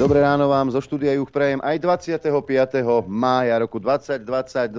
Dobré ráno vám zo štúdia Juh prajem aj 25. mája roku 2022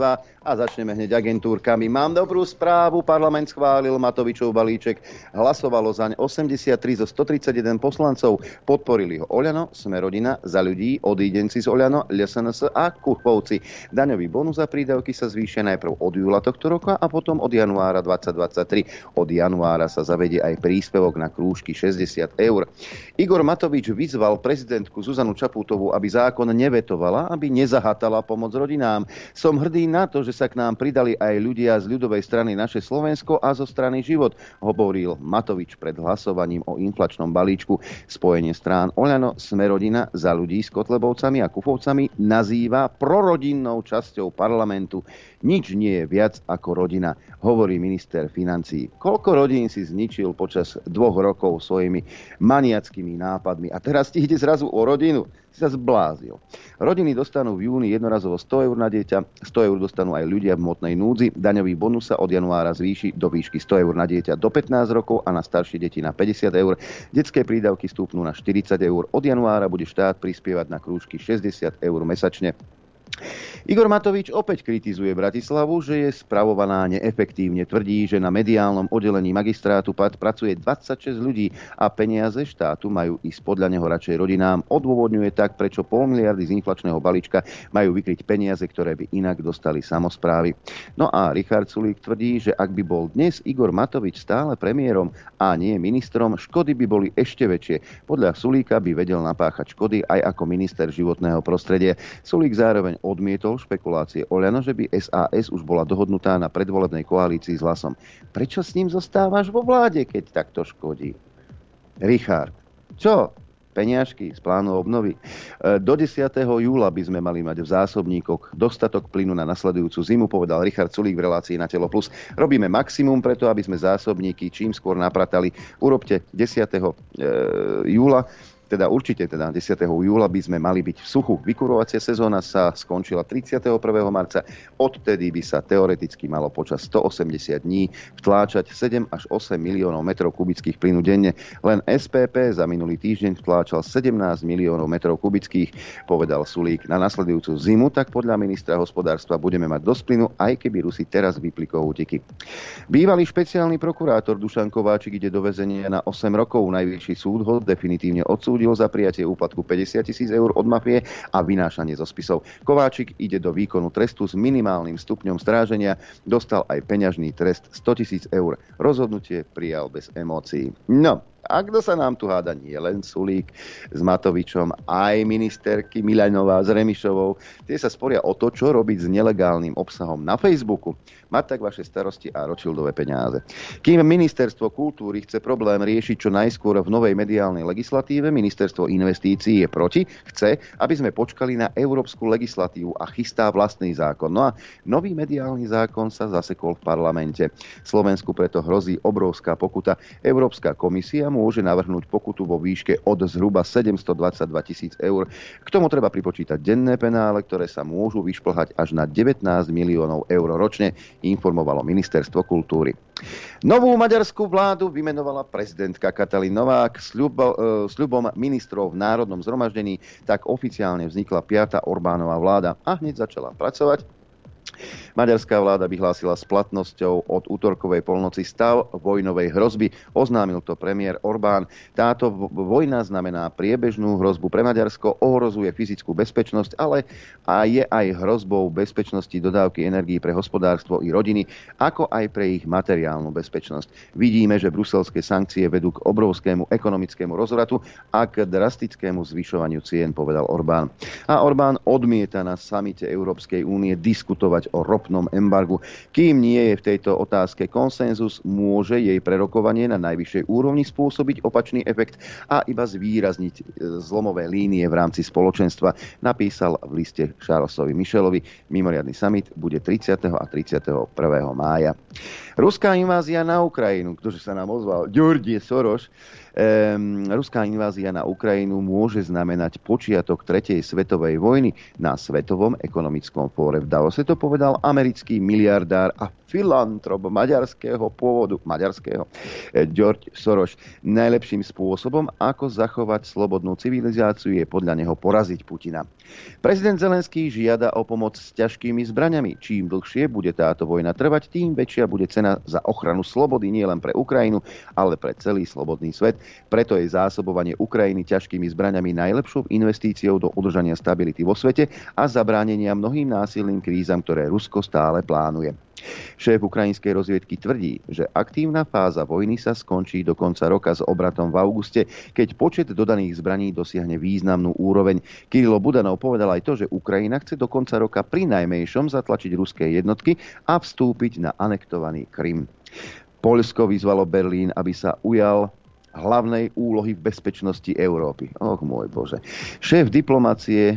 a začneme hneď agentúrkami. Mám dobrú správu, parlament schválil Matovičov balíček. Hlasovalo zaň 83 zo 131 poslancov. Podporili ho Oľano, Smerodina, Za ľudí, Odídenci z Oľano, LSNS a Kuchovci. Daňový bonus za prídavky sa zvýšia najprv od júla tohto roka a potom od januára 2023. Od januára sa zavedie aj príspevok na krúžky 60 eur. Igor Matovič vyzval prezidentku Zuzanu Čaputovú, aby zákon nevetovala, aby nezahatala pomoc rodinám. Som hrdý na to, že sa k nám pridali aj ľudia z ľudovej strany Naše Slovensko a zo strany Život, hovoril Matovič pred hlasovaním o inflačnom balíčku. Spojenie strán Oľano, Smerodina, Za ľudí s Kotlebovcami a Kufovcami nazýva prorodinnou časťou parlamentu. Nič nie je viac ako rodina, hovorí minister financií. Koľko rodín si zničil počas 2 rokov svojimi maniackými nápadmi a teraz ti ide zrazu o rodinu. Si sa zblázil. Rodiny dostanú v júni jednorazovo 100 eur na dieťa, 100 eur dostanú aj ľudia v hmotnej núdzi. Daňový bonus sa od januára zvýši do výšky 100 eur na dieťa do 15 rokov a na staršie deti na 50 eur. Detské prídavky stúpnú na 40 eur. Od januára bude štát prispievať na krúžky 60 eur mesačne. Igor Matovič opäť kritizuje Bratislavu, že je spravovaná neefektívne. Tvrdí, že na mediálnom oddelení magistrátu PAD pracuje 26 ľudí a peniaze štátu majú ísť podľa neho radšej rodinám. Odôvodňuje tak, prečo 0,5 miliardy z inflačného balíčka majú vykryť peniaze, ktoré by inak dostali samosprávy. No a Richard Sulík tvrdí, že ak by bol dnes Igor Matovič stále premiérom a nie ministrom, škody by boli ešte väčšie. Podľa Sulíka by vedel napáchať škody aj ako minister životného prostredia. Sulík zároveň odmietol špekulácie Oľano, že by SAS už bola dohodnutá na predvolebnej koalícii s Hlasom. Prečo s ním zostávaš vo vláde, keď takto škodí? Richard, čo? Peniažky z plánu obnovy. Do 10. júla by sme mali mať v zásobníkoch dostatok plynu na nasledujúcu zimu, povedal Richard Sulík v relácii Na Telo Plus. Robíme maximum preto, aby sme zásobníky čím skôr napratali. Urobte 10. júla. Teda určite, 10. júla by sme mali byť v suchu. Vykurovacia sezóna sa skončila 31. marca. Odtedy by sa teoreticky malo počas 180 dní vtláčať 7 až 8 miliónov metrov kubických plynu denne. Len SPP za minulý týždeň vtláčal 17 miliónov metrov kubických, povedal Sulík. Na nasledujúcu zimu tak podľa ministra hospodárstva budeme mať dosť plynu, aj keby Rusi teraz vypli kohútiky. Bývalý špeciálny prokurátor Dušan Kováčik ide do väzenia na 8 rokov. Najvyšší súd ho definitívne odsúdil za prijatie úplatku 50 000 eur od mafie a vynášanie zo spisov. Kováčik ide do výkonu trestu s minimálnym stupňom stráženia. Dostal aj peňažný trest 100 000 eur. Rozhodnutie prijal bez emócií. No, a kto sa nám tu háda? Nie len Sulík s Matovičom, aj ministerky Milaňová s Remišovou. Tie sa sporia o to, čo robiť s nelegálnym obsahom na Facebooku. Mať tak vaše starosti a Rothschildové peniaze. Kým ministerstvo kultúry chce problém riešiť čo najskôr v novej mediálnej legislatíve, ministerstvo investícií je proti, chce, aby sme počkali na európsku legislatívu a chystá vlastný zákon. No a nový mediálny zákon sa zasekol v parlamente. Slovensku preto hrozí obrovská pokuta. Európska komisia môže navrhnúť pokutu vo výške od zhruba 722 000 eur. K tomu treba pripočítať denné penále, ktoré sa môžu vyšplhať až na 19 miliónov eur ročne, informovalo ministerstvo kultúry. Novú maďarskú vládu vymenovala prezidentka Katalin Novák sľubom ministrov v národnom zhromaždení. Tak oficiálne vznikla 5. Orbánova vláda a hneď začala pracovať. Maďarská vláda vyhlásila s platnosťou od útorkovej polnoci stav vojnovej hrozby. Oznámil to premiér Orbán. Táto vojna znamená priebežnú hrozbu pre Maďarsko, ohrozuje fyzickú bezpečnosť, ale a je aj hrozbou bezpečnosti dodávky energií pre hospodárstvo i rodiny, ako aj pre ich materiálnu bezpečnosť. Vidíme, že bruselské sankcie vedú k obrovskému ekonomickému rozvratu a k drastickému zvyšovaniu cien, povedal Orbán. A Orbán odmieta na samite Európskej únie diskutovať o ropnom embargu. Kým nie je v tejto otázke konsenzus, môže jej prerokovanie na najvyššej úrovni spôsobiť opačný efekt a iba zvýrazniť zlomové línie v rámci spoločenstva, napísal v liste Charlesovi Michelovi. Mimoriadny summit bude 30. a 31. mája. Ruská invázia na Ukrajinu, ktože sa nám ozval Georgie Soros, ruská invázia na Ukrajinu môže znamenať počiatok 3. svetovej vojny. Na Svetovom ekonomickom fóre v Davose to povedal americký miliardár a filantrop maďarského pôvodu, George Soros. Najlepším spôsobom, ako zachovať slobodnú civilizáciu, je podľa neho poraziť Putina. Prezident Zelenský žiada o pomoc s ťažkými zbraňami. Čím dlhšie bude táto vojna trvať, tým väčšia bude cena za ochranu slobody nielen pre Ukrajinu, ale pre celý slobodný svet. Preto je zásobovanie Ukrajiny ťažkými zbraňami najlepšou investíciou do udržania stability vo svete a zabránenia mnohým násilným krízam, ktoré Rusko stále plánuje. Šéf ukrajinskej rozviedky tvrdí, že aktívna fáza vojny sa skončí do konca roka s obratom v auguste, keď počet dodaných zbraní dosiahne významnú úroveň. Kirilo Budanov povedal aj to, že Ukrajina chce do konca roka prinajmenšom zatlačiť ruské jednotky a vstúpiť na anektovaný Krym. Poľsko vyzvalo Berlín, aby sa ujal hlavnej úlohy v bezpečnosti Európy. Och môj Bože. Šéf diplomacie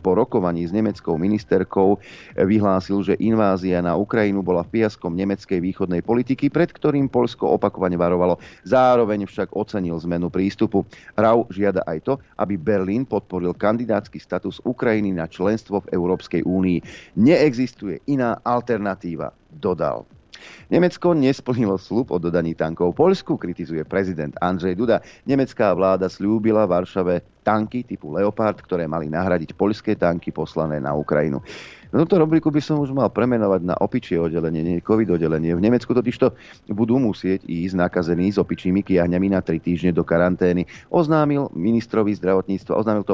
po rokovaní s nemeckou ministerkou vyhlásil, že invázia na Ukrajinu bola fiaskom nemeckej východnej politiky, pred ktorým Poľsko opakovane varovalo. Zároveň však ocenil zmenu prístupu. Rau žiada aj to, aby Berlín podporil kandidátsky status Ukrajiny na členstvo v Európskej únii. Neexistuje iná alternatíva, dodal. Nemecko nesplnilo sľub o dodaní tankov Poľsku, kritizuje prezident Andrzej Duda. Nemecká vláda sľúbila Varšave tanky typu Leopard, ktoré mali nahradiť poľské tanky poslané na Ukrajinu. Túto rubriku by som už mal premenovať na opičie oddelenie, nie covid oddelenie. V Nemecku totižto budú musieť ísť nakazení s opičími kiahňami na 3 týždne do karantény. Oznámil to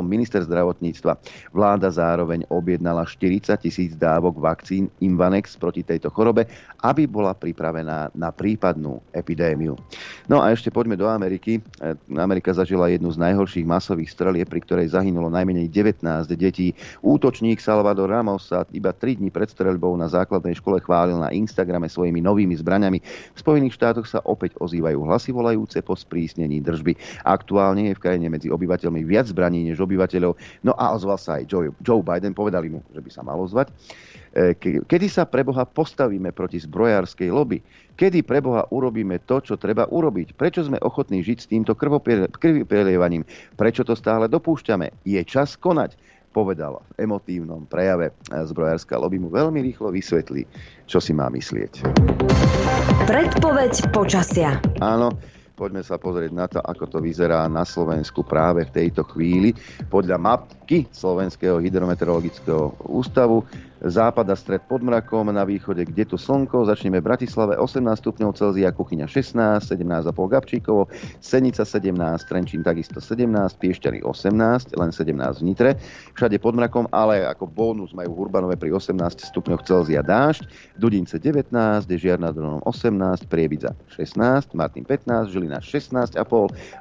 minister zdravotníctva. Vláda zároveň objednala 40 000 dávok vakcín Imvanex proti tejto chorobe, aby bola pripravená na prípadnú epidémiu. No a ešte poďme do Ameriky. Amerika zažila jednu z najhorších masových strelieb, pri ktorej zahynulo najmenej 19 detí. Útočník Salvador Ramos sa iba 3 dní pred streľbou na základnej škole chválil na Instagrame svojimi novými zbraňami. V Spojených štátoch sa opäť ozývajú hlasy volajúce po sprísnení držby. Aktuálne je v krajine medzi obyvateľmi viac zbraní než obyvateľov. No a ozval sa aj Joe Biden, povedali mu, že by sa malo ozvať. Kedy sa pre Boha postavíme proti zbrojárskej lobby? Kedy pre Boha urobíme to, čo treba urobiť? Prečo sme ochotní žiť s týmto krvoprelievaním? Prečo to stále dopúšťame? Je čas konať, povedal v emotívnom prejave. Zbrojárska lobby mu veľmi rýchlo vysvetlí, čo si má myslieť. Predpoveď počasia. Áno, poďme sa pozrieť na to, ako to vyzerá na Slovensku práve v tejto chvíli. Podľa mapky Slovenského hydrometeorologického ústavu západ a stred pod mrakom, na východe kde tu slnko, začneme v Bratislave 18 stupňov Celzia, Kuchyňa 16, 17,5 Gabčíkovo, Senica 17, Trenčín takisto 17, Piešťany 18, len 17 v Nitre, všade pod mrakom, ale ako bónus majú Hurbanové pri 18 stupňoch Celzia dážď, Dudince 19, Dežiar nad Hronom 18, Prievidza 16, Martin 15, Žilina 16,5,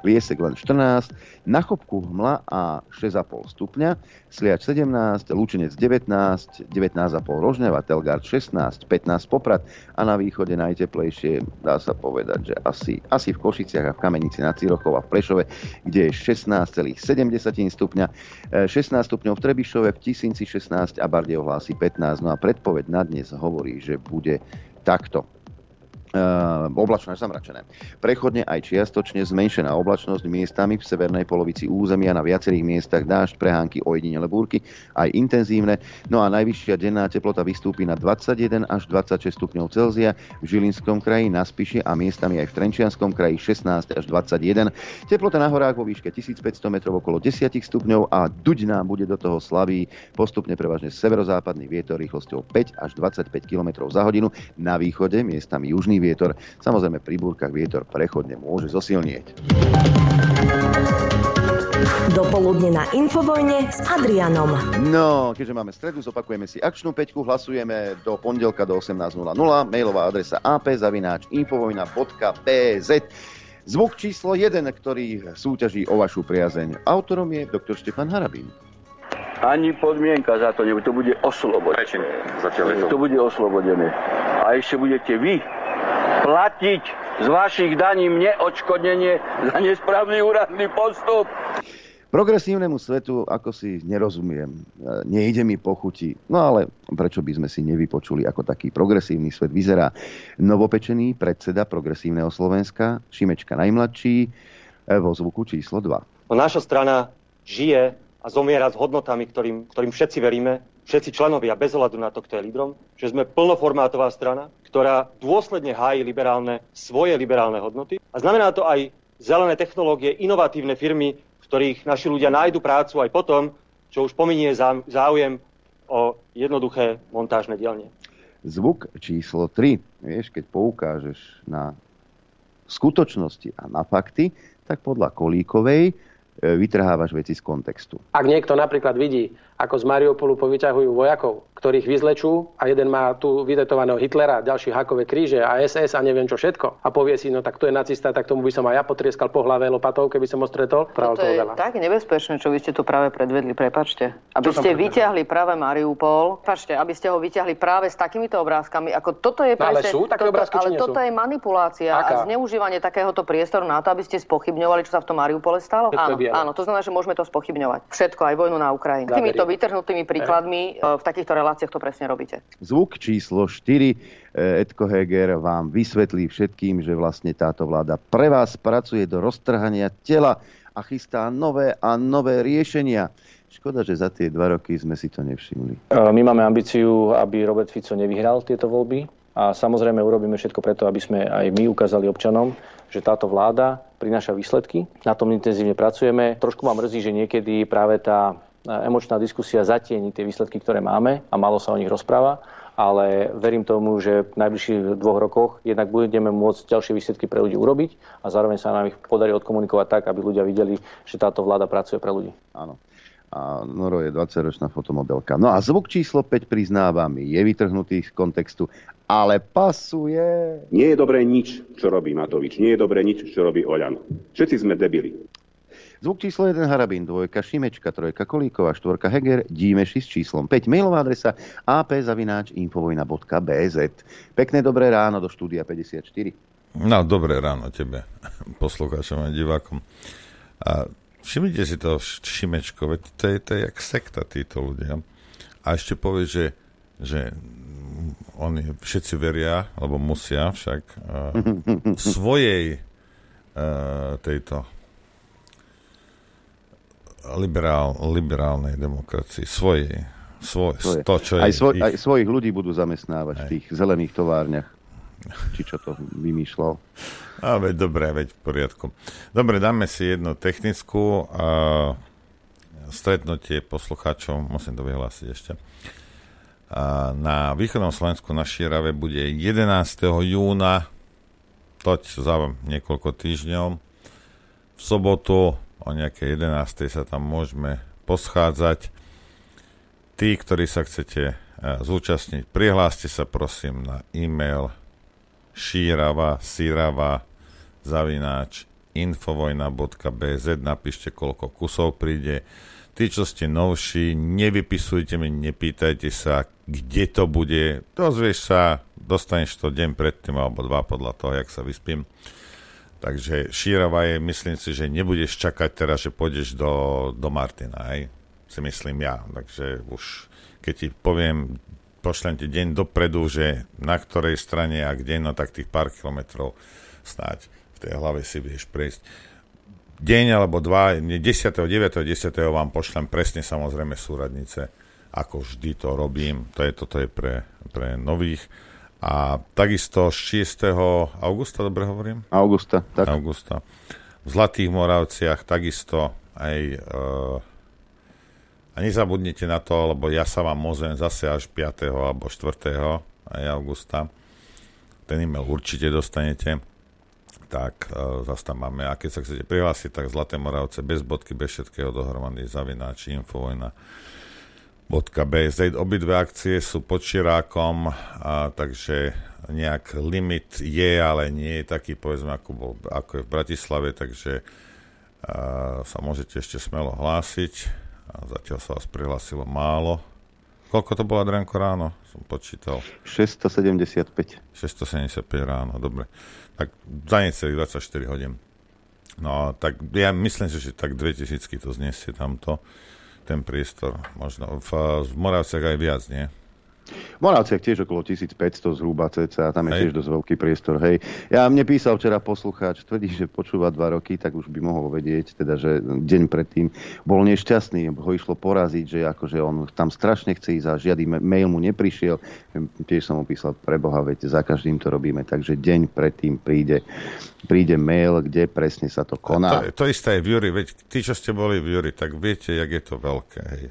Liesek len 14, na Chopku hmla a 6,5 stupňa, Sliač 17, Lučenec 19,5 Rožňava, Telgard 16, 15 Poprad a na východe najteplejšie, dá sa povedať, že asi v Košiciach a v Kamenici nad Cirochou a v Prešove, kde je 16,7 stupňa, 16 stupňov v Trebišove, v Tisinci 16 a Bardejov hlási 15. No a predpoveď na dnes hovorí, že bude takto. Oblačné až zamračené. Prechodne aj čiastočne zmenšená oblačnosť miestami v severnej polovici územia, na viacerých miestach dážď, prehánky, ojedinele búrky, aj intenzívne. No a najvyššia denná teplota vystúpi na 21 až 26 stupňov Celzia, v Žilinskom kraji, na Spiši a miestami aj v Trenčianskom kraji 16 až 21. Teplota na horách vo výške 1500 metrov okolo 10 stupňov a duď nám bude do toho slabý, postupne prevažne severozápadný vietor rýchlosťou 5 až 25 km za hodinu, na východe miestami južný vietor. Samozrejme pri búrkach vietor prechodne môže zosilnieť. Dopoludne na Infovojne s Adrianom. No, keďže máme stredu, zopakujeme si akčnú peťku, hlasujeme do pondelka do 18.00. Mailová adresa ap@infovojna.pz. Zvuk číslo 1, ktorý súťaží o vašu priazeň. Autorom je doktor Štefan Harabín. Ani podmienka za to nebude, to bude oslobodené. To bude oslobodené. A ešte budete vy platiť z vašich daní mne odškodnenie za nesprávny úradný postup. Progresívnemu svetu, ako si nerozumiem, nejde mi po chuti. No ale prečo by sme si nevypočuli, ako taký progresívny svet vyzerá? Novopečený predseda Progresívneho Slovenska, Šimečka najmladší, vo zvuku číslo 2. Naša strana žije a zomiera s hodnotami, ktorým všetci veríme, všetci členovia, bez ohľadu na to, kto je lídrom, že sme plnoformátová strana, ktorá dôsledne hájí svoje liberálne hodnoty. A znamená to aj zelené technológie, inovatívne firmy, v ktorých naši ľudia nájdu prácu aj potom, čo už pominie záujem o jednoduché montážne dielne. Zvuk číslo 3. Vieš, keď poukážeš na skutočnosti a na fakty, tak podľa Kolíkovej vytrhávaš veci z kontextu. Ak niekto napríklad vidí, ako z Mariupolu povyťahujú vojakov, ktorých vyzlečú a jeden má tu vytetovaného Hitlera, ďalší hakové kríže a SS a neviem čo všetko a povie si, no tak to je nacista, tak tomu by som aj ja potrieskal po hlave lopatou, keby som ho stretol. To je tak nebezpečné, čo vy ste tu práve predvedli, prepáčte. Aby ste vyťahli práve Mariupol, prepáčte, aby ste ho vyťahli práve s takýmito obrázkami, ako toto je presne, no, toto je manipulácia. Aká? A zneužívanie takéhoto priestoru na to, aby ste spochybňovali, čo sa v tom Mariupole stalo. Áno, to znamená, že môžeme to spochybňovať. Všetko, aj vojnu na Ukrajine. Týmito vytrhnutými príkladmi v takýchto reláciách to presne robíte. Zvuk číslo 4. Edko Heger vám vysvetlí všetkým, že vlastne táto vláda pre vás pracuje do roztrhania tela a chystá nové a nové riešenia. Škoda, že za tie 2 roky sme si to nevšimli. My máme ambíciu, aby Robert Fico nevyhral tieto voľby a samozrejme urobíme všetko preto, aby sme aj my ukázali občanom, že táto vláda prináša výsledky. Na tom intenzívne pracujeme. Trošku ma mrzí, že niekedy práve tá emočná diskusia zatieni tie výsledky, ktoré máme a málo sa o nich rozpráva, ale verím tomu, že v najbližších 2 rokoch jednak budeme môcť ďalšie výsledky pre ľudí urobiť a zároveň sa nám ich podarí odkomunikovať tak, aby ľudia videli, že táto vláda pracuje pre ľudí. Áno. A Noro je 20-ročná fotomodelka. No a zvuk číslo 5, priznávam, je vytrhnutý z kontextu, ale pasuje. Nie je dobré nič, čo robí Matovič. Nie je dobré nič, čo robí Oľano. Všetci sme debili. Zvuk číslo 1 Harabín, 2 Šimečka, 3 Kolíková, 4 Heger, Dímeši s číslom 5. Mailová adresa ap@infovojna.bz. Pekné dobré ráno do štúdia 54. No, dobré ráno tebe, poslucháčom a divákom. A všimnite si to, Šimečko, veď to je jak sekta títo ľudia. A ešte povie, že oni všetci veria, alebo musia však svojej tejto liberálnej demokracii, svoje. To, čo je aj svojich ľudí budú zamestnávať aj v tých zelených továrniach. Či čo to vymýšľal. A veď v poriadku. Dobre, dáme si jednu technickú a stretnutie poslucháčov, musím to vyhlásiť ešte. A na východnom Slovensku na Šírave bude 11. júna, toť za niekoľko týždňov. V sobotu o nejakej 11. sa tam môžeme poschádzať. Tí, ktorí sa chcete zúčastniť, prihláste sa prosím na e-mail sirava@infovojna.bz, napíšte, koľko kusov príde. Tí, čo ste novší, nevypisujte mi, nepýtajte sa, kde to bude. Dozvieš sa, dostaneš to deň predtým alebo 2 podľa toho, jak sa vyspím. Takže Šírava je, myslím si, že nebudeš čakať teraz, že pôjdeš do Martina, aj? Si myslím ja. Takže už, keď ti poviem, pošlem ti deň dopredu, že na ktorej strane a kde, no tak tých pár kilometrov snáď v tej hlave si vieš prejsť. Deň alebo 2, 10., 9., 10. vám pošlem presne samozrejme súradnice, ako vždy to robím. Toto je pre nových. A takisto 6. augusta, dobre hovorím? Augusta, tak. Augusta. V Zlatých Moravciach takisto aj... a nezabudnite na to, lebo ja sa vám môžem zase až 5. alebo 4. aj augusta. Ten e-mail určite dostanete. Tak, zase tam máme. A keď sa chcete prihlásiť, tak Zlaté Moravce bez bodky, bez všetkého dohromady @infovojna.bz. Obidve akcie sú pod Širákom, takže nejak limit je, ale nie je taký, povedzme, ako je v Bratislave, takže sa môžete ešte smelo hlásiť. A zatiaľ sa vás prihlásilo málo. Koľko to bolo, Adrianko, ráno? Som počítal. 675. 675 ráno, dobre. Tak za necelých 24 hodín. No, tak ja myslím, že tak 2000 to zniesie tamto. Ten priestor možno. V Moravciach aj viac, nie? V Moravciach tiež okolo 1500 zhruba cca, tam je tiež dosť veľký priestor, hej. Ja mne písal včera poslucháč, tvrdí, že počúva 2 roky, tak už by mohol vedieť, teda, že deň predtým bol nešťastný, ho išlo poraziť, že akože on tam strašne chce ísť a žiadny mail mu neprišiel. Tiež som mu písal, preboha, viete, za každým to robíme, takže deň predtým príde mail, kde presne sa to koná. To isté je v Júri, veď tí, čo ste boli v Júri, tak viete, jak je to veľké, hej.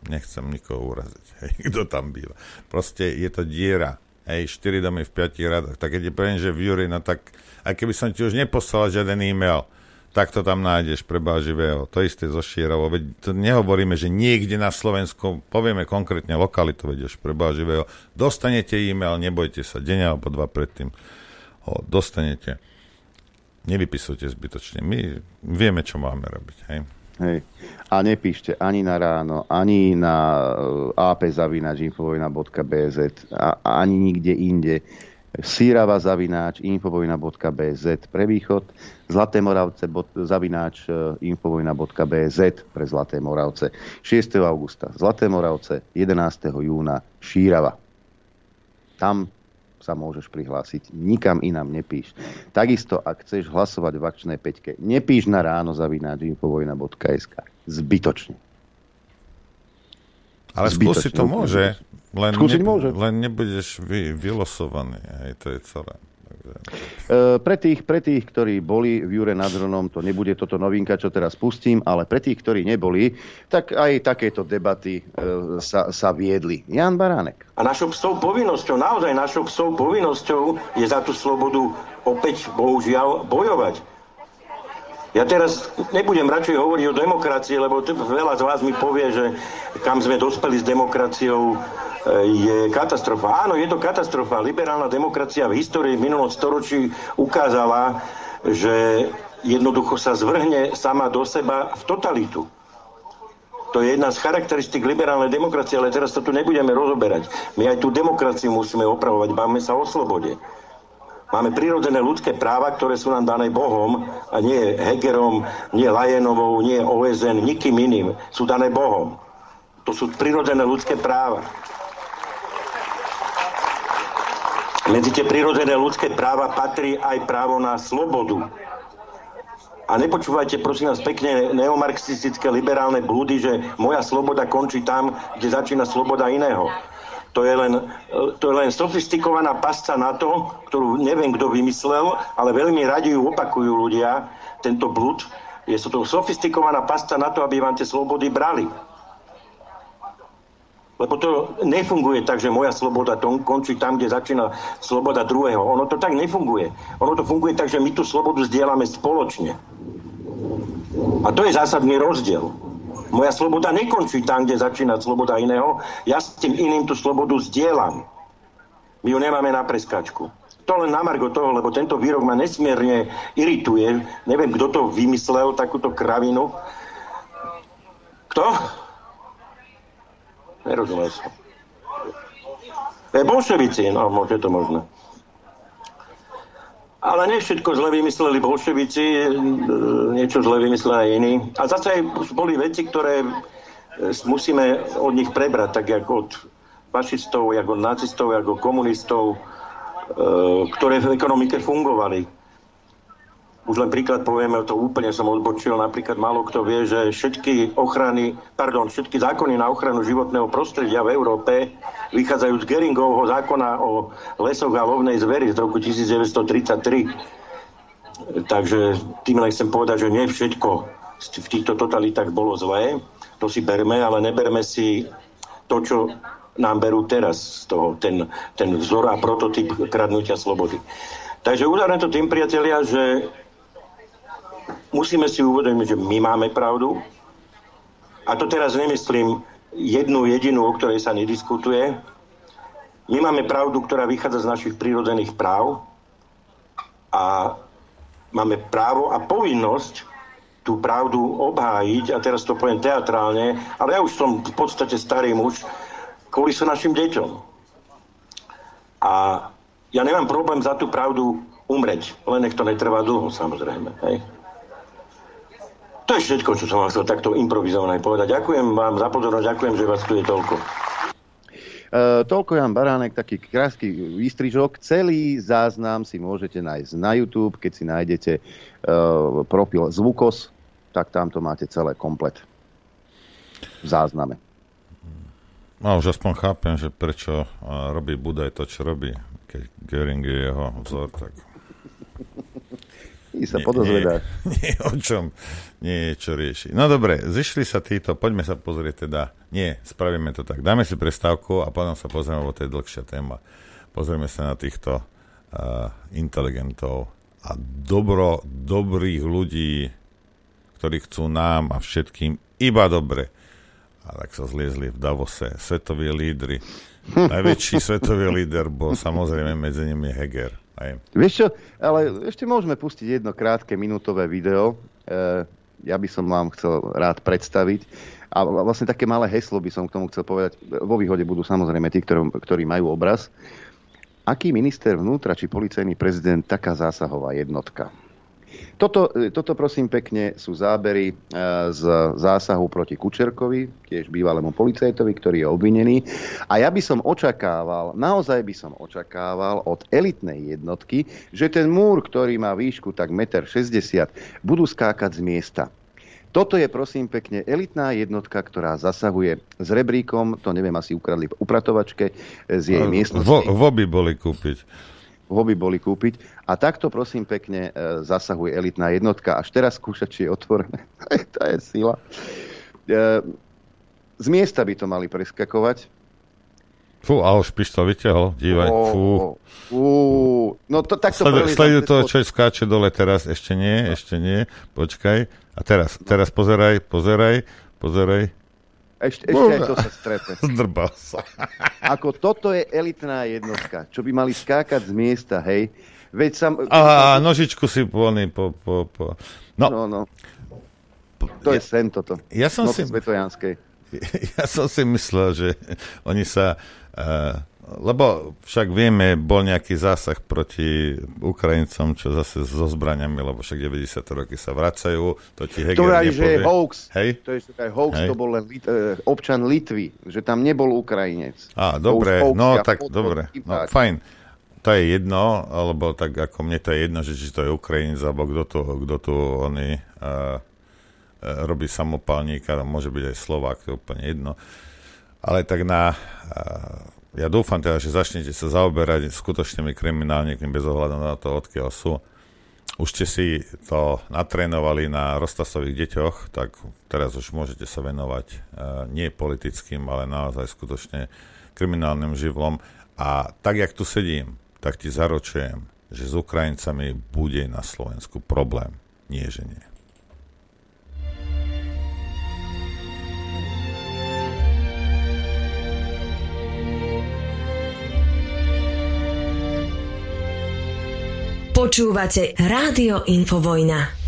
Nechcem nikoho uraziť, hej, kto tam býva. Proste je to diera, hej, 4 domy v 5 radoch. Tak keď ti poviem, že v Júri, no tak, a keby som ti už neposlal žiaden e-mail, tak to tam nájdeš pre živého. To isté zo Šírovo. Veď to nehovoríme, že niekde na Slovensku, povieme konkrétne lokalitu, veď už pre živého. Dostanete e-mail, nebojte sa, deň alebo dva predtým ho dostanete. Nevypisujte zbytočne. My vieme, čo máme robiť, hej. Hej. A nepíšte ani na ráno, ani na ap@infovojna.bz, ani nikde inde. sirava@infovojna.bz pre východ, zlatemoravce@infovojna.bz pre Zlaté Moravce. 6. augusta Zlaté Moravce, 11. júna Šírava. Tam sa môžeš prihlásiť. Nikam inám nepíš. Takisto, ak chceš hlasovať v akčnej peťke, nepíš na ráno @infovojna.sk. Zbytočne. Ale skúsiť to môže, len nebudeš vylosovaný. Aj to je celé. Pre tých, ktorí boli v Jure nad Hronom, to nebude toto novinka, čo teraz pustím, ale pre tých, ktorí neboli, tak aj takéto debaty sa viedli. Ján Baránek. A našou psou povinnosťou, naozaj našou psou povinnosťou je za tú slobodu opäť, bohužiaľ, bojovať. Ja teraz nebudem radšej hovoriť o demokracii, lebo veľa z vás mi povie, že kam sme dospeli s demokraciou, je katastrofa. Áno, je to katastrofa. Liberálna demokracia v histórii v minulom storočí ukázala, že jednoducho sa zvrhne sama do seba v totalitu. To je jedna z charakteristík liberálnej demokracie, ale teraz to tu nebudeme rozoberať. My aj tú demokraciu musíme opravovať, bavme sa o slobode. Máme prirodzené ľudské práva, ktoré sú nám dané Bohom, a nie Hegerom, nie Lajenovou, nie OSN, nikým iným. Sú dané Bohom. To sú prirodzené ľudské práva. Medzi tie prirodzené ľudské práva patrí aj právo na slobodu. A nepočúvajte, prosím vás, pekne neomarxistické liberálne blúdy, že moja sloboda končí tam, kde začína sloboda iného. To je len sofistikovaná pasca na to, ktorú neviem, kto vymyslel, ale veľmi radi ju opakujú ľudia, tento blúd. Je to sofistikovaná pasca na to, aby vám tie slobody brali. Lebo to nefunguje tak, že moja sloboda končí tam, kde začína sloboda druhého. Ono to tak nefunguje. Ono to funguje tak, že my tú slobodu zdieľame spoločne. A to je zásadný rozdiel. Moja sloboda nekončí tam, kde začína sloboda iného. Ja s tým iným tú slobodu zdieľam. My ju nemáme na preskačku. To len na margo toho, lebo tento výrok ma nesmierne irituje. Neviem, kto to vymyslel, takúto kravinu. Kto? Nerozumel som. Bolševici, no, je to možné. Ale nie všetko zle vymysleli bolševici, niečo zle vymysleli aj iní. A zase boli veci, ktoré musíme od nich prebrať, tak jak od fašistov, jak od nacistov, jak od komunistov, ktoré v ekonomike fungovali. Už len príklad povieme, to úplne som odbočil, napríklad málo kto vie, že všetky zákony na ochranu životného prostredia v Európe vychádzajú z Geringovho zákona o lesoch a lovnej zveri z roku 1933. Takže tým len chcem povedať, že nie všetko v týchto totalitách bolo zlé. To si berme, ale neberme si to, čo nám berú teraz z toho, ten vzor a prototyp kradnutia slobody. Takže uzavriem to tým, priatelia, že musíme si uvedomiť, že my máme pravdu. A to teraz nemyslím jednu jedinú, o ktorej sa nediskutuje. My máme pravdu, ktorá vychádza z našich prírodzených práv a máme právo a povinnosť tú pravdu obhájiť, a teraz to poviem teatrálne, ale ja už som v podstate starý muž, kvôli sa našim deťom. A ja nemám problém za tú pravdu umreť, len nech to netrvá dlho, samozrejme. Hej. To je všetko, čo som vám chcel takto improvizované povedať. Ďakujem vám za pozornosť, ďakujem, že vás tu je toľko. Toľko Jan Baránek, taký krásky výstrižok. Celý záznam si môžete nájsť na YouTube, keď si nájdete profil Zvukos, tak tam to máte celé komplet v zázname. No, už aspoň chápem, že prečo robí Budaj to, čo robí. Keď Göring je jeho vzor, tak... I sa podozvedá. Nie o čom, nie je čo rieši. No dobre, zišli sa títo, poďme sa pozrieť teda. Nie, spravíme to tak. Dáme si prestávku a potom sa pozrieme, lebo to je dlhšia téma. Pozrieme sa na týchto inteligentov a dobrých ľudí, ktorí chcú nám a všetkým iba dobre. A tak sa zliezli v Davose svetoví lídri. Najväčší svetový líder bol samozrejme medzi nimi Heger. Aj. Vieš čo, ale ešte môžeme pustiť jedno krátke minútové video. Ja by som vám chcel rád predstaviť. A vlastne také malé heslo by som k tomu chcel povedať. Vo výhode budú samozrejme tí, ktorí majú obraz. Aký minister vnútra či policajný prezident, taká zásahová jednotka. Toto prosím pekne sú zábery z zásahu proti Kučerkovi, tiež bývalému policajtovi, ktorý je obvinený. A ja by som očakával, naozaj by som očakával od elitnej jednotky, že ten múr, ktorý má výšku tak 1,60 m, budú skákať z miesta. Toto je prosím pekne elitná jednotka, ktorá zasahuje s rebríkom, to neviem, asi ukradli v upratovačke z jej miestnosti. Voby boli kúpiť. A takto, prosím pekne, zasahuje elitná jednotka. Až teraz skúšať, či je otvorené. To je sila. Z miesta by to mali preskakovať. Fú, a už pištol vyťahol. Dívaj, fú. No to takto... Sleduj to, čo skáče dole teraz. Ešte nie. Počkaj. A teraz pozeraj. Ešte aj to sa strepe. Zdrbal sa. Ako toto je elitná jednotka, čo by mali skákať z miesta, hej. Veď sam... Aha, nožičku si po... No. To je sen toto. Ja som si myslel, že oni sa... lebo však vieme, bol nejaký zásah proti Ukrajincom, čo zase so zbraniami, lebo však 90 roky sa vracajú, to ti Heger nepovie. To je hoax, to bol len občan Litvy, že tam nebol Ukrajinec. Á, dobre, fajn, to je jedno, lebo tak ako mne to je jedno, že či to je Ukrajinec, alebo kto tu oni robí samopálníka, môže byť aj Slovák, to je úplne jedno. Ale tak ja dúfam teda, že začnete sa zaoberať skutočnými kriminálnikmi bez ohľadu na to, odkiaľ sú. Už ste si to natrénovali na roztasových deťoch, tak teraz už môžete sa venovať nie politickým, ale naozaj skutočne kriminálnym živlom. A tak, jak tu sedím, tak ti zaručujem, že s Ukrajincami bude na Slovensku problém. Nie, že nie. Počúvate Rádio Infovojna.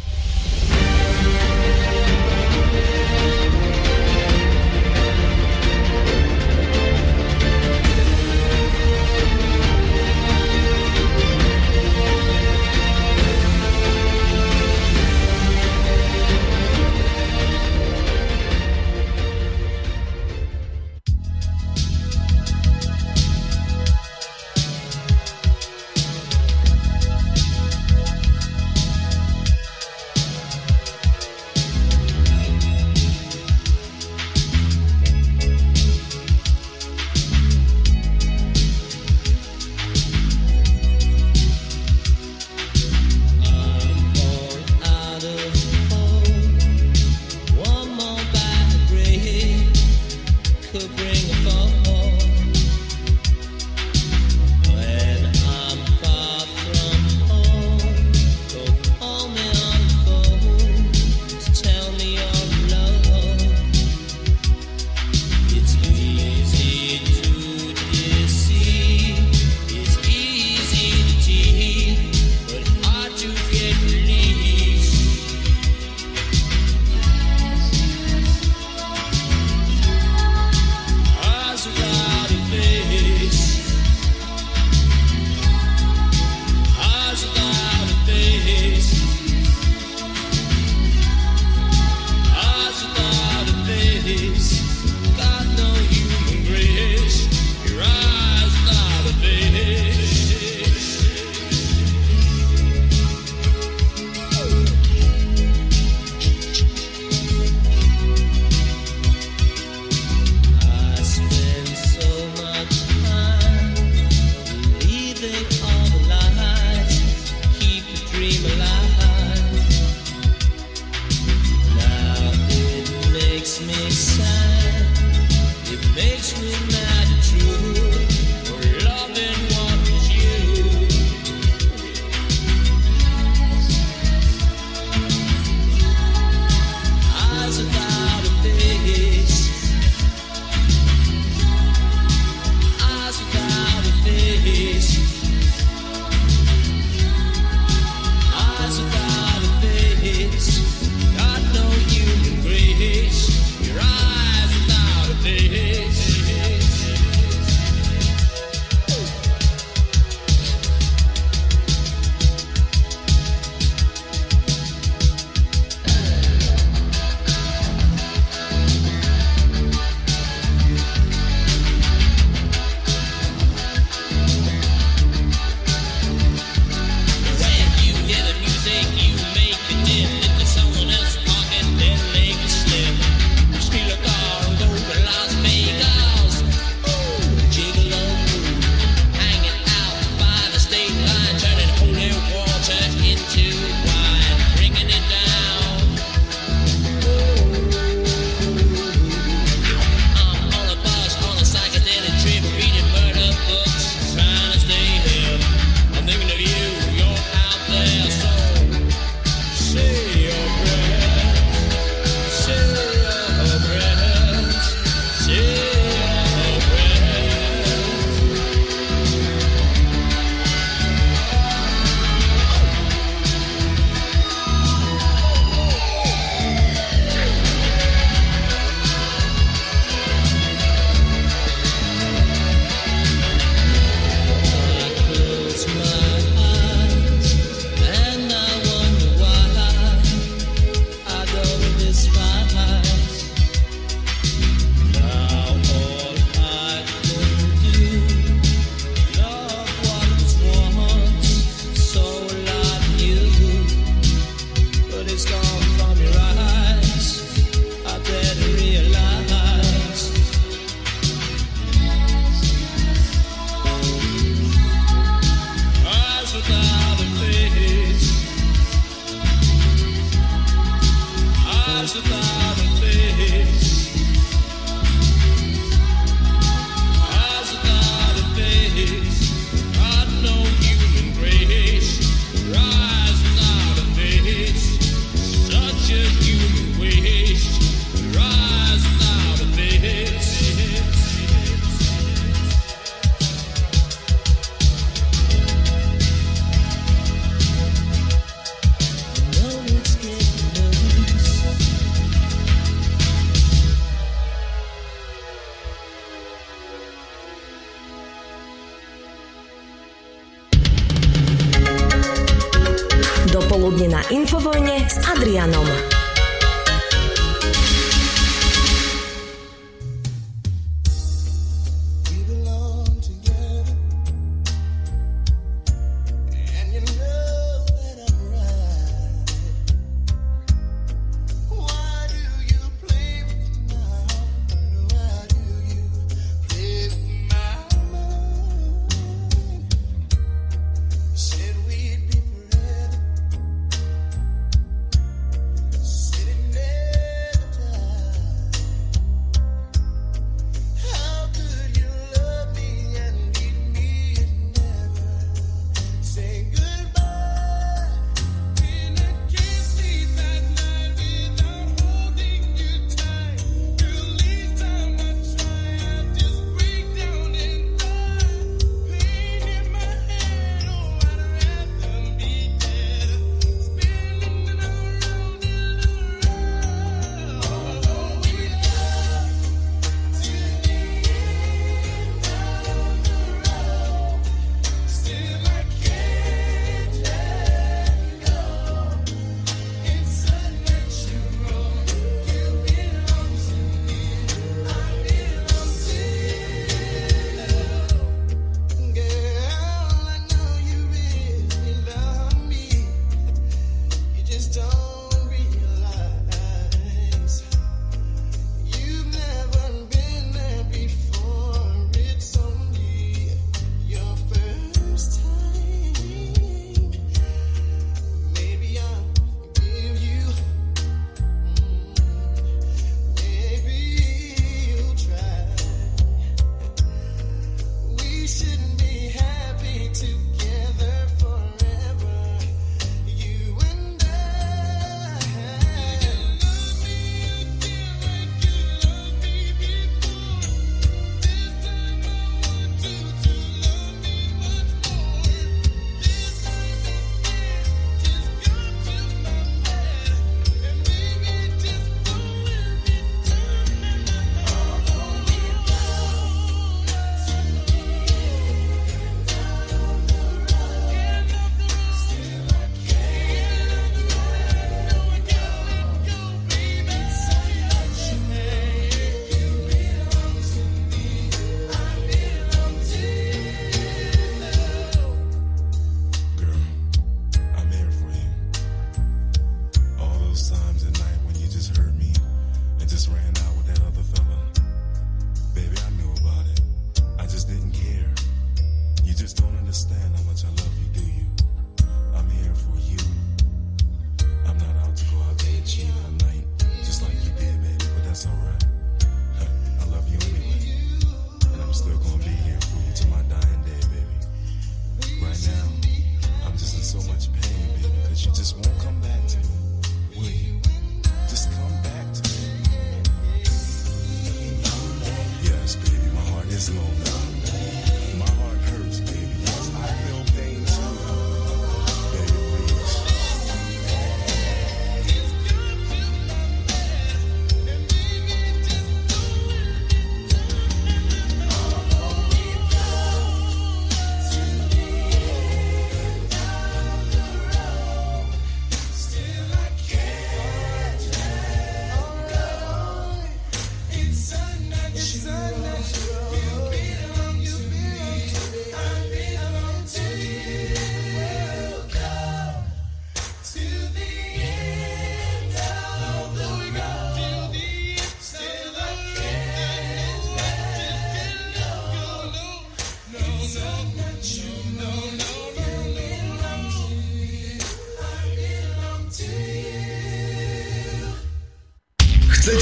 Dopoludne na Infovojne s Adrianom.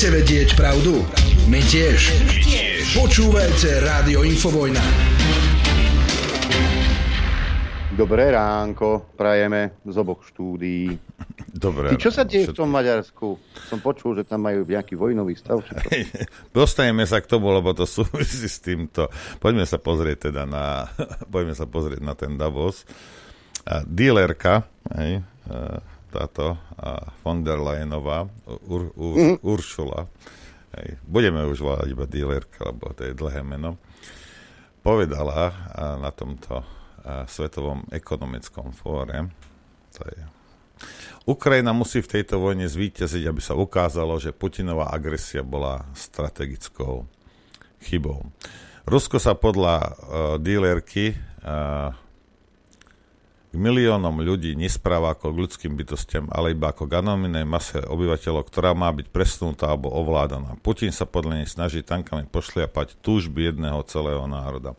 Chcete vedieť pravdu? My tiež. Počúvajte Rádio Infovojna. Dobré ránko prajeme z oboch štúdií. Dobré. Ty, čo sa deje v tom Maďarsku? Som počul, že tam majú nejaký vojnový stav. Dostaneme sa k tomu, lebo to súvisí s týmto. Poďme sa pozrieť na ten Davos. Dílerka, hej, táto von der Leyenová, Uršula, hej, budeme už volať iba dílerka, lebo to je dlhé meno, povedala na tomto Svetovom ekonomickom fóre, to je Ukrajina musí v tejto vojne zvíťaziť, aby sa ukázalo, že Putinová agresia bola strategickou chybou. Rusko sa podľa dílerky k miliónom ľudí nespráva ako k ľudským bytostiam, ale iba ako k anonymnej mase obyvateľov, ktorá má byť presnutá alebo ovládaná. Putin sa podľa nej snaží tankami pošliapať túžby jedného celého národa.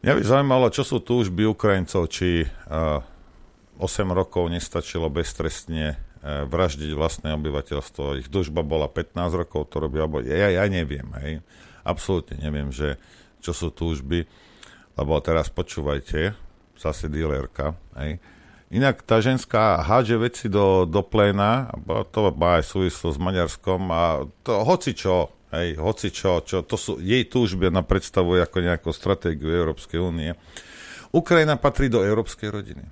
Mňa by zaujímalo, čo sú túžby Ukrajincov, či 8 rokov nestačilo beztrestne vraždiť vlastné obyvateľstvo. Ich túžba bola 15 rokov, to robí, alebo ja neviem, hej. Absolútne neviem, že čo sú túžby, lebo teraz počúvajte, zase dílerka. Hej. Inak tá ženská hádže veci do pléna, to má aj súvislosť s Maďarskom a to hocičo, to sú jej túžby, ona predstavuje ako nejakú stratégiu Európskej únie. Ukrajina patrí do európskej rodiny.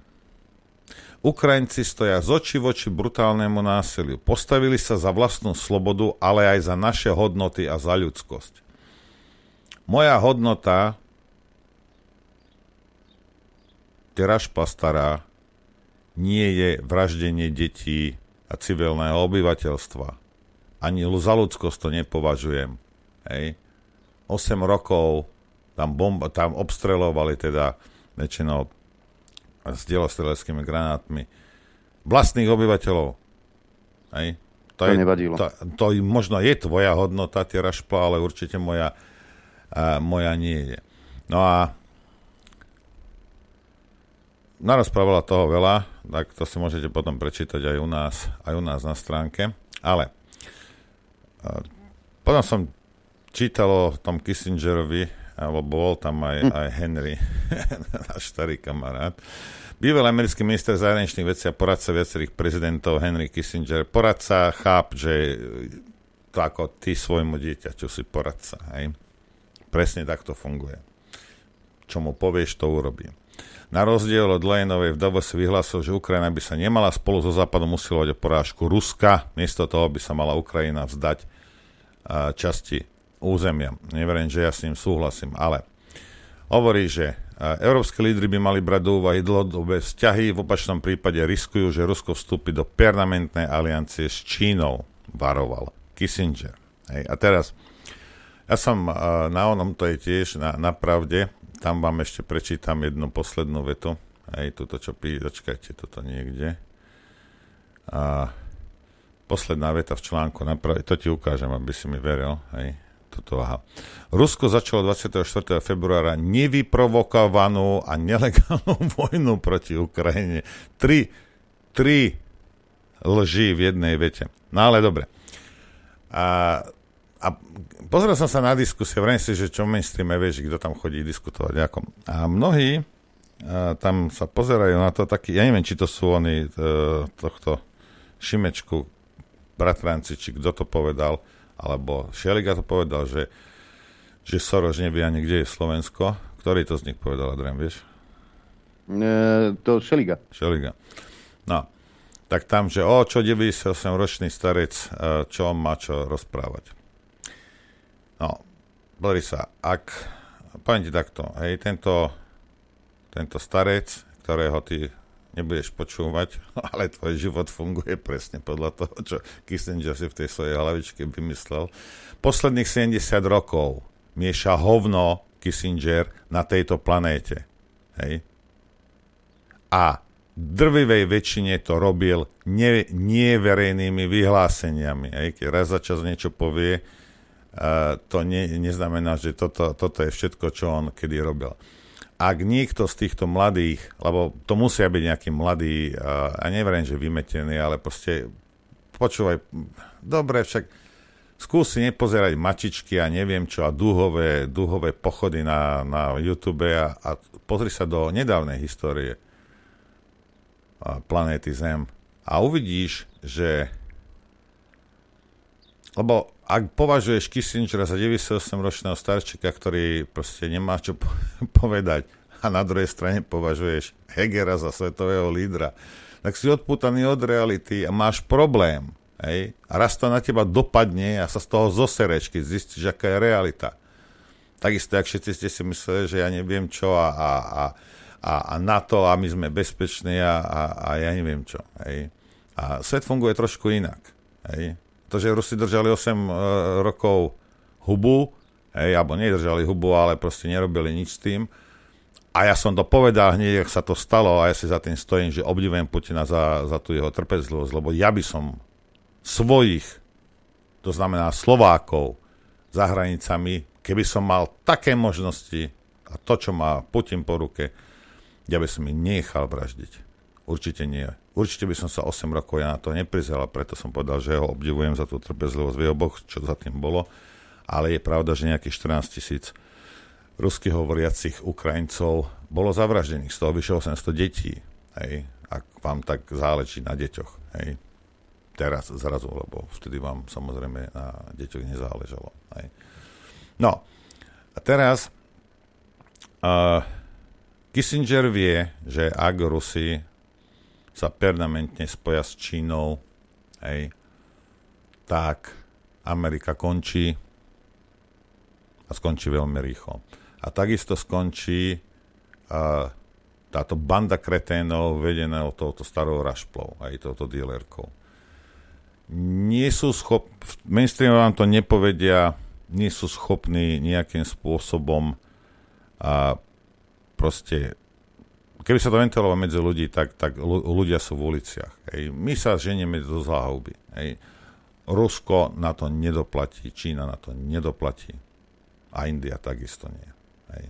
Ukrajinci stoja z oči v oči brutálnemu násiliu. Postavili sa za vlastnú slobodu, ale aj za naše hodnoty a za ľudskosť. Moja hodnota rašpa stará nie je vraždenie detí a civilného obyvateľstva. Ani za ľudskosť to nepovažujem. Hej. 8 rokov tam obstreľovali teda väčšinou s dielostreleckými granátmi vlastných obyvateľov. Hej. To nevadilo. To možno je tvoja hodnota, tie rašpa, ale určite moja nie je. No a narozprávala toho veľa, tak to si môžete potom prečítať aj u nás na stránke. Ale potom som čítal o tom Kissingerovi, alebo bol tam aj Henry, náš starý kamarát. Bývalý americký minister zahraničných vecí a poradca viacerých prezidentov Henry Kissinger. Poradca, cháp, že to ako ty svojmu dieťaťu si poradca. Hej? Presne tak to funguje. Čo mu povieš, to urobí. Na rozdiel od Lajanovej v Davose vyhlásil, že Ukrajina by sa nemala spolu so Západom usilovať o porážku Ruska, miesto toho by sa mala Ukrajina vzdať časti územia. Neverím, že ja s ním súhlasím, ale hovorí, že európske lídri by mali brať do úvahy dlhodobé vzťahy, v opačnom prípade riskujú, že Rusko vstúpi do permanentnej aliancie s Čínou, varoval Kissinger. Hej, a teraz, ja som na onom, to je tiež na Pravde, tam vám ešte prečítam jednu poslednú vetu. Hej, tuto čo píše, dočkajte, toto niekde. A posledná veta v článku napraviť, to ti ukážem, aby si mi veril. Hej, toto, aha. Rusko začalo 24. februára nevyprovokovanú a nelegálnu vojnu proti Ukrajine. Tri lži v jednej vete. No ale dobre. A pozrel som sa na diskusie, vrajím si, že čo v mainstreame vieš, kto tam chodí diskutovať, ako. A mnohí tam sa pozerajú na to taký, ja neviem, či to sú oni tohto Šimečku, bratranci, či kto to povedal, alebo Šeliga to povedal, že Soroš nevie ani, kde je Slovensko. Ktorý to z nich povedal, Adrian, vieš? To Šeliga. No. Tak tam, že čo 98-ročný starec, čo on má čo rozprávať. No, Borisa, ak poviem ti takto, hej, tento starec, ktorého ty nebudeš počúvať, ale tvoj život funguje presne podľa toho, čo Kissinger si v tej svojej hlavičke vymyslel. Posledných 70 rokov mieša hovno Kissinger na tejto planéte. Hej. A drvivej väčšine to robil neverejnými vyhláseniami. Hej. Keď raz za čas niečo povie, to neznamená, že toto je všetko, čo on kedy robil. Ak niekto z týchto mladých, lebo to musia byť nejakí mladí, a neverím, že vymetení, ale proste počúvaj, dobre, však skúsi nepozerať mačičky a neviem čo a duhové pochody na YouTube a pozri sa do nedávnej histórie planéty Zem a uvidíš, že lebo ak považuješ Kissingera za 98-ročného starčeka, ktorý proste nemá čo povedať a na druhej strane považuješ Hegera za svetového lídra, tak si odpútaný od reality a máš problém. Hej? A raz to na teba dopadne a sa z toho zosereš, keď zistíš, aká je realita. Takisto, ak všetci ste si mysleli, že ja neviem čo a a NATO a my sme bezpeční a ja neviem čo. Hej. A svet funguje trošku inak. Hej. To, že Rusi držali 8 rokov hubu, hej, alebo nedržali hubu, ale proste nerobili nič s tým. A ja som to povedal hneď, jak sa to stalo, a ja si za tým stojím, že obdivujem Putina za tú jeho trpezlivosť, lebo ja by som svojich, to znamená Slovákov, za hranicami, keby som mal také možnosti a to, čo má Putin po ruke, ja by som ich nechal vraždiť. Určite nie. Určite by som sa 8 rokov ja na to neprizal, preto som povedal, že ho obdivujem za tú trpezlivosť, vie Boh, čo za tým bolo. Ale je pravda, že nejakých 14 000 rusky hovoriacich Ukrajincov bolo zavraždených, z toho vyše 800 detí, hej, ak vám tak záleží na deťoch, hej. Teraz zrazu, lebo vtedy vám samozrejme na deťoch nezáležalo, hej. No, a teraz Kissinger vie, že ak Rusi sa permanentne spoja s Čínou, hej, tak Amerika končí a skončí veľmi rýchlo. A takisto skončí táto banda kreténov vedená touto starou rašplou, aj touto dealerkou. Nie sú schopní, mainstream vám to nepovedia, nie sú schopní nejakým spôsobom proste, keby sa to ventilovalo medzi ľudí, tak ľudia sú v uliciach. Hej. My sa ženieme do záhuby. Hej. Rusko na to nedoplatí, Čína na to nedoplatí. A India takisto nie. Hej.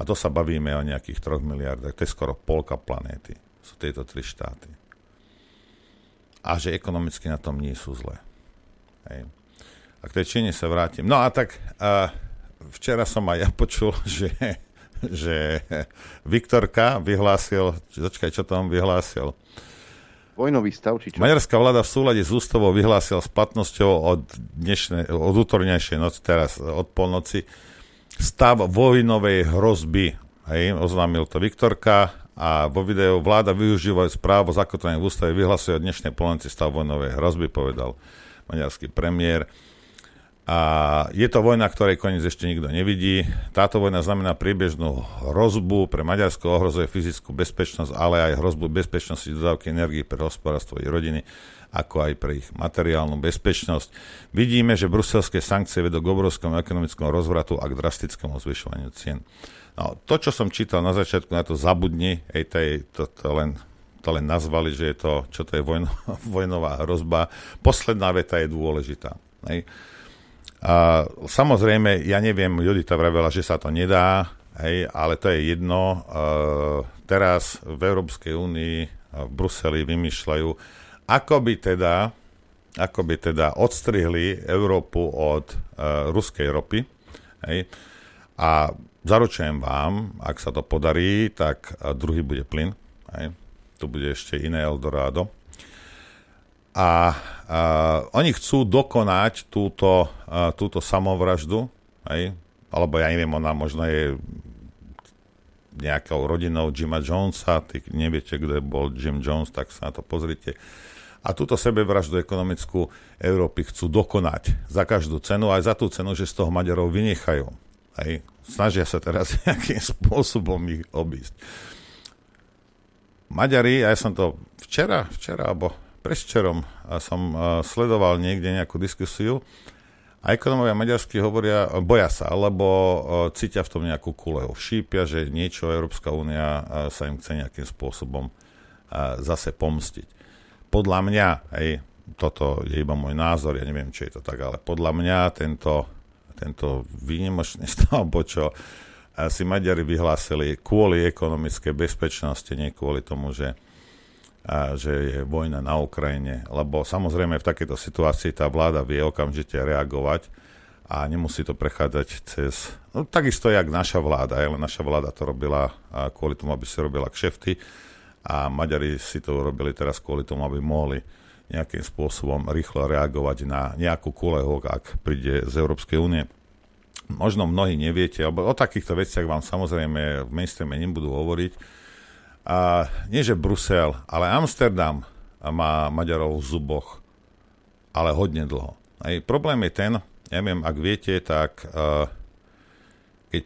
A to sa bavíme o nejakých 3 miliardách. To je skoro polka planéty. Sú tieto 3 štáty. A že ekonomicky na tom nie sú zlé. Hej. A k tej Číne sa vrátim. No a tak včera som aj ja počul, že Viktorka vyhlásil, čo tam vyhlásil? Vojnový stav, či čo? Maďarská vláda v súlade s ústavou vyhlásila s platnosťou od útornejšej noci, teraz od polnoci, stav vojnovej hrozby. Hej, oznámil to Viktorka a vo videu vláda využívajúc právo zakotvené v ústave vyhlasuje od dnešnej polnoci stav vojnovej hrozby, povedal maďarský premiér. A je to vojna, ktorej koniec ešte nikto nevidí. Táto vojna znamená priebežnú hrozbu pre Maďarsko, ohrozuje fyzickú bezpečnosť, ale aj hrozbu bezpečnosti dodávky energií pre hospodárstvo i rodiny, ako aj pre ich materiálnu bezpečnosť. Vidíme, že bruselské sankcie vedú k obrovskému ekonomickému rozvratu a k drastickému zvyšovaniu cien. No, to, čo som čítal na začiatku, na to zabudni, to len nazvali, že je to, čo to je vojnová hrozba. Posledná veta je dôležitá. Hej. A samozrejme, ja neviem, Judita vravela, že sa to nedá, hej, ale to je jedno. Teraz v Európskej únii v Bruseli vymýšľajú, ako by teda odstrihli Európu od ruskej ropy. Hej. A zaručujem vám, ak sa to podarí, tak druhý bude plyn. Hej. Tu bude ešte iné Eldorado. A oni chcú dokonať túto samovraždu, hej? Alebo ja neviem, ona možno je nejakou rodinou Jima Jonesa, neviete, kto bol Jim Jones, tak sa na to pozrite. A túto sebevraždu ekonomickú Európy chcú dokonať za každú cenu, aj za tú cenu, že z toho Maďarov vynechajú. Hej? Snažia sa teraz nejakým spôsobom ich obísť. Maďari, ja som to včera alebo prečerom som sledoval niekde nejakú diskusiu a ekonomovia maďarskí hovoria, boja sa, lebo cítia v tom nejakú kulehu. Šípia, že niečo Európska únia sa im chce nejakým spôsobom zase pomstiť. Podľa mňa, hej, toto je iba môj názor, ja neviem, či je to tak, ale podľa mňa tento výnimočný stav, čo si Maďari vyhlásili kvôli ekonomickej bezpečnosti, nie kvôli tomu, že je vojna na Ukrajine, lebo samozrejme v takejto situácii tá vláda vie okamžite reagovať a nemusí to prechádzať cez, no takisto jak naša vláda, ale naša vláda to robila kvôli tomu, aby si robila kšefty a Maďari si to urobili teraz kvôli tomu, aby mohli nejakým spôsobom rýchlo reagovať na nejakú kulehu, ak príde z Európskej únie. Možno mnohí neviete, alebo o takýchto veciach vám samozrejme v mainstreame nebudú hovoriť. A nie, že Brusel, ale Amsterdam má Maďarov v zuboch, ale hodne dlho. Aj problém je ten, neviem, ak viete, tak keď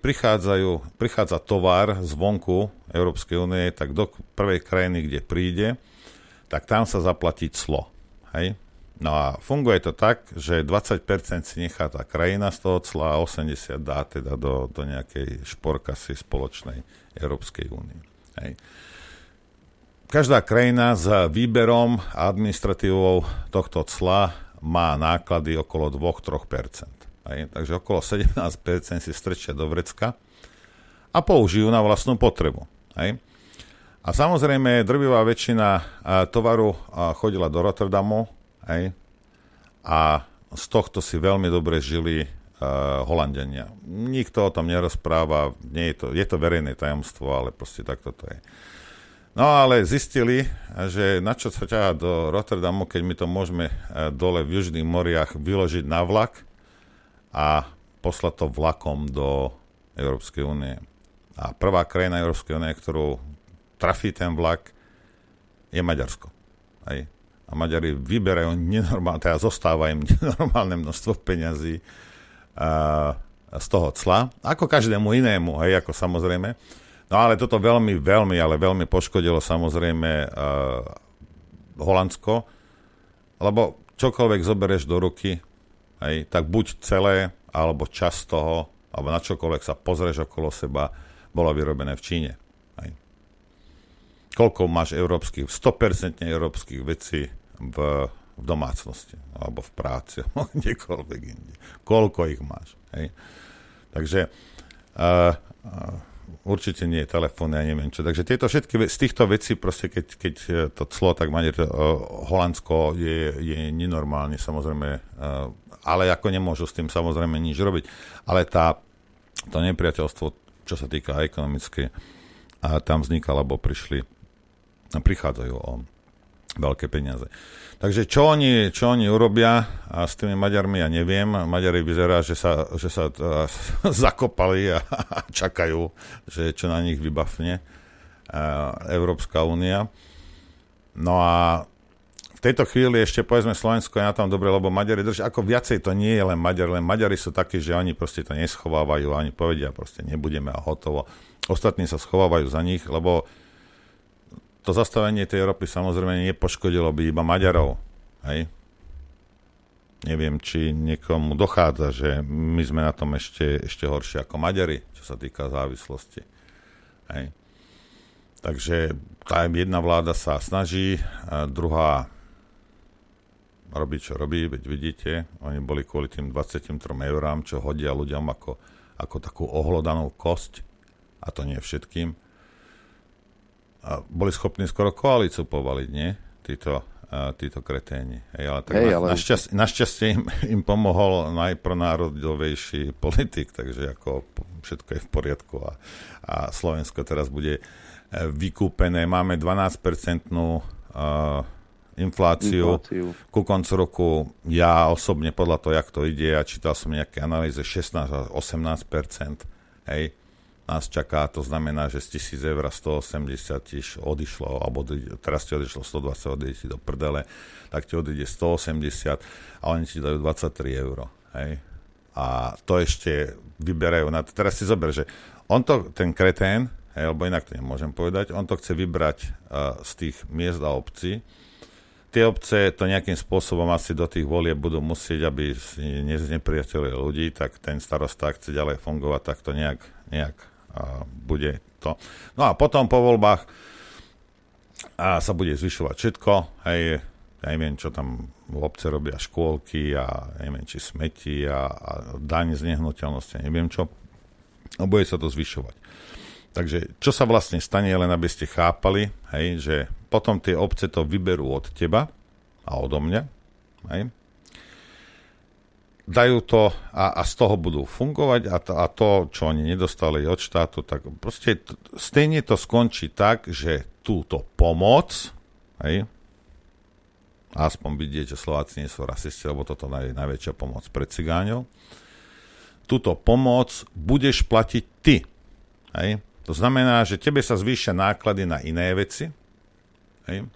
prichádza tovar zvonku Európskej únie, tak do prvej krajiny, kde príde, tak tam sa zaplatí clo. Hej? No a funguje to tak, že 20% si nechá tá krajina z toho cla a 80% dá teda do nejakej šporkasy spoločnej Európskej únie. Hej. Každá krajina s výberom a administratívou tohto cla má náklady okolo 2-3%. Hej. Takže okolo 17% si strčia do vrecka a použijú na vlastnú potrebu. Hej. A samozrejme, drvivá väčšina tovaru chodila do Rotterdamu, hej, a z tohto si veľmi dobre žili Holanďania. Nikto o tom nerozpráva, nie je to, je to verejné tajomstvo, ale proste takto to je. No ale zistili, že na čo sa ťahá do Rotterdamu, keď my to môžeme dole v Južných moriach vyložiť na vlak a poslať to vlakom do Európskej únie. A prvá krajina Európskej únie, ktorú trafí ten vlak, je Maďarsko. Hej. A Maďari vyberajú nenormálne, teda zostáva im nenormálne množstvo peňazí z toho cla, ako každému inému, hej, ako samozrejme. No ale toto veľmi, veľmi, ale veľmi poškodilo samozrejme Holandsko, lebo čokoľvek zoberieš do ruky, hej, tak buď celé, alebo časť toho, alebo na čokoľvek sa pozrieš okolo seba, bolo vyrobené v Číne. Hej. Koľko máš európskych, 100% európskych vecí v domácnosti, alebo v práci, alebo kdekoľvek inde. Koľko ich máš, hej. Takže určite nie je telefón, ja neviem čo. Takže tieto všetky, z týchto vecí proste, keď to clo, tak Holandsko je nenormálne, samozrejme, ale ako nemôžu s tým samozrejme nič robiť. Ale to nepriateľstvo, čo sa týka ekonomické, tam vznikalo, alebo prichádzajú o veľké peniaze. Takže čo oni urobia a s tými Maďarmi, ja neviem. Maďari vyzerá, že sa zakopali a čakajú, že čo na nich vybafne Európska únia. No a v tejto chvíli ešte povedzme Slovensko je na tom dobre, lebo Maďari držia. Ako viacej to nie je len Maďari, sú takí, že oni proste to neschovávajú, ani povedia proste nebudeme a hotovo. Ostatní sa schovávajú za nich, lebo to zastavenie tej ropy samozrejme nepoškodilo by iba Maďarov. Hej? Neviem, či niekomu dochádza, že my sme na tom ešte horšie ako Maďari, čo sa týka závislosti. Hej? Takže tá jedna vláda sa snaží, a druhá robí, čo robí, veď vidíte, oni boli kvôli tým 23 eurám, čo hodia ľuďom ako takú ohlodanú kosť, a to nie všetkým. A boli schopní skoro koalíciu povaliť, nie? Títo kreténi. Našťastie im pomohol najpronárodovejší politik, takže ako všetko je v poriadku a Slovensko teraz bude vykúpené. Máme 12% infláciu. Ku koncu roku ja osobne podľa toho, jak to ide, ja čítal som nejaké analýze 16-18%, hej, nás čaká, to znamená, že z 1000 eur 180 iš odišlo, alebo teraz ti odišlo 120, odíde ti do prdele, tak ti odíde 180 a oni ti dajú 23 eur. Hej? A to ešte vyberajú na to. Teraz si zober, že on to, ten kretén, hej, alebo inak to nemôžem povedať, on to chce vybrať z tých miest a obcí. Tie obce to nejakým spôsobom asi do tých volieb budú musieť, aby si nepriatelili ľudí, tak ten starosta chce ďalej fungovať, tak to nejak bude to. No a potom po voľbách sa bude zvyšovať všetko, hej, ja neviem, čo tam v obce robia, škôlky a neviem, či smeti a daň z nehnuteľnosti, neviem čo. A bude sa to zvyšovať. Takže čo sa vlastne stane, len aby ste chápali, hej, že potom tie obce to vyberú od teba a odo mňa, hej. Dajú to a z toho budú fungovať a to, čo oni nedostali od štátu, tak proste stejne to skončí tak, že túto pomoc, hej, aspoň vidieť, že Slováci nie sú rasisti, lebo toto je najväčšia pomoc pre cigáňov, túto pomoc budeš platiť ty. Hej. To znamená, že tebe sa zvýšia náklady na iné veci, hej,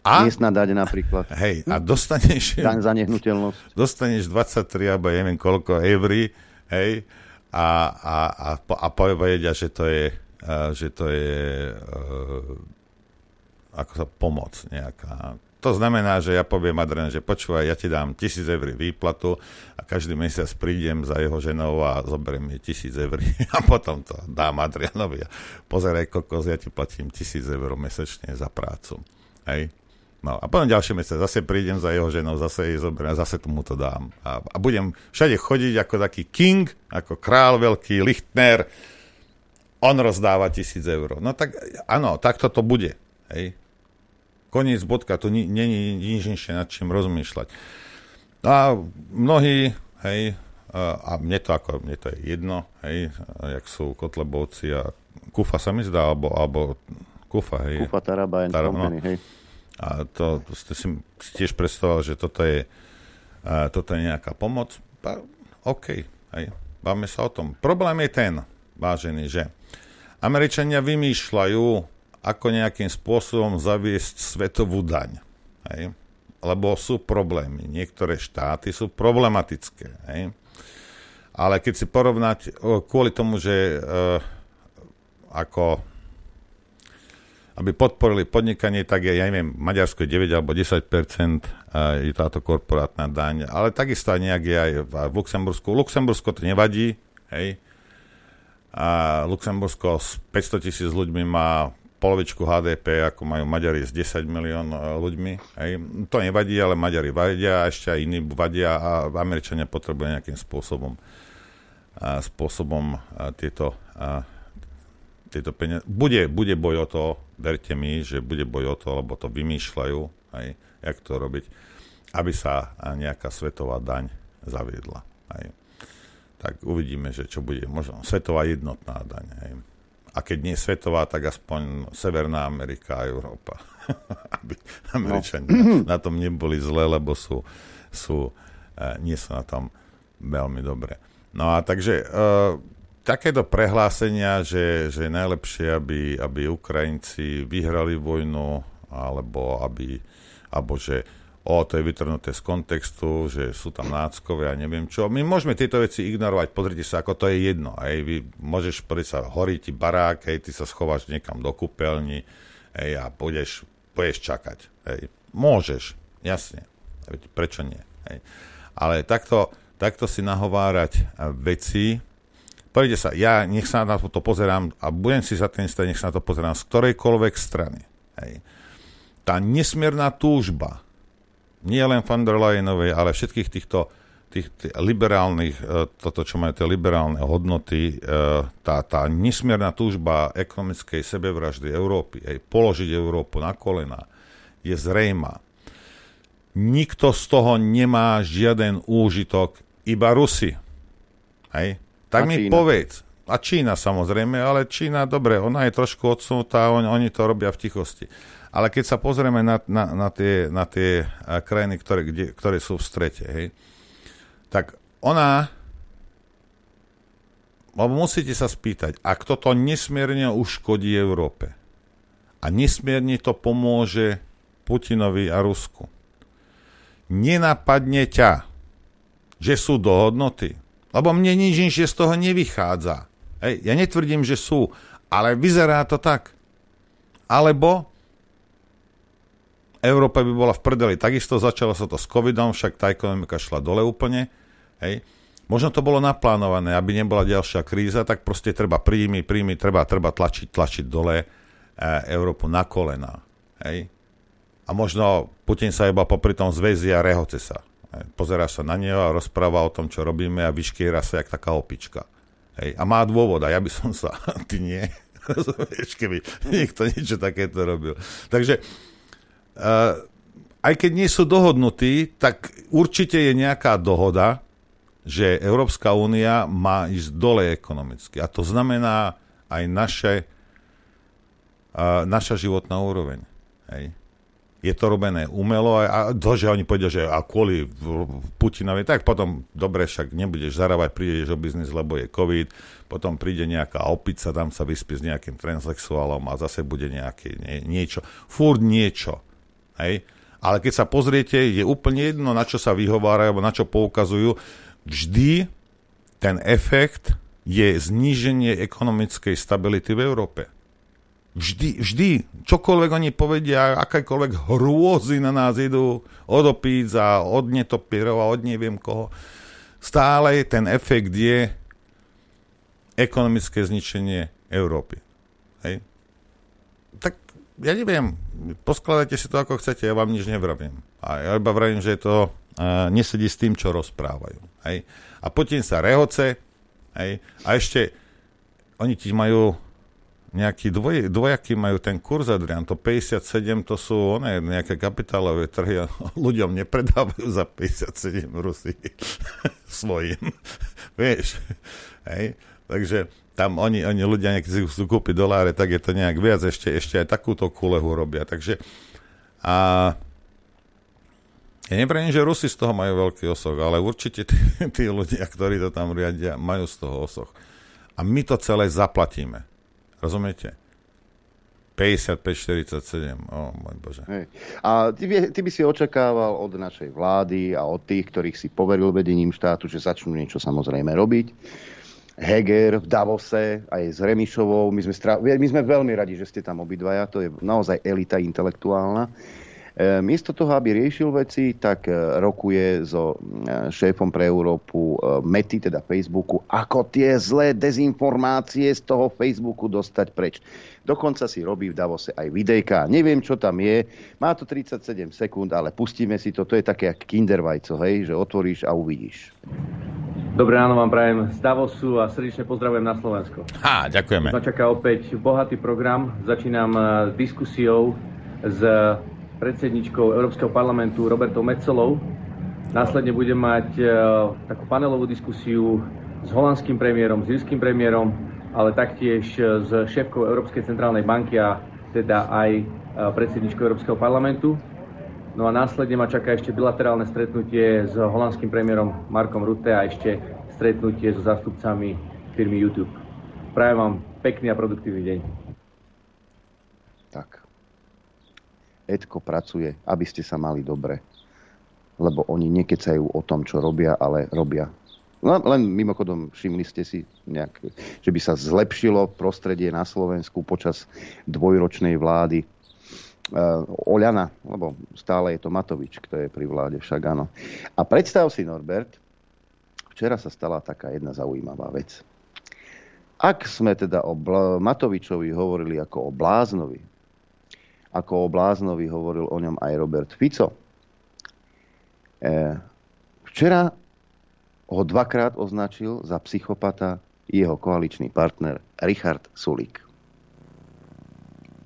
miestna daň napríklad. Hej, a dostaneš daň za nehnuteľnosť. Dostaneš 23 alebo neviem koľko eur, hej, a povedia, že to je že to je ako sa pomoc nejaká. To znamená, že ja poviem Adrian, že počúvaj, ja ti dám 1,000 eur výplatu a každý mesiac prídem za jeho ženou a zoberiem jej 1,000 eur a potom to dám Adrianovi. Pozeraj, kokos, ja ti platím 1,000 eur mesačne za prácu. Hej? No a potom ďalší mesiac zase prídem za jeho ženou, zase jej zoberiem, zase tomu to dám. A budem všade chodiť ako taký king, ako král veľký, Lichtner. On rozdáva 1,000 eur. No tak áno, tak toto bude. Hej. Koniec bodka, tu není nič inšie nad čím rozmýšľať. No a mnohí, hej, a mne to je jedno, hej, jak sú Kotlebovci a Kufa sa mi zdá, alebo Kufa, hej. Kufa, Taraba and Company, hej. A to si tiež predstavoval, že toto je nejaká pomoc. OK, hej, bavme sa o tom. Problém je ten, vážený, že Američania vymýšľajú, ako nejakým spôsobom zaviesť svetovú daň. Hej? Lebo sú problémy. Niektoré štáty sú problematické. Hej? Ale keď si porovnať, kvôli tomu, že aby podporili podnikanie, tak je, ja neviem, Maďarsko je 9 alebo 10% je táto korporátna daň. Ale takisto nejak je aj v Luxembursku. Luxembursko to nevadí, hej? A Luxembursko s 500,000 ľuďmi má polovičku HDP, ako majú Maďari s 10 milión ľuďmi. Hej. To nevadí, ale Maďari vadia, ešte aj iní vadia a Američania potrebujú nejakým spôsobom tieto peniaze. Bude boj o to, verte mi, že bude boj o to, lebo to vymýšľajú, hej, jak to robiť, aby sa nejaká svetová daň zaviedla. Hej. Tak uvidíme, že čo bude. Možno svetová jednotná daň. Hej. A keď nie svetová, tak aspoň Severná Amerika a Európa. Aby Američania na tom neboli zle, lebo nie sú na tom veľmi dobre. No a takže takéto prehlásenia, že najlepšie, aby Ukrajinci vyhrali vojnu, alebo že to je vytrhnuté z kontextu, že sú tam náckové a neviem čo. My môžeme tieto veci ignorovať, pozrite sa, ako to je jedno. Hej. Vy môžeš, horí ti barák, hej, ty sa schováš niekam do kúpeľni, hej, a budeš čakať. Hej. Môžeš, jasne, prečo nie. Hej. Ale takto si nahovárať veci. Pozrite sa, ja nech sa na to pozerám a budem si za ten stať, nech sa na to pozerám z ktorejkoľvek strany. Hej. Tá nesmierna túžba, nie len van der Leyenovej, ale všetkých tých liberálnych, toto, čo majú tie liberálne hodnoty, tá nesmierna túžba ekonomickej sebevraždy Európy, hej, položiť Európu na kolená, je zrejmá. Nikto z toho nemá žiaden úžitok, iba Rusi. Hej? Tak mi povedz. A Čína samozrejme, ale Čína, dobre, ona je trošku odsunutá, oni to robia v tichosti. Ale keď sa pozrieme na tie krajiny, ktoré sú v strete, hej, tak musíte sa spýtať, ak toto nesmierne uškodí Európe a nesmierne to pomôže Putinovi a Rusku, nenapadne ťa, že sú dohodnuty, lebo mne nič inšie z toho nevychádza. Hej, ja netvrdím, že sú, ale vyzerá to tak. Alebo Európa by bola v prdeli. Takisto začalo sa to s covidom, však tá ekonomika šla dole úplne. Hej. Možno to bolo naplánované, aby nebola ďalšia kríza, tak proste treba príjmy, treba tlačiť dole Európu na kolená. Hej. A možno Putin sa iba popri tom zväzí a rehoce sa. Hej. Pozerá sa na neho a rozpráva o tom, čo robíme a vyškýra sa jak taká opička. Hej. A má dôvod, a ja by som sa... Ty nie. Rozumieš, keby niekto niečo takéto robil. Takže... aj keď nie sú dohodnutí, tak určite je nejaká dohoda, že Európska únia má ísť dole ekonomicky. A to znamená aj naša životná úroveň. Hej. Je to robené umelo a to, že oni povedia, že a kvôli Putinovi, tak potom dobre, však nebudeš zarábať, prídeš o biznis, lebo je COVID, potom príde nejaká opica, tam sa vyspí s nejakým transsexuálom a zase bude nejaké niečo. Furt niečo. Hej. Ale keď sa pozriete, je úplne jedno, na čo sa vyhovárajú, alebo na čo poukazujú. Vždy ten efekt je zníženie ekonomickej stability v Európe. Vždy, čokoľvek oni povedia, akékoľvek hrôzy na nás idú od opíc a od netopierov a od neviem koho, stále ten efekt je ekonomické zničenie Európy. Hej? Tak ja neviem, poskladajte si to ako chcete, ja vám nič nevravím. A ja iba vravím, že to nesedí s tým, čo rozprávajú. Hej? A potom sa rehoce, hej? A ešte oni ti majú nejaký dvojaký majú ten kurz, Adrián, to 57, to sú nejaké kapitálové trhy a ľuďom nepredávajú za 57 Rusy svojim. Vieš? Hej? Takže tam oni ľudia niekedy sú kúpiť doláre, tak je to nejak viac, ešte aj takúto kulehu robia. Takže ja nevrajím, že Rusi z toho majú veľký osoch, ale určite tí ľudia, ktorí to tam riadia, majú z toho osoch. A my to celé zaplatíme. Rozumiete? 55-47, o môj Bože. Hej. A ty by si očakával od našej vlády a od tých, ktorých si poveril vedením štátu, že začnú niečo samozrejme robiť. Heger v Davose aj s Remišovou, my sme veľmi radi, že ste tam obidvaja, to je naozaj elita intelektuálna. Miesto toho, aby riešil veci, tak rokuje so šéfom pre Európu Mety, teda Facebooku, ako tie zlé dezinformácie z toho Facebooku dostať preč. Dokonca si robí v Davose aj videjka. Neviem, čo tam je. Má to 37 sekúnd, ale pustíme si to. To je také jak kindervajco, hej, že otvoríš a uvidíš. Dobré ráno vám prajem z Davosu a srdečne pozdravujem na Slovensko. Ďakujeme. Začaká opäť bohatý program. Začínam s diskusiou s predsedničkou Európskeho parlamentu Robertou Metzelou. Následne budem mať takú panelovú diskusiu s holandským premiérom, s írskym premiérom, ale taktiež s šéfkou Európskej centrálnej banky a teda aj predsedničkou Európskeho parlamentu. No a následne ma čaká ešte bilaterálne stretnutie s holandským premiérom Markom Rutte a ešte stretnutie so zástupcami firmy YouTube. Prajem vám pekný a produktívny deň. Tak. Edko pracuje, aby ste sa mali dobre. Lebo oni nekecajú o tom, čo robia, ale robia. Len mimochodom, všimli ste si nejak, že by sa zlepšilo prostredie na Slovensku počas dvojročnej vlády Oľana, lebo stále je to Matovič, kto je pri vláde, však áno. A predstav si, Norbert, včera sa stala taká jedna zaujímavá vec. Ak sme teda o Matovičovi hovorili ako o bláznovi, hovoril o ňom aj Robert Fico. Včera ho dvakrát označil za psychopata jeho koaličný partner Richard Sulík.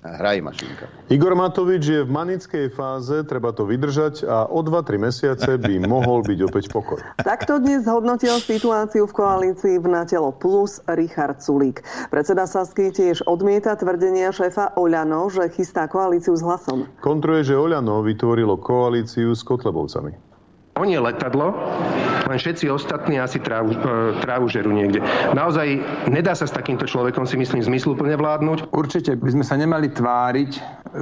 Hraj, mašinka. Igor Matovič je v manickej fáze, treba to vydržať a o 2-3 mesiace by mohol byť opäť pokoj. Takto dnes hodnotil situáciu v koalícii v Na telo plus Richard Sulík. Predseda Sasky tiež odmieta tvrdenia šéfa Oľano, že chystá koalíciu s Hlasom. Kontruje, že Oľano vytvorilo koalíciu s Kotlebovcami. On je letadlo, len všetci ostatní asi trávu žerú niekde. Naozaj nedá sa s takýmto človekom, si myslím, zmysluplne vládnuť. Určite by sme sa nemali tváriť,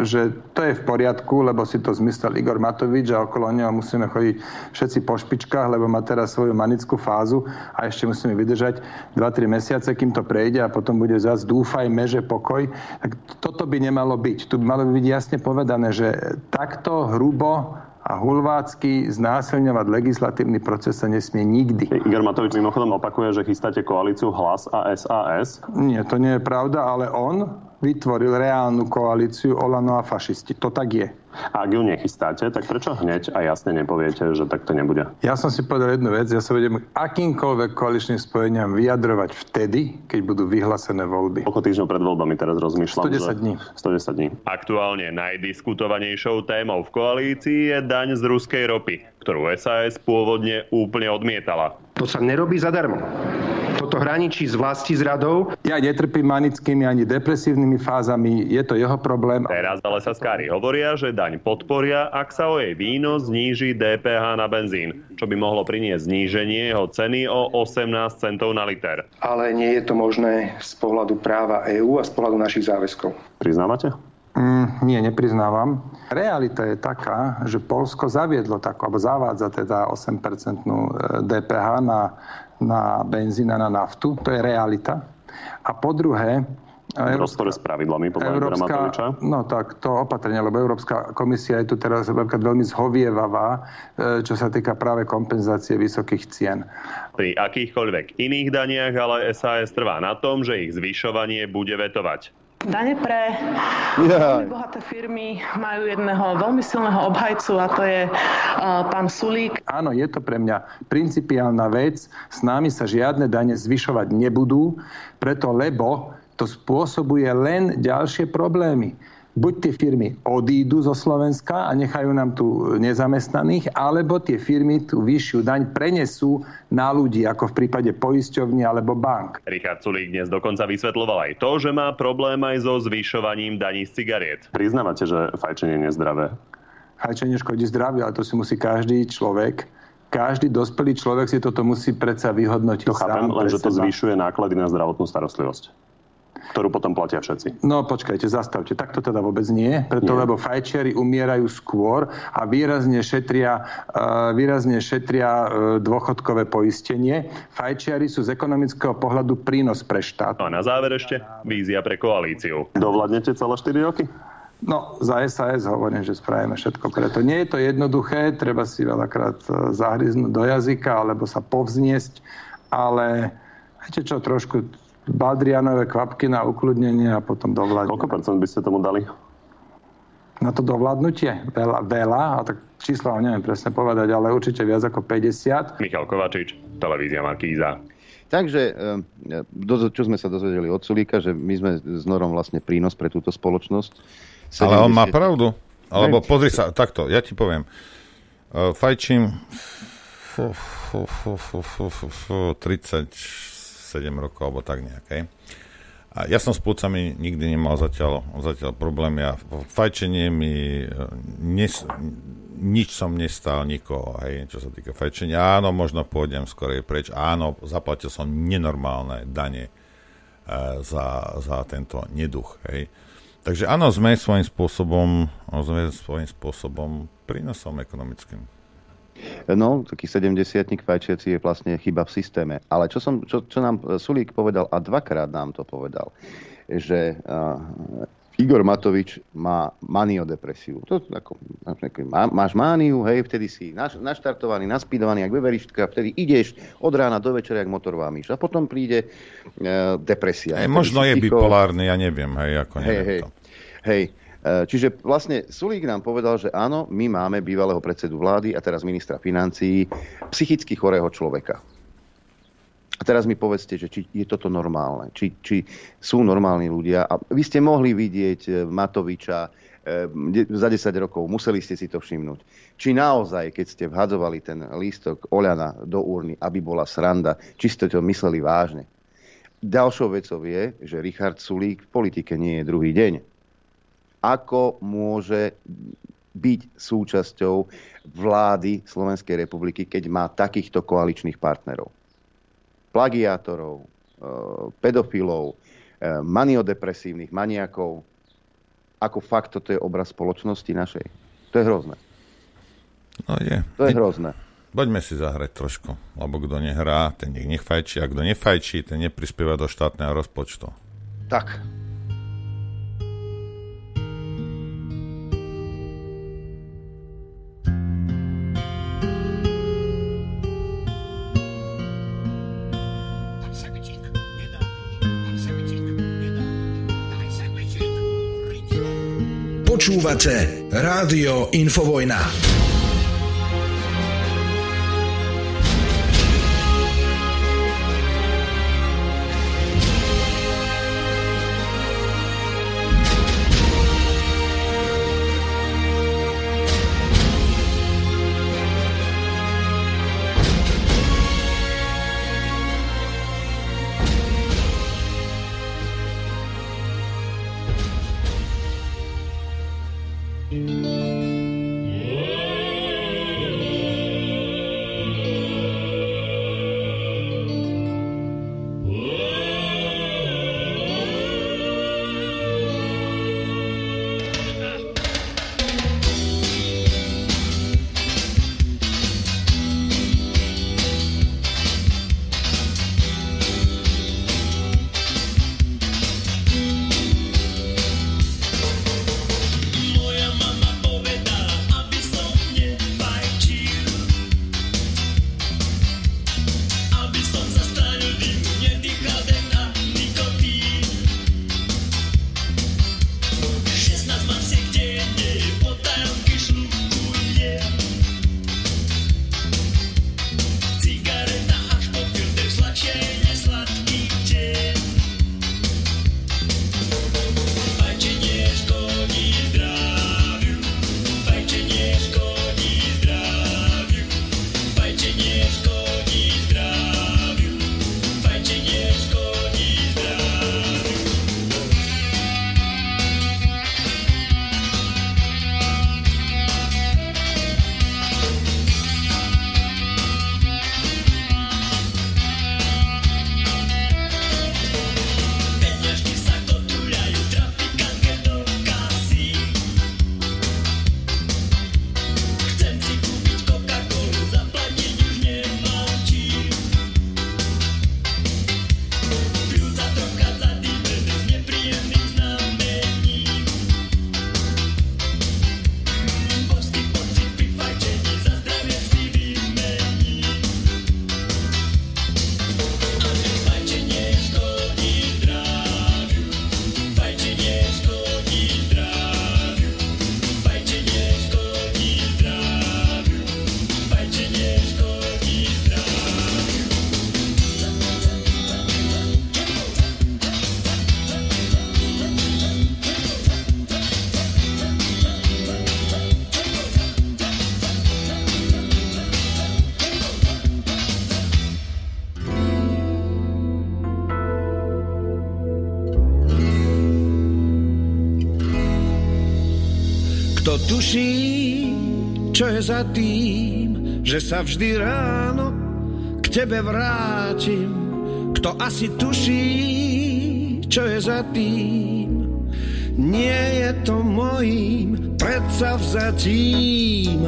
že to je v poriadku, lebo si to zmyslel Igor Matovič a okolo neho musíme chodiť všetci po špičkách, lebo má teraz svoju manickú fázu a ešte musíme vydržať 2-3 mesiace, kým to prejde a potom bude zás dúfajme, že pokoj. Tak toto by nemalo byť. Tu by malo byť jasne povedané, že takto hrubo a hulvácky znásilňovať legislatívny proces sa nesmie nikdy. Igor Matovič mimochodom opakuje, že chystáte koalíciu Hlas a SAS. Nie, to nie je pravda, ale on vytvoril reálnu koalíciu Olano a fašisti. To tak je. A ak ju nechystáte, tak prečo hneď a jasne nepoviete, že tak to nebude? Ja som si povedal jednu vec, ja sa budem akýmkoľvek koaličným spojeniam vyjadrovať vtedy, keď budú vyhlásené voľby. Koľko týždňov pred voľbami teraz rozmýšľam? 110 dní. Aktuálne najdiskutovanejšou témou v koalícii je daň z ruskej ropy, ktorú SAS pôvodne úplne odmietala. To sa nerobí zadarmo. Toto hraničí s vlastizradou. Ja netrpím manickými ani depresívnymi fázami, je to jeho problém. Teraz ale saskári hovoria, že daň podporia, ak sa o jej výnos zníži DPH na benzín, čo by mohlo priniesť zníženie jeho ceny o 18 centov na liter. Ale nie je to možné z pohľadu práva EÚ a z pohľadu našich záväzkov. Priznávate? Nie, nepriznávam. Realita je taká, že Poľsko zaviedlo takú, alebo zavádza teda 8% DPH na benzín a na naftu. To je realita. A po druhé, v rozpore s pravidlami podľa Igora Matoviča? No tak to opatrenie, lebo Európska komisia je tu teraz veľmi zhovievavá, čo sa týka práve kompenzácie vysokých cien. Pri akýchkoľvek iných daniach ale SAS trvá na tom, že ich zvyšovanie bude vetovať. Dane pre bohaté firmy majú jedného veľmi silného obhajcu a to je pán Sulík. Áno, je to pre mňa principiálna vec. S nami sa žiadne dane zvyšovať nebudú, preto lebo to spôsobuje len ďalšie problémy. Buď tie firmy odídu zo Slovenska a nechajú nám tu nezamestnaných, alebo tie firmy tú vyššiu daň prenesú na ľudí, ako v prípade poisťovní alebo bank. Richard Sulík dnes dokonca vysvetľoval aj to, že má problém aj so zvyšovaním daní z cigariet. Priznávate, že fajčenie je nezdravé? Fajčenie škodí zdraviu, ale to si musí každý človek. Každý dospelý človek si toto musí predsa vyhodnotiť. To chápem, lenže to zvyšuje náklady na zdravotnú starostlivosť, ktorú potom platia všetci. No počkajte, zastavte. Tak to teda vôbec nie, preto lebo fajčiari umierajú skôr a výrazne šetria dôchodkové poistenie. Fajčiari sú z ekonomického pohľadu prínos pre štát. A na záver ešte vízia pre koalíciu. Dovládnete celé 4 roky? No, za SAS hovorím, že spravíme všetko preto. Nie je to jednoduché, treba si veľakrát zahryznúť do jazyka alebo sa povzniesť, ale viete čo, trošku Badrianové kvapky na ukľudnenie a potom dovládnutie. Koľko percent by ste tomu dali? Na to dovládnutie? Veľa, a tak čísla neviem presne povedať, ale určite viac ako 50. Michal Kovačič, televízia Markíza. Takže, čo sme sa dozvedeli od Sulíka, že my sme s Norom vlastne prínos pre túto spoločnosť. Ale on má pravdu. Alebo pozri sa, takto, ja ti poviem. Fajčím 37 rokov, alebo tak nejaké. A ja som s plúcami nikdy nemal zatiaľ problémy a fajčenie mi nič som nestál nikoho, hej, čo sa týka fajčenia. Áno, možno pôjdem skorej preč. Áno, zaplatil som nenormálne dane za tento neduch, hej. Takže áno, sme svojím spôsobom prínosom ekonomickým. No, taký 70-tník fajčiaci je vlastne chyba v systéme. Ale čo nám Sulík povedal, a dvakrát nám to povedal, že Igor Matovič má maniodepresiu. To ako, máš mániu, hej, vtedy si naštartovaný, naspídovaný, jak beverička, vtedy ideš od rána do večera, jak motor vámiš. A potom príde depresia. Možno je bipolárny, ja neviem, hej, ako neviem to. Hej. Čiže vlastne Sulík nám povedal, že áno, my máme bývalého predsedu vlády a teraz ministra financií, psychicky chorého človeka. A teraz mi povedzte, že či je toto normálne, či sú normálni ľudia. A vy ste mohli vidieť Matoviča za 10 rokov, museli ste si to všimnúť. Či naozaj, keď ste vhadzovali ten lístok Oľana do urny, aby bola sranda, či ste to mysleli vážne. Ďalšou vecou je, že Richard Sulík v politike nie je druhý deň. Ako môže byť súčasťou vlády Slovenskej republiky, keď má takýchto koaličných partnerov? Plagiátorov, pedofilov, maniodepresívnych maniakov. Ako fakt toto je obraz spoločnosti našej? To je hrozné. No je. To je hrozné. Poďme si zahrať trošku, lebo kto nehrá, ten nech nefajčí. A kto nefajčí, ten neprispieva do štátneho rozpočtu. Tak. Počúvate Rádio Infovojna. Yeah. tuší, čo je za tým, že sa vždy ráno k tebe vrátim. Kto asi tuší, čo je za tým, nie je to mojím predsa vzatím.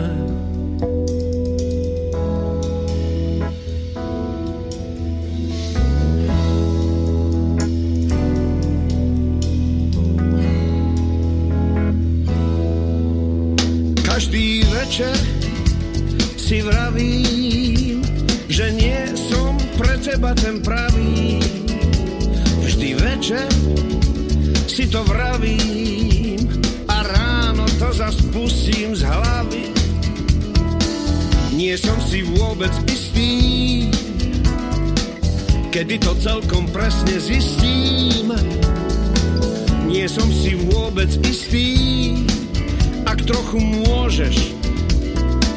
Každý večer si vravím, že nie som pre teba ten pravý. Vždy večer si to vravím a ráno to zas pustím z hlavy. Nie som si vôbec istý, kedy to celkom presne zistím. Nie som si vôbec istý. Ak trochu môžeš,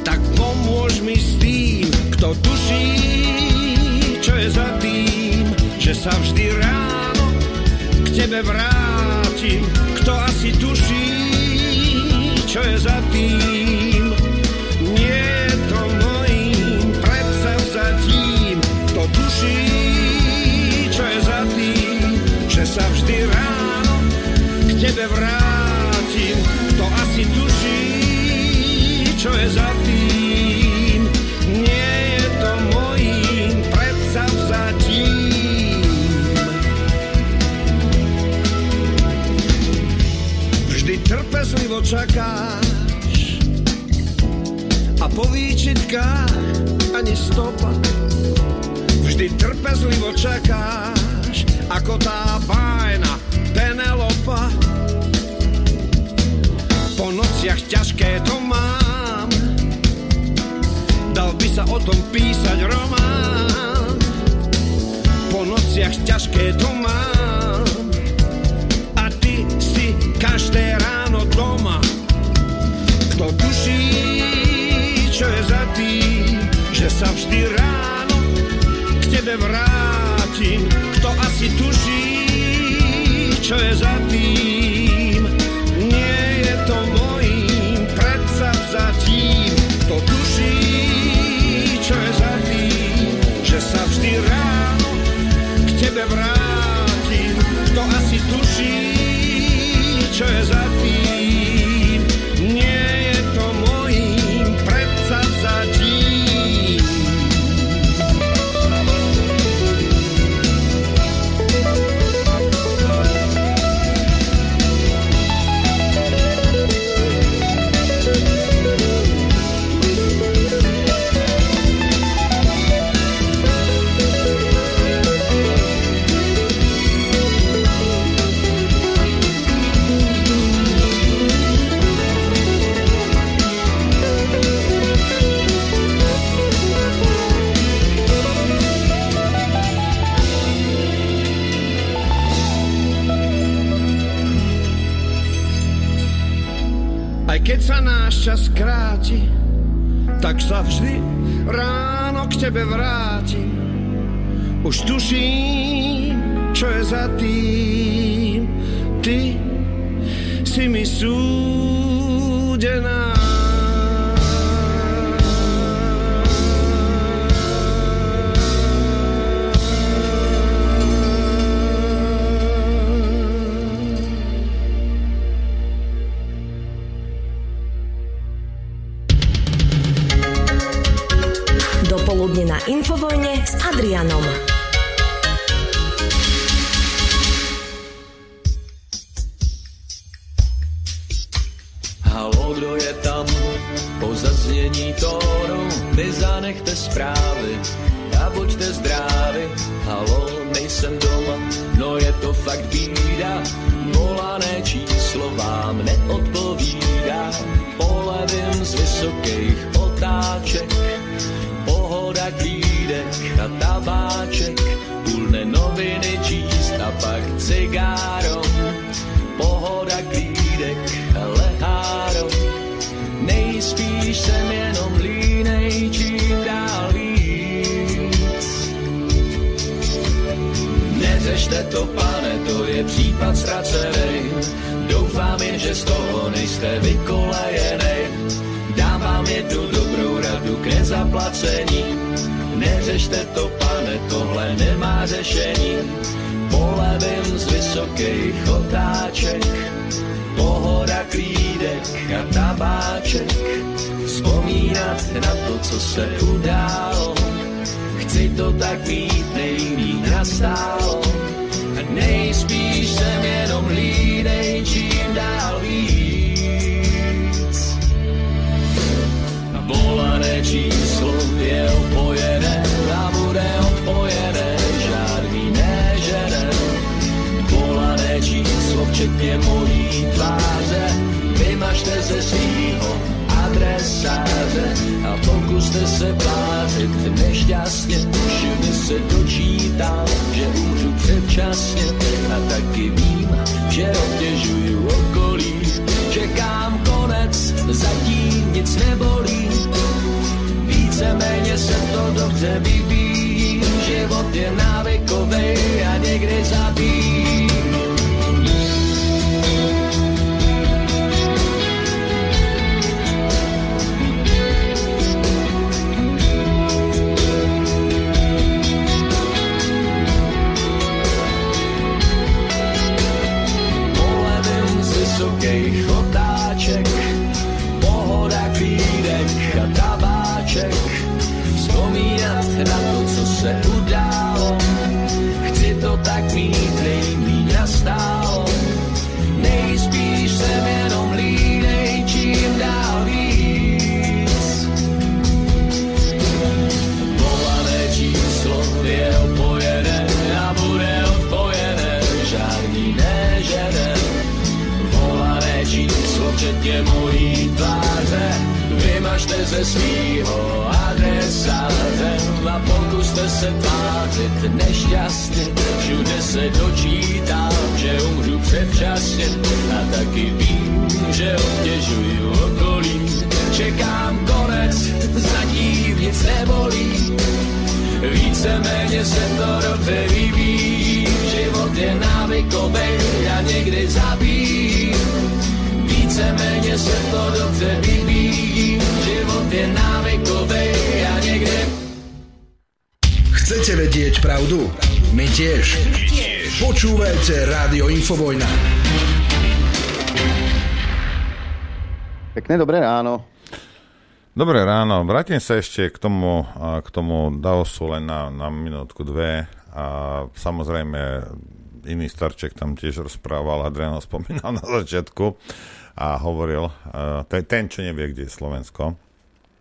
tak pomôž mi s tým. Kto tuší, čo je za tým, že sa vždy ráno k tebe vrátim. Kto asi tuší, čo je za tým, nie je to mojím predsa vzatím. Kto tuší, čo je za tým, že sa vždy ráno k tebe vrátim. To asi tuší, čo je za tým, nie je to mojím predsa vzatím. Vždy trpezlivo čakáš a po výčitkách ani stopa. Vždy trpezlivo čakáš ako tá bájna Penelopa. Po nociach ťažké to mám, dal by sa o tom písať román. Po nociach ťažké to mám a ty si každé ráno doma. Kto tuší, čo je za tým, že sa vždy ráno k tebe vrátim. Kto asi tuší, čo je za tým, nie je to mojím predsa vzatím. To tuší, čo je za tým, že sa vždy ráno k tebe vrátim. To asi tuší, čo je za tým, nie je to mojím predsa vzatím. Keď sa náš čas kráti, tak sa vždy ráno k tebe vrátim. Už tuším, čo je za tým, ty si mi súdená. Na Infovojne s Adrianom. Haló, kdo je tam? Po zaznění tónu nezanechte zprávy a buďte zdraví. Haló, nejsem doma, no je to fakt bída. Volané číslo vám neodpovídá. Polevím z vysokých otáček, pohoda klídek a tabáček, půlne noviny číst a pak cigáro. Pohoda klídek a leháro, nejspíš jsem jenom línej, čím dál víc. Neřešte to, pane, to je případ ztracený. Doufám, doufám jen, že z toho nejste vykolejenej. Dám vám jednu dobrou radu k nezaplacení. Neřešte to, pane, tohle nemá řešení. Polevím z vysokých otáček, pohoda klídek a tabáček. Vzpomínat na to, co se událo, chci to tak mít, nejmít nastálo. Nejspíš jsem jenom hlídej, čím dál víc. A volané číslo je opojené a bude odpojené, žádný nežene. Volané číslo včetně mojí tváře vymažte ze svýho adresáře a pokuste se plácit nešťastně. Už mi se dočítám, že umřu předčasně a taky vím, že obtěžuju okolí. Čekám konec, zatím nic nebolí, víceméně se to dobře vyvíjí. Život je návykovej a někdy zabíjí. Vysokých otáček, pohoda klídek a tabáček. Vzpomínat na to, co se událo, chci to tak mít, nejmíň nastálo. Nejspíš jsem jenom línej, čím dál víc. Volané číslo je opojené a bude odpojené, žádný nežene. Číslo včetně mojí tváře vymažte ze svýho adresáře a pokuste se pářit nešťastně. Všude se dočítám, že umřu předčasně a taky vím, že obtěžuju okolí. Čekám konec, zatím nic nebolí, víceméně se to dobře vyvíjí. Život je návykovej a někdy zabíjí, víceméně se to dobře vyvíjí. Život je návykovej a niekde. Chcete vedieť pravdu? My tiež. Počúvajte Rádio Infovojna. Pekné dobré ráno. Dobré ráno. Vrátim sa ešte k tomu Davosu len na minútku dve. A samozrejme iný starček tam tiež rozprával, Adriano spomínal na začiatku. A hovoril, ten, čo nevie, kde je Slovensko.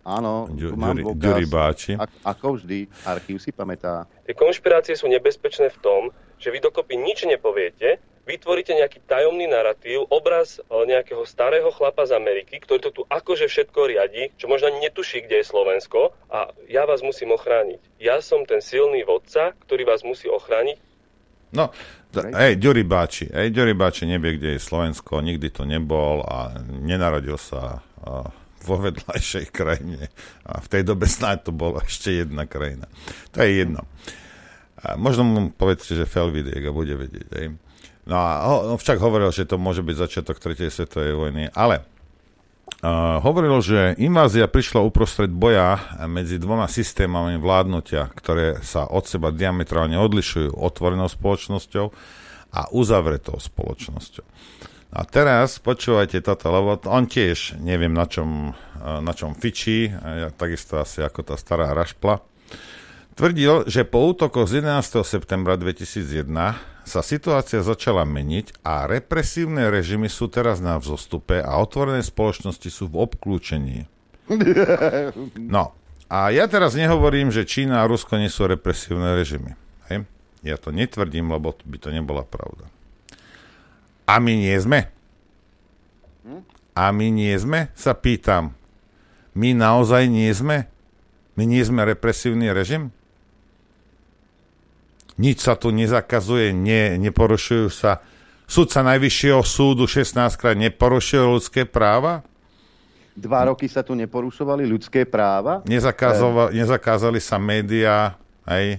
Áno, tu mám dôkaz, ako vždy, archív si pamätá. Tie konšpirácie sú nebezpečné v tom, že vy dokopy nič nepoviete, vytvoríte nejaký tajomný narratív, obraz nejakého starého chlapa z Ameriky, ktorý to tu akože všetko riadi, čo možno ani netuší, kde je Slovensko, a ja vás musím ochrániť. Ja som ten silný vodca, ktorý vás musí ochrániť. No, Ďuri Báči nevie, kde je Slovensko, nikdy to nebol a nenarodil sa vo vedľajšej krajine. A v tej dobe snáď to bola ešte jedna krajina. To je jedno. A možno mu povedzte, že Felvidiek a bude vedieť. Hej. No a on však hovoril, že to môže byť začiatok 3. svetovej vojny, ale hovoril, že invázia prišla uprostred boja medzi dvoma systémami vládnutia, ktoré sa od seba diametrálne odlišujú, otvorenou spoločnosťou a uzavretou spoločnosťou. A teraz počúvajte toto, lebo on tiež neviem, na čom fičí, takisto asi ako tá stará rašpla. Tvrdil, že po útokoch z 11. septembra 2001 sa situácia začala meniť a represívne režimy sú teraz na vzostupe a otvorené spoločnosti sú v obklúčení. No, a ja teraz nehovorím, že Čína a Rusko nie sú represívne režimy. Hej? Ja to netvrdím, lebo by to nebola pravda. A my nie sme. A my nie sme, sa pýtam. My naozaj nie sme? My nie sme represívny režim? Nič sa tu nezakazuje, neporušujú sa. Sudca najvyššieho súdu 16-krát neporušil ľudské práva? 2 roky sa tu neporušovali ľudské práva? Nezakázali sa médiá, aj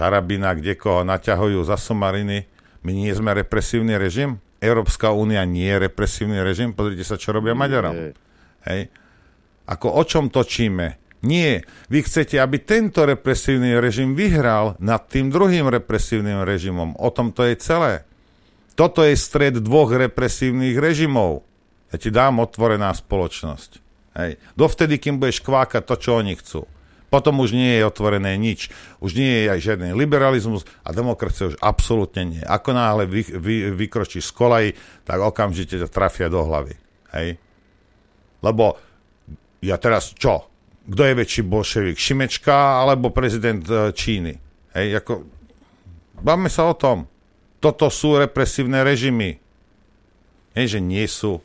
Harabina, kde koho naťahujú za somariny. My nie sme represívny režim? Európska únia nie je represívny režim, pozrite sa, čo robia Maďarom. Hej. Ako o čom točíme? Nie. Vy chcete, aby tento represívny režim vyhral nad tým druhým represívnym režimom. O tom to je celé. Toto je stred dvoch represívnych režimov. Ja ti dám otvorená spoločnosť. Hej. Dovtedy, kým budeš kvákať to, čo oni chcú. Potom už nie je otvorené nič. Už nie je aj žiadny liberalizmus a demokracia už absolútne nie. Ako náhle vykročíš z kolají, tak okamžite ťa trafia do hlavy. Hej? Lebo ja teraz čo? Kto je väčší bolševik? Šimečka alebo prezident Číny? Hej? Ako... Bavme sa o tom. Toto sú represívne režimy. Hej, že nie sú.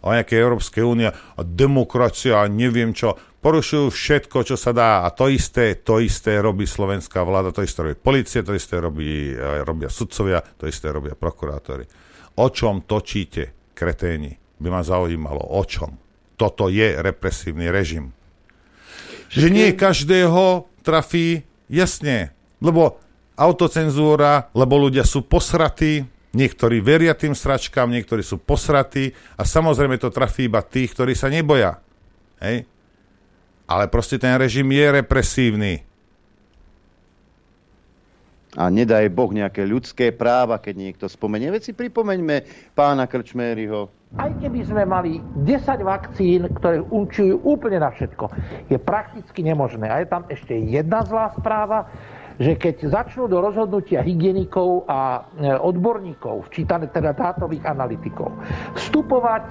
O nejaké Európskej únie a demokracia a neviem čo. Porušujú všetko, čo sa dá. A to isté robí slovenská vláda, to isté robí polícia, to isté robia sudcovia, to isté robia prokurátori. O čom točíte, kreténi? By ma zaujímalo, o čom? Toto je represívny režim. Že nie každého trafí, jasne, lebo autocenzúra, lebo ľudia sú posratí, niektorí veria tým sračkám, niektorí sú posratí a samozrejme to trafí iba tých, ktorí sa neboja. Hej? Ale proste ten režim je represívny. A nedaj Boh nejaké ľudské práva, keď niekto spomenie. Veď si pripomeňme pána Krčmériho. Aj keby sme mali 10 vakcín, ktoré účinkujú úplne na všetko, je prakticky nemožné. A je tam ešte jedna zlá správa, že keď začnú do rozhodnutia hygienikov a odborníkov, včítane teda dátových analytikov, vstupovať...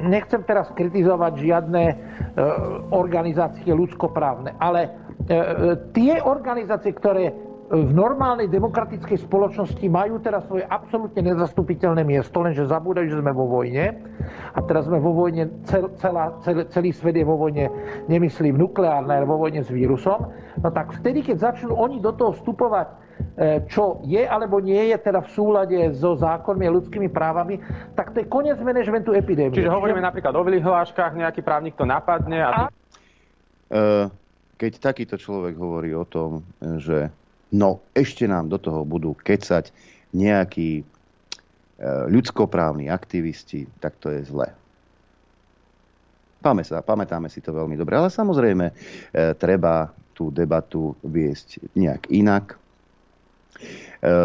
Nechcem teraz kritizovať žiadne organizácie ľudskoprávne, ale tie organizácie, ktoré v normálnej demokratickej spoločnosti majú teraz svoje absolútne nezastupiteľné miesto, lenže zabúdajú, že sme vo vojne a teraz sme vo vojne, celý svet je vo vojne, nemyslím nukleárne, ale vo vojne s vírusom, no tak vtedy, keď začnú oni do toho vstupovať, čo je alebo nie je teda v súlade so zákonmi a ľudskými právami, tak to je koniec manažmentu epidémie. Čiže hovoríme napríklad o vyhláškach, nejaký právnik to napadne. Keď takýto človek hovorí o tom, že no ešte nám do toho budú kecať nejakí ľudskoprávni aktivisti, tak to je zle. Pamätáme si to veľmi dobre, ale samozrejme treba tú debatu viesť nejak inak.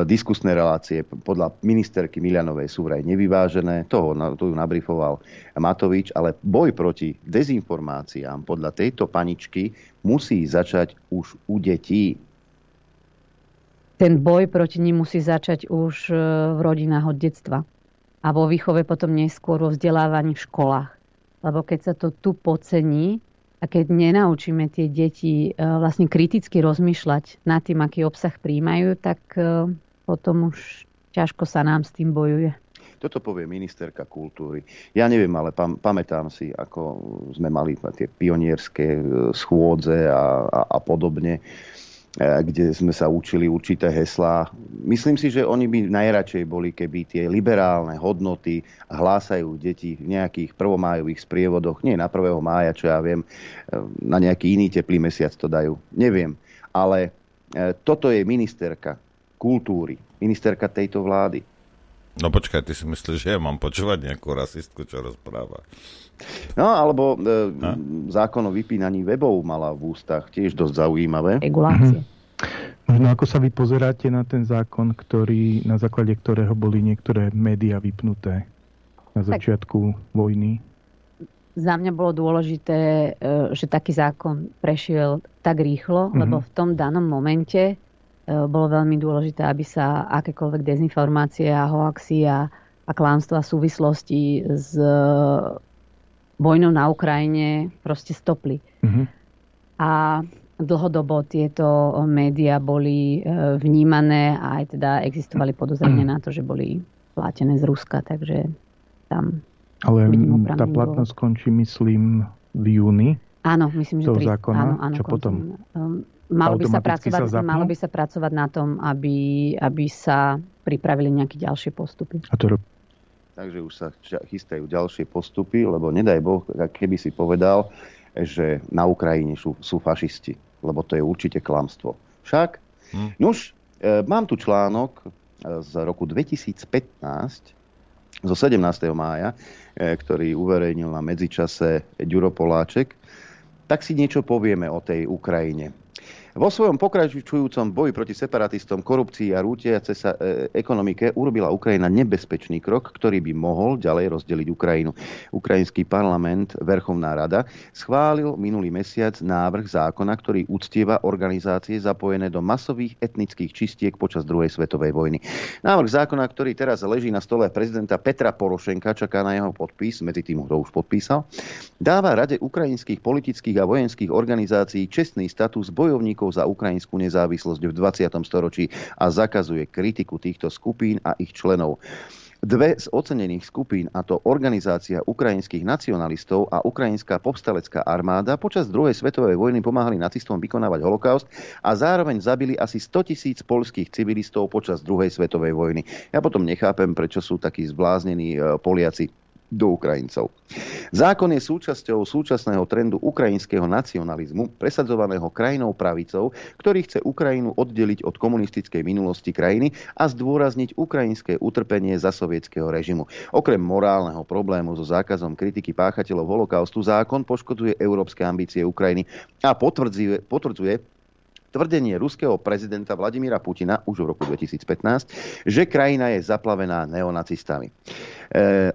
Diskusné relácie podľa ministerky Milianovej sú vraj nevyvážené, to ju nabrifoval Matovič, ale boj proti dezinformáciám podľa tejto paničky musí začať už u detí. Ten boj proti nim musí začať už v rodinách od detstva a vo výchove potom neskôr vo vzdelávaní v školách. Lebo keď sa to tu podcení, a keď nenaučíme tie deti vlastne kriticky rozmýšľať nad tým, aký obsah príjmajú, tak potom už ťažko sa nám s tým bojuje. Toto povie ministerka kultúry. Ja neviem, ale pamätám si, ako sme mali tie pionierské schôdze a podobne, kde sme sa učili určité heslá. Myslím si, že oni by najradšej boli, keby tie liberálne hodnoty hlásajú deti v nejakých prvomájových sprievodoch. Nie na 1. mája, čo ja viem, na nejaký iný teplý mesiac to dajú. Neviem, ale toto je ministerka kultúry, ministerka tejto vlády. No počkaj, ty si myslíš, že ja mám počúvať nejakú rasistku, čo rozpráva? No, alebo zákon o vypínaní webov mala v ústach, tiež dosť zaujímavé. Regulácie. Možno ako sa vy pozeráte na ten zákon, ktorý, na základe ktorého boli niektoré médiá vypnuté na začiatku vojny? Za mňa bolo dôležité, že taký zákon prešiel tak rýchlo, lebo v tom danom momente... bolo veľmi dôležité, aby sa akékoľvek dezinformácie a hoaxy a klámstva súvislosti s vojnou na Ukrajine proste stopli. Mm-hmm. A dlhodobo tieto médiá boli vnímané a aj teda existovali podozrenia na to, že boli plátené z Ruska, takže tam... Ale tá platnosť skončí, myslím, v júni. Áno, myslím, že toho zákona. Áno, čo potom? Malo by sa pracovať na tom, aby sa pripravili nejaké ďalšie postupy. Takže už sa chystajú ďalšie postupy, lebo nedaj Boh, keby si povedal, že na Ukrajine sú fašisti, lebo to je určite klamstvo. Však? Mám tu článok z roku 2015, zo 17. mája, ktorý uverejnil na medzičase Ďuro Poláček, tak si niečo povieme o tej Ukrajine. Vo svojom pokračujúcom boji proti separatistom, korupcii a rútiacej sa ekonomike urobila Ukrajina nebezpečný krok, ktorý by mohol ďalej rozdeliť Ukrajinu. Ukrajinský parlament, Verchovná rada, schválil minulý mesiac návrh zákona, ktorý uctieva organizácie zapojené do masových etnických čistiek počas druhej svetovej vojny. Návrh zákona, ktorý teraz leží na stole prezidenta Petra Porošenka, čaká na jeho podpis, medzi tým, kto už podpísal, dáva Rade ukrajinských politických a vojenských organizácií čestný status bojovníkov za ukrajinskú nezávislosť v 20. storočí a zakazuje kritiku týchto skupín a ich členov. Dve z ocenených skupín, a to Organizácia ukrajinských nacionalistov a Ukrajinská povstalecká armáda, počas druhej svetovej vojny pomáhali nacistom vykonávať holokaust a zároveň zabili asi 100 000 poľských civilistov počas druhej svetovej vojny. Ja potom nechápem, prečo sú takí zbláznení Poliaci do Ukrajincov. Zákon je súčasťou súčasného trendu ukrajinského nacionalizmu, presadzovaného krajinou pravicou, ktorý chce Ukrajinu oddeliť od komunistickej minulosti krajiny a zdôrazniť ukrajinské utrpenie za sovietskeho režimu. Okrem morálneho problému so zákazom kritiky páchateľov holokaustu, zákon poškoduje európske ambície Ukrajiny a potvrdzuje tvrdenie ruského prezidenta Vladimíra Putina už v roku 2015, že krajina je zaplavená neonacistami.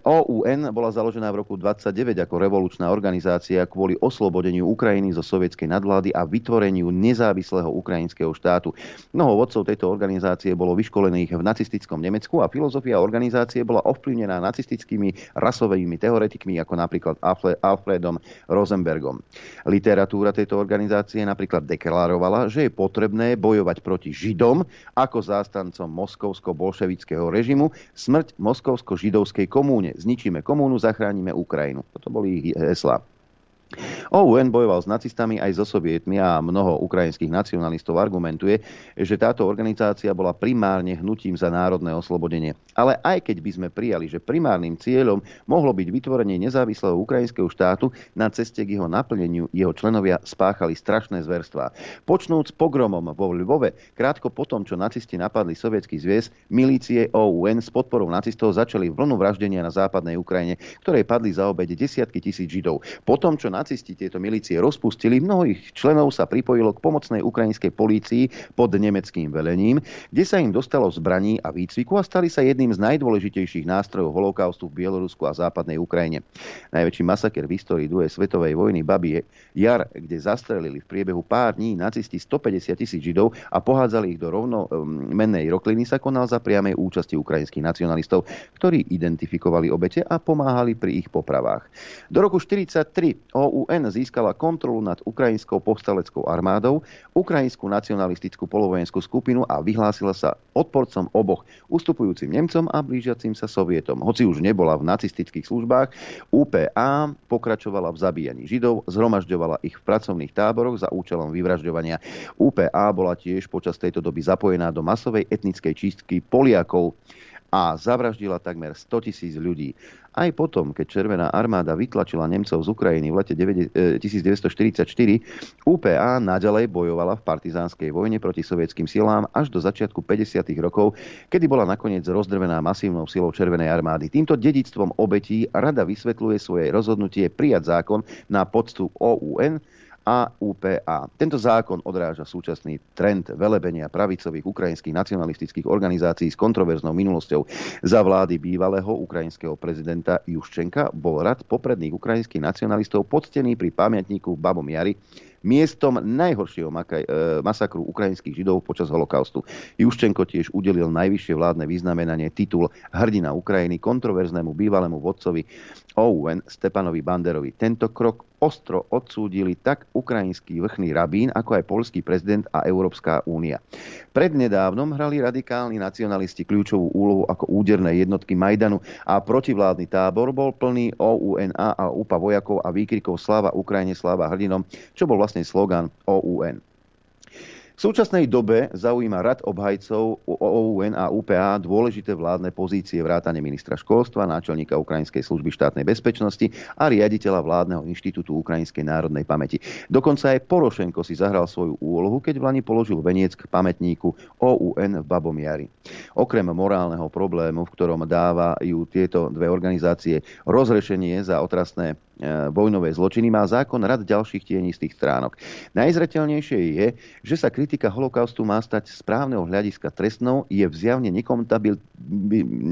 OUN bola založená v roku 1929 ako revolučná organizácia kvôli oslobodeniu Ukrajiny zo sovietskej nadvlády a vytvoreniu nezávislého ukrajinského štátu. Mnoho vodcov tejto organizácie bolo vyškolených v nacistickom Nemecku a filozofia organizácie bola ovplyvnená nacistickými rasovými teoretikmi ako napríklad Alfredom Rosenbergom. Literatúra tejto organizácie napríklad deklarovala, že je potrebné bojovať proti Židom ako zástancom moskovsko-bolševického režimu, smrť moskovsko-židovskej komúne. Zničíme komúnu, zachránime Ukrajinu. Toto boli heslá. OUN bojoval s nacistami aj so sovietmi a mnoho ukrajinských nacionalistov argumentuje, že táto organizácia bola primárne hnutím za národné oslobodenie. Ale aj keď by sme prijali, že primárnym cieľom mohlo byť vytvorenie nezávislého ukrajinského štátu, na ceste k jeho naplneniu jeho členovia spáchali strašné zverstvá. Počnúc pogromom vo Lvove, krátko potom, čo nacisti napadli Sovietsky zväz, milície OUN s podporou nacistov začali vlnu vraždenia na západnej Ukrajine, ktorej padli za obeť desiatky tisíc Židov. Potom, čo nacisti tieto milície rozpustili, mnohých členov sa pripojilo k pomocnej ukrajinskej polícii pod nemeckým velením, kde sa im dostalo zbraní a výcviku a stali sa jedným z najdôležitejších nástrojov holokaustu v Bielorusku a západnej Ukrajine. Najväčší masaker v histórii druhej svetovej vojny Babie Jar, kde zastrelili v priebehu pár dní nacisti 150 000 Židov a pohádzali ich do rovnomennej rokliny, sa konal za priamej účasti ukrajinských nacionalistov, ktorí identifikovali obete a pomáhali pri ich popravách. Do roku 1943 UN získala kontrolu nad ukrajinskou povstaleckou armádou, ukrajinskú nacionalistickú polovojenskú skupinu a vyhlásila sa odporcom oboch, ustupujúcim Nemcom a blížiacim sa Sovietom. Hoci už nebola v nacistických službách, UPA pokračovala v zabíjaní Židov, zhromažďovala ich v pracovných táboroch za účelom vyvražďovania. UPA bola tiež počas tejto doby zapojená do masovej etnickej čistky Poliakov a zavraždila takmer 100 000 ľudí. Aj potom, keď Červená armáda vytlačila Nemcov z Ukrajiny v lete 1944, UPA naďalej bojovala v partizánskej vojne proti sovietským silám až do začiatku 50. rokov, kedy bola nakoniec rozdrvená masívnou silou Červenej armády. Týmto dedičstvom obetí rada vysvetľuje svoje rozhodnutie prijať zákon na podstup OUN a UPA. Tento zákon odráža súčasný trend velebenia pravicových ukrajinských nacionalistických organizácií s kontroverznou minulosťou. Za vlády bývalého ukrajinského prezidenta Juščenka bol rad popredných ukrajinských nacionalistov poctený pri pamätníku v Babom Jari miestom najhoršieho masakru ukrajinských Židov počas holokaustu. Juščenko tiež udelil najvyššie vládne vyznamenanie, titul Hrdina Ukrajiny, kontroverznému bývalému vodcovi OUN Stepanovi Banderovi. Tento krok ostro odsúdili tak ukrajinský vrchný rabín, ako aj poľský prezident a Európska únia. Prednedávnom hrali radikálni nacionalisti kľúčovú úlohu ako úderné jednotky Majdanu a protivládny tábor bol plný OUNA a UPA vojakov a výkrikov Sláva Ukrajine, sláva hrdinom, čo bol vlastne slogan OUN. V V súčasnej dobe zaujíma rad obhajcov OUN a UPA dôležité vládne pozície vrátane ministra školstva, náčelníka Ukrajinskej služby štátnej bezpečnosti a riaditeľa vládneho inštitútu Ukrajinskej národnej pamäti. Dokonca aj Porošenko si zahral svoju úlohu, keď vlani položil veniec k pamätníku OUN v Babom Jari. Okrem morálneho problému, v ktorom dávajú tieto dve organizácie rozrešenie za otrasné vojnové zločiny, má zákon rad ďalších tienistých stránok. Najzreteľnejšie je, že sa kritika holokaustu má stať správneho hľadiska trestnou, je zjavne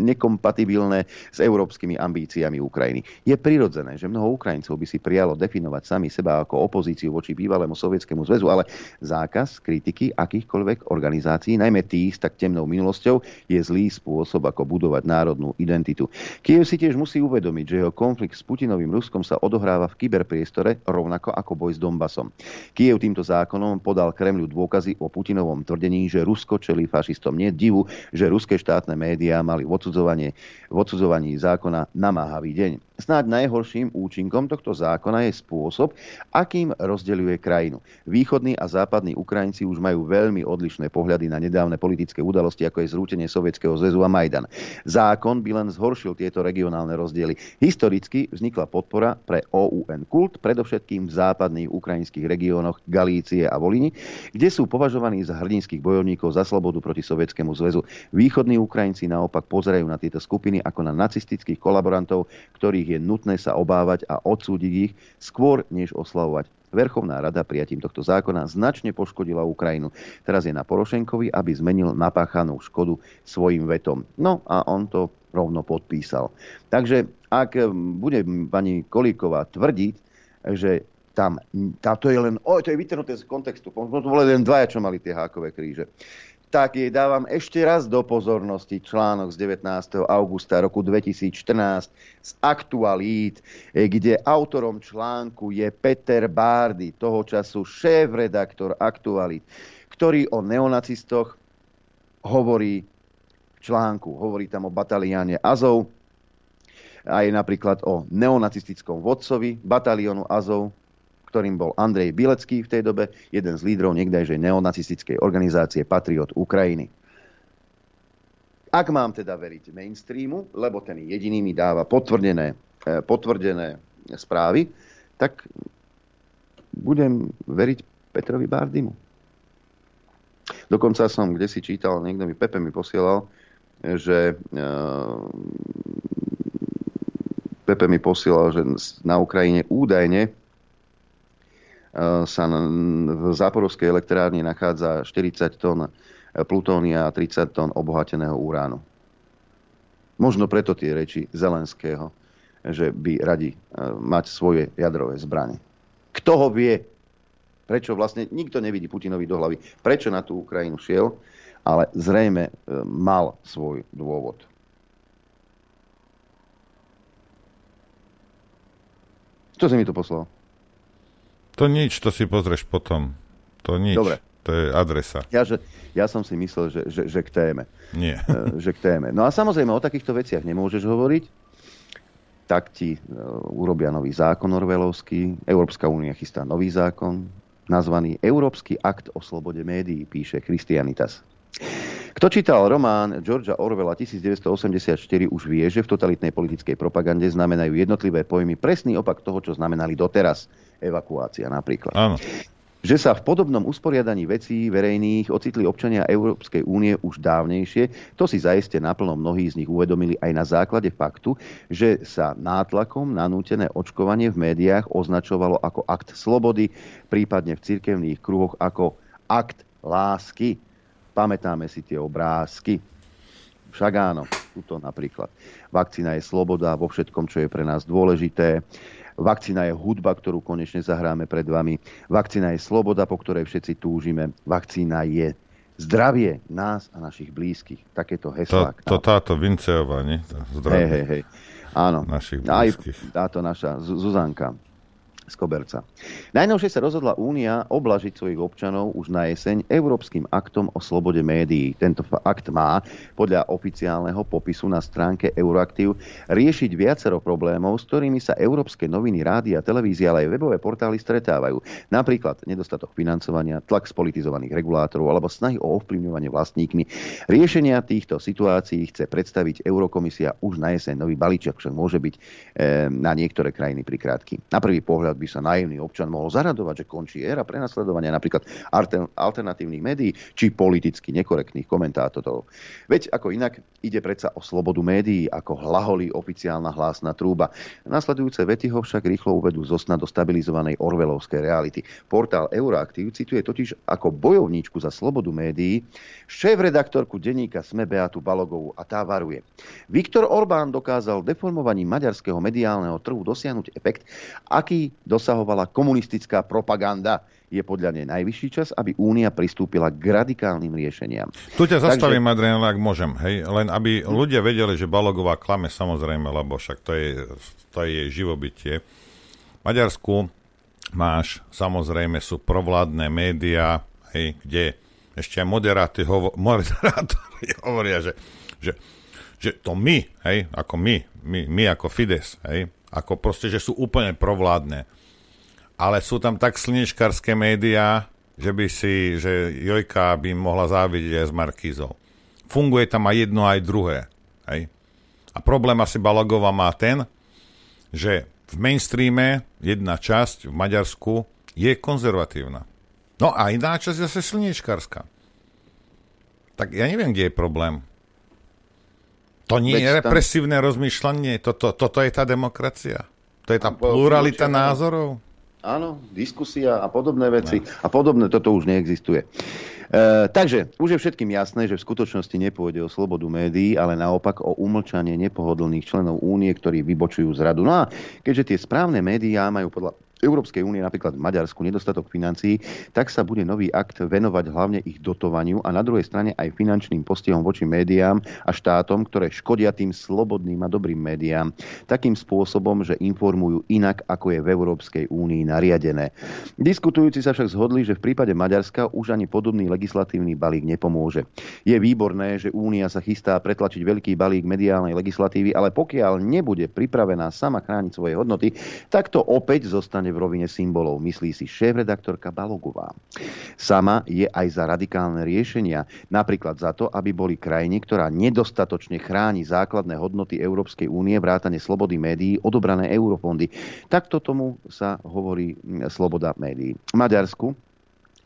nekompatibilné s európskymi ambíciami Ukrajiny. Je prirodzené, že mnoho Ukrajincov by si prijalo definovať sami seba ako opozíciu voči bývalému Sovietskému zväzu, ale zákaz kritiky akýchkoľvek organizácií, najmä tých s tak temnou minulosťou, je zlý spôsob, ako budovať národnú identitu. Kyjev si tiež musí uvedomiť, že jeho konflikt s Putinovým Ruskom sa odohráva v kyberpriestore rovnako ako boj s Donbasom. Kyjev týmto zákonom podal Kremľu dôkazy o Putinovom tvrdení, že Rusko čelí fašistom. Nie divu, že ruské štátne médiá mali v odsudzovaní zákona namáhavý deň. Snáď najhorším účinkom tohto zákona je spôsob, akým rozdeľuje krajinu. Východní a západní Ukrajinci už majú veľmi odlišné pohľady na nedávne politické udalosti, ako je zrútenie Sovietskeho zväzu a Majdan. Zákon by len zhoršil tieto regionálne rozdiely. Historicky vznikla podpora pre OUN kult, predovšetkým v západných ukrajinských regiónoch Galície a Volini, kde sú považovaní za hrdinských bojovníkov za slobodu proti Sovietskému zväzu. Východní Ukrajinci naopak pozerajú na tieto skupiny ako na nacistických kolaborantov, ktorých je nutné sa obávať a odsúdiť ich skôr, než oslavovať. Verchovná rada prijatím tohto zákona značne poškodila Ukrajinu. Teraz je na Porošenkovi, aby zmenil napáchanú škodu svojim vetom. No a on to rovno podpísal. Takže ak bude pani Kolíková tvrdiť, že to je len, to je vytrhnuté z kontextu, to boli len dvaja, čo mali tie hákové kríže, tak jej dávam ešte raz do pozornosti článok z 19. augusta roku 2014 z Aktualít, kde autorom článku je Peter Bárdy, toho času šéf-redaktor Aktualít, ktorý o neonacistoch hovorí v článku. Hovorí tam o bataliáne Azov, aj napríklad o neonacistickom vodcovi bataliónu Azov, ktorým bol Andrej Bilecký v tej dobe, jeden z lídrov niekdajšej neonacistickej organizácie Patriot Ukrajiny. Ak mám teda veriť mainstreamu, lebo ten jediný mi dáva potvrdené správy, tak budem veriť Petrovi Bárdimu. Dokonca som kdesi čítal, niekto mi Pepe mi posielal, že Pepe mi posielal, že na Ukrajine údajne sa v Záporovskej elektrárni nachádza 40 tón plutónia a 30 tón obohateného uránu. Možno preto tie reči Zelenského, že by radi mať svoje jadrové zbrane. Kto ho vie? Prečo vlastne nikto nevidí Putinovi do hlavy? Prečo na tú Ukrajinu šiel? Ale zrejme mal svoj dôvod. Čo si mi to poslal? To nič, to si pozrieš potom. To nič. Dobre. To je adresa. Ja som si myslel, že k téme. Nie. Že k téme. No a samozrejme, o takýchto veciach nemôžeš hovoriť. Tak ti urobia nový zákon orwellovský. Európska únia chystá nový zákon, nazvaný Európsky akt o slobode médií, píše Christianitas. Kto čítal román Georgea Orwella 1984 už vie, že v totalitnej politickej propagande znamenajú jednotlivé pojmy presný opak toho, čo znamenali doteraz. Evakuácia napríklad. Áno. Že sa v podobnom usporiadaní vecí verejných ocitli občania Európskej únie už dávnejšie, to si zaiste naplno mnohí z nich uvedomili aj na základe faktu, že sa nátlakom nanútené očkovanie v médiách označovalo ako akt slobody, prípadne v cirkevných kruhoch ako akt lásky. Pamätáme si tie obrázky. Však áno, tuto napríklad. Vakcína je sloboda vo všetkom, čo je pre nás dôležité. Vakcína je hudba, ktorú konečne zahráme pred vami. Vakcína je sloboda, po ktorej všetci túžime. Vakcína je zdravie nás a našich blízkych. Takéto heslá. To táto Vinceová, nie? Zdravie. Áno. Našich blízkych. Aj táto naša Zuzanka. z koberca. Najnovšie sa rozhodla Únia oblažiť svojich občanov už na jeseň Európskym aktom o slobode médií. Tento akt má podľa oficiálneho popisu na stránke Euroaktiv riešiť viacero problémov, s ktorými sa európske noviny, rádia, televízia, ale aj webové portály stretávajú. Napríklad nedostatok financovania, tlak spolitizovaných regulátorov alebo snahy o ovplyvňovanie vlastníkmi. Riešenia týchto situácií chce predstaviť Eurokomisia už na jeseň. Nový balíček však môže byť na niektoré krajiny prikrátky. Na prvý pohľad by sa naivný občan mohol zaradovať, že končí éra prenasledovania napríklad alternatívnych médií či politicky nekorektných komentátorov. Veď ako inak ide predsa o slobodu médií, ako hlaholí oficiálna hlásna trúba. Nasledujúce vety ho však rýchlo uvedú zo sna do stabilizovanej orwellovskej reality. Portál Euroaktiv cituje totiž ako bojovníčku za slobodu médií šéfredaktorku denníka SME Beatu Balogovú a tá varuje. Viktor Orbán dokázal deformovaním maďarského mediálneho trhu dosiahnuť efekt, aký dosahovala komunistická propaganda. Je podľa nej najvyšší čas, aby Únia pristúpila k radikálnym riešeniam. Tu ťa zastavím, Adrián, ak môžem. Hej? Len aby ľudia vedeli, že Balogová klame, samozrejme, lebo však to je jej živobytie. V Maďarsku máš, samozrejme, sú provládne médiá, hej, kde ešte aj moderátori hovoria, že to my, hej, ako my ako Fides, hej, ako proste, že sú úplne provládne. Ale sú tam tak slnečkárske médiá, že Jojka by mohla závidieť aj s Markízou. Funguje tam aj jedno, aj druhé. Hej? A problém asi Balogová má ten, že v mainstreame jedna časť v Maďarsku je konzervatívna. No a iná časť zase slnečkárska. Tak ja neviem, kde je problém. To nie je represívne rozmýšľanie, toto je tá demokracia. To je tá pluralita názorov. Áno, diskusia a podobné veci. No. A podobné toto už neexistuje. Takže už je všetkým jasné, že v skutočnosti nepôjde o slobodu médií, ale naopak o umlčanie nepohodlných členov únie, ktorí vybočujú z radu. No a keďže tie správne médiá majú podľa Európskej únie, napríklad v Maďarsku, nedostatok financií, tak sa bude nový akt venovať hlavne ich dotovaniu a na druhej strane aj finančným postihom voči médiám a štátom, ktoré škodia tým slobodným a dobrým médiám takým spôsobom, že informujú inak, ako je v Európskej únii nariadené. Diskutujúci sa však zhodli, že v prípade Maďarska už ani podobný legislatívny balík nepomôže. Je výborné, že únia sa chystá pretlačiť veľký balík mediálnej legislatívy, ale pokiaľ nebude pripravená sama chrániť svoje hodnoty, tak to opäť zostane v rovine symbolov, myslí si šéfredaktorka Balogová. Sama je aj za radikálne riešenia, napríklad za to, aby boli krajiny, ktorá nedostatočne chráni základné hodnoty Európskej únie, vrátane slobody médií, odobrané eurofondy. Takto tomu sa hovorí sloboda médií. Maďarsku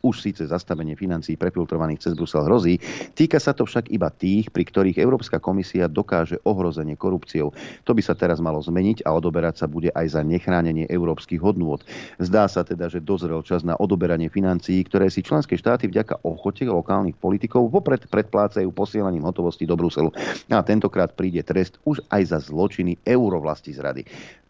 už síce zastavenie financií prefiltrovaných cez Brusel hrozí, týka sa to však iba tých, pri ktorých Európska komisia dokáže ohrozenie korupciou. To by sa teraz malo zmeniť a odoberať sa bude aj za nechránenie európskych hodnôt. Zdá sa teda, že dozrel čas na odoberanie financií, ktoré si členské štáty vďaka ochote lokálnych politikov vopred predplácajú posielaním hotovosti do Bruselu. A tentokrát príde trest už aj za zločiny eurovlasti zrady.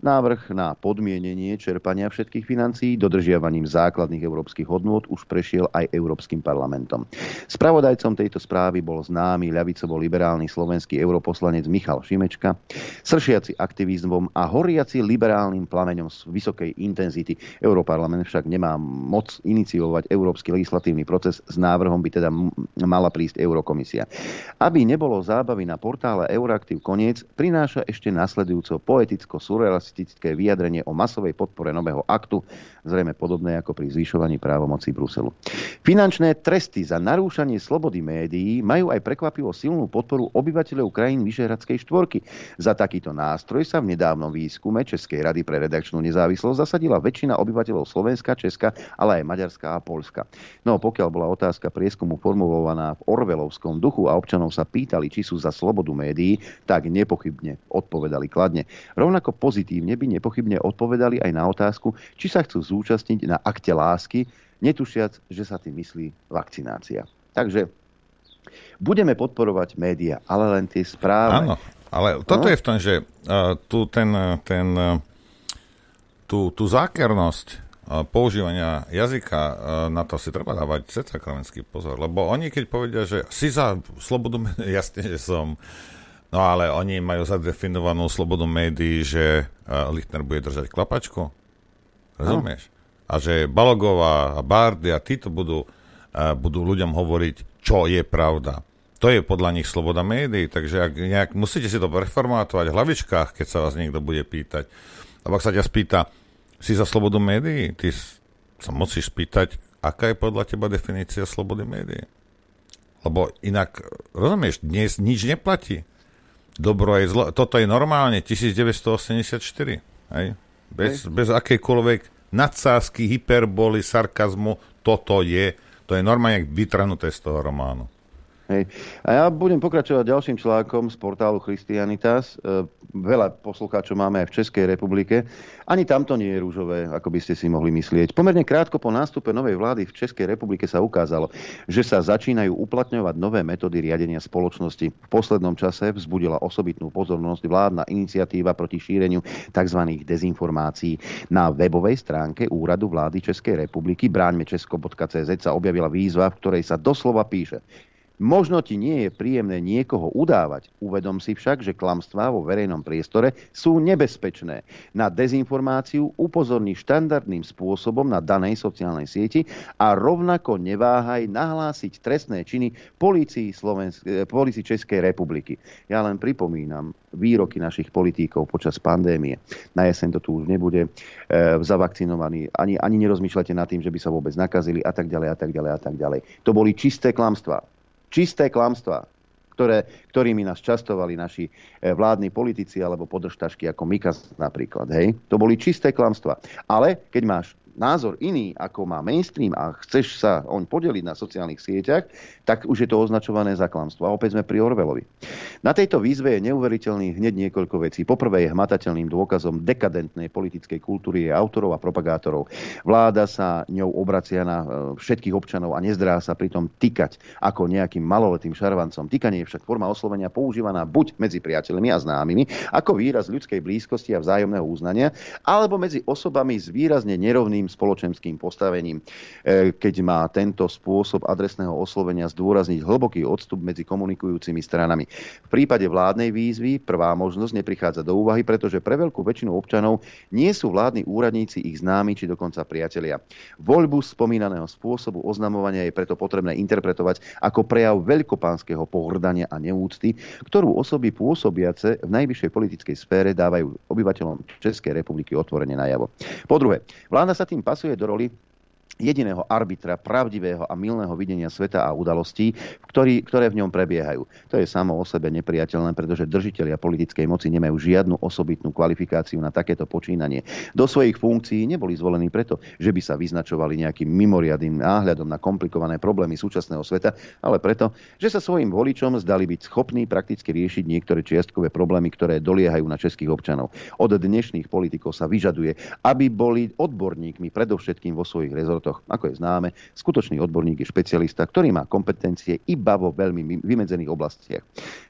Návrh na podmienenie čerpania všetkých financií dodržiavaním základných európskych hodnôt už prešiel aj Európskym parlamentom. Spravodajcom tejto správy bol známy ľavicovo-liberálny slovenský europoslanec Michal Šimečka, sršiaci aktivizmom a horiaci liberálnym plameňom z vysokej intenzity. Europarlament však nemá moc iniciovať európsky legislatívny proces, s návrhom by teda mala prísť Eurokomisia. Aby nebolo zábavy na portále Euroaktiv koniec, prináša ešte nasledujúco poeticko-surrealistické vyjadrenie o masovej podpore nového aktu, zrejme podobné ako pri zvyšovaní právomocí Bruselu. Finančné tresty za narúšanie slobody médií majú aj prekvapivo silnú podporu obyvateľov krajín Vyšehradskej štvorky. Za takýto nástroj sa v nedávnom výskume Českej rady pre redakčnú nezávislosť zasadila väčšina obyvateľov Slovenska, Česka, ale aj Maďarska a Poľska. No pokiaľ bola otázka prieskumu formulovaná v orwellovskom duchu a občanov sa pýtali, či sú za slobodu médií, tak nepochybne odpovedali kladne. Rovnako pozitívne by nepochybne odpovedali aj na otázku, či sa chcú zúčastniť na akte lásky, netušiac, že sa tým myslí vakcinácia. Takže budeme podporovať médiá, ale len tie správne. Áno, ale toto je v tom, že tú zákernosť používania jazyka, na to si treba dávať secakravenský pozor, lebo oni keď povedia, že si za slobodu médií, jasne, že som, no ale oni majú zadefinovanú slobodu médií, že Lichtner bude držať klapačku. Rozumieš? A že Balogová a Bárdy a títo budú ľuďom hovoriť, čo je pravda. To je podľa nich sloboda médií, takže ak nejak, musíte si to preformátovať v hlavičkách, keď sa vás niekto bude pýtať. A ak sa ťa spýta, si za slobodu médií? Ty sa musíš spýtať, aká je podľa teba definícia slobody médií. Lebo inak, rozumieš, dnes nič neplatí. Dobro je zlo, toto je normálne 1984. Hej? Bez akejkoľvek nadsázky, hyperboly, sarkazmu, to je normálne vytrhnuté z toho románu. Hej. A ja budem pokračovať ďalším článkom z portálu Christianitas. Veľa poslucháčov máme aj v Českej republike. Ani tamto nie je rúžové, ako by ste si mohli myslieť. Pomerne krátko po nástupe novej vlády v Českej republike sa ukázalo, že sa začínajú uplatňovať nové metódy riadenia spoločnosti. V poslednom čase vzbudila osobitnú pozornosť vládna iniciatíva proti šíreniu tzv. Dezinformácií. Na webovej stránke Úradu vlády Českej republiky braňmečesko.cz sa objavila výzva, v ktorej sa doslova píše: možno ti nie je príjemné niekoho udávať, uvedom si však, že klamstvá vo verejnom priestore sú nebezpečné. Na dezinformáciu upozorni štandardným spôsobom na danej sociálnej sieti a rovnako neváhaj nahlásiť trestné činy polícii Českej republiky. Ja len pripomínam výroky našich politikov počas pandémie. Na jeseň to tu už nebude zavakcinovaní. Ani nerozmýšľate nad tým, že by sa vôbec nakazili a tak ďalej a tak ďalej a tak ďalej. To boli čisté klamstvá. Čisté klamstvá, ktorými nás častovali naši vládni politici alebo podržtašky ako Mikas napríklad. Hej? To boli čisté klamstvá. Ale keď máš názor iný, ako má mainstream a chceš sa oň podeliť na sociálnych sieťach, tak už je to označované za klamstvo. A opäť sme pri Orwellovi. Na tejto výzve je neuveriteľný hneď niekoľko vecí. Poprvé je hmatateľným dôkazom dekadentnej politickej kultúry jej autorov a propagátorov. Vláda sa ňou obracia na všetkých občanov a nezdrá sa pritom tykať ako nejakým maloletým šarvancom. Tykanie je však forma oslovenia používaná buď medzi priateľmi a známymi ako výraz ľudskej blízkosti a vzájomného uznania, alebo medzi osobami s výrazne nerovným spoločenským postavením. Keď má tento spôsob adresného oslovenia zdôrazniť hlboký odstup medzi komunikujúcimi stranami. V prípade vládnej výzvy prvá možnosť neprichádza do úvahy, pretože pre veľkú väčšinu občanov nie sú vládni úradníci ich známi či dokonca priatelia. Voľbu spomínaného spôsobu oznamovania je preto potrebné interpretovať ako prejav veľkopánskeho pohrdania a neúcty, ktorú osoby pôsobiace v najvyššej politickej sfére dávajú obyvateľom Českej republiky otvorene najavo. Po druhé, vláda sa tým pasuje do roli jediného arbitra pravdivého a mylného videnia sveta a udalostí, ktoré v ňom prebiehajú. To je samo o sebe nepriateľné, pretože držitelia politickej moci nemajú žiadnu osobitnú kvalifikáciu na takéto počínanie. Do svojich funkcií neboli zvolení preto, že by sa vyznačovali nejakým mimoriadnym náhľadom na komplikované problémy súčasného sveta, ale preto, že sa svojim voličom zdali byť schopní prakticky riešiť niektoré čiastkové problémy, ktoré doliehajú na českých občanov. Od dnešných politikov sa vyžaduje, aby boli odborníkmi predovšetkým vo svojich rezortoch. Ako je známe, skutočný odborník je špecialista, ktorý má kompetencie iba vo veľmi vymedzených oblastiach.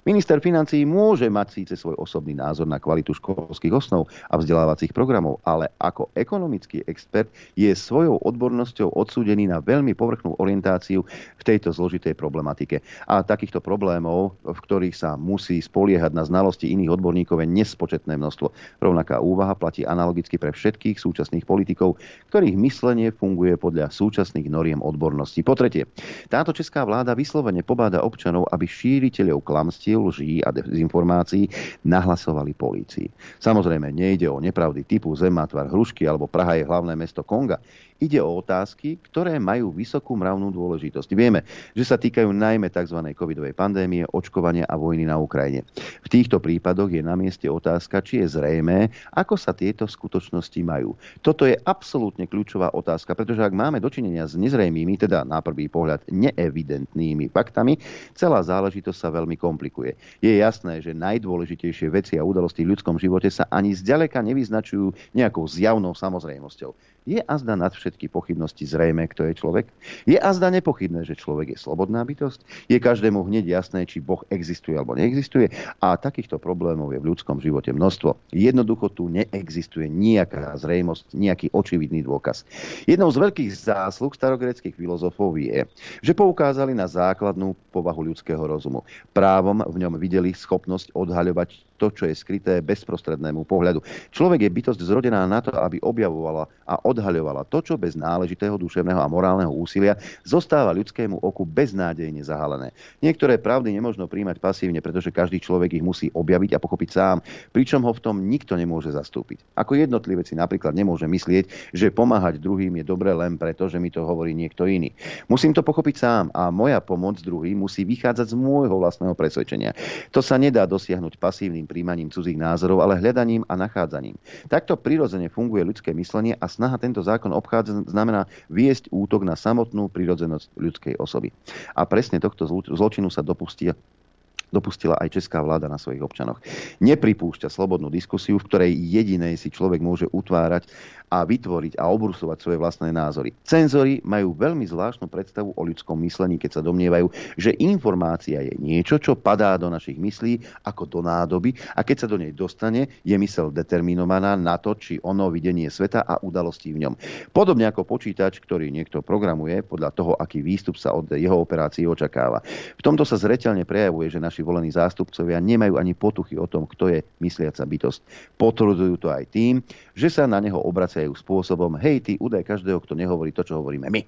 Minister financií môže mať síce svoj osobný názor na kvalitu školských osnov a vzdelávacích programov, ale ako ekonomický expert je svojou odbornosťou odsúdený na veľmi povrchnú orientáciu v tejto zložitej problematike. A takýchto problémov, v ktorých sa musí spoliehať na znalosti iných odborníkov, je nespočetné množstvo. Rovnaká úvaha platí analogicky pre všetkých súčasných politikov, ktorých myslenie funguje podľa súčasných noriem odbornosti. Po tretie, táto česká vláda vyslovene pobáda občanov, aby šíriteľov klamstiev, lží a dezinformácií nahlasovali polícii. Samozrejme, nejde o nepravdy typu Zem má tvar hrušky alebo Praha je hlavné mesto Konga. Ide o otázky, ktoré majú vysokú mravnú dôležitosť. Vieme, že sa týkajú najmä tzv. Covidovej pandémie, očkovania a vojny na Ukrajine. V týchto prípadoch je na mieste otázka, či je zrejmé, ako sa tieto skutočnosti majú. Toto je absolútne kľúčová otázka, pretože ak máme dočinenia s nezrejmými, teda na prvý pohľad neevidentnými faktami, celá záležitosť sa veľmi komplikuje. Je jasné, že najdôležitejšie veci a udalosti v ľudskom živote sa ani zďaleka nevyznačujú nejakou zjavnou samozrejmosťou. Je azda nad všetky pochybnosti zrejme, kto je človek? Je azda nepochybné, že človek je slobodná bytosť? Je každému hneď jasné, či Boh existuje alebo neexistuje? A takýchto problémov je v ľudskom živote množstvo. Jednoducho tu neexistuje nejaká zrejmosť, nejaký očividný dôkaz. Jednou z veľkých zásluh starogréckych filozofov je, že poukázali na základnú povahu ľudského rozumu. Právom v ňom videli schopnosť odhaľovať to, čo je skryté bezprostrednému pohľadu. Človek je bytosť zrodená na to, aby objavovala a odhaľovala to, čo bez náležitého duševného a morálneho úsilia zostáva ľudskému oku beznádejne zahalené. Niektoré pravdy nemožno príjmať pasívne, pretože každý človek ich musí objaviť a pochopiť sám, pričom ho v tom nikto nemôže zastúpiť. Ako jednotlivec si napríklad nemôže myslieť, že pomáhať druhým je dobre len preto, že mi to hovorí niekto iný. Musím to pochopiť sám a moja pomoc druhým musí vychádzať z môjho vlastného presvedčenia. To sa nedá dosiahnuť pasívnym príjmaním cudzích názorov, ale hľadaním a nachádzaním. Takto prirodzene funguje ľudské myslenie a snaha tento zákon obchádzať znamená viesť útok na samotnú prirodzenosť ľudskej osoby. A presne tohto zločinu sa dopustila aj česká vláda na svojich občanoch. Nepripúšťa slobodnú diskusiu, v ktorej jedinej si človek môže utvárať a vytvoriť a obrusovať svoje vlastné názory. Cenzori majú veľmi zvláštnu predstavu o ľudskom myslení, keď sa domnievajú, že informácia je niečo, čo padá do našich myslí ako do nádoby a keď sa do nej dostane, je myseľ determinovaná na to, či ono videnie sveta a udalostí v ňom. Podobne ako počítač, ktorý niekto programuje podľa toho, aký výstup sa od jeho operácií očakáva. V tomto sa zreteľne prejavuje, že naši volení zástupcovia nemajú ani potuchy o tom, kto je mysliaca bytosť. Potvrdzujú to aj tým, že sa na neho obracajú spôsobom: hej, ty, udaj každého, kto nehovorí to, čo hovoríme my.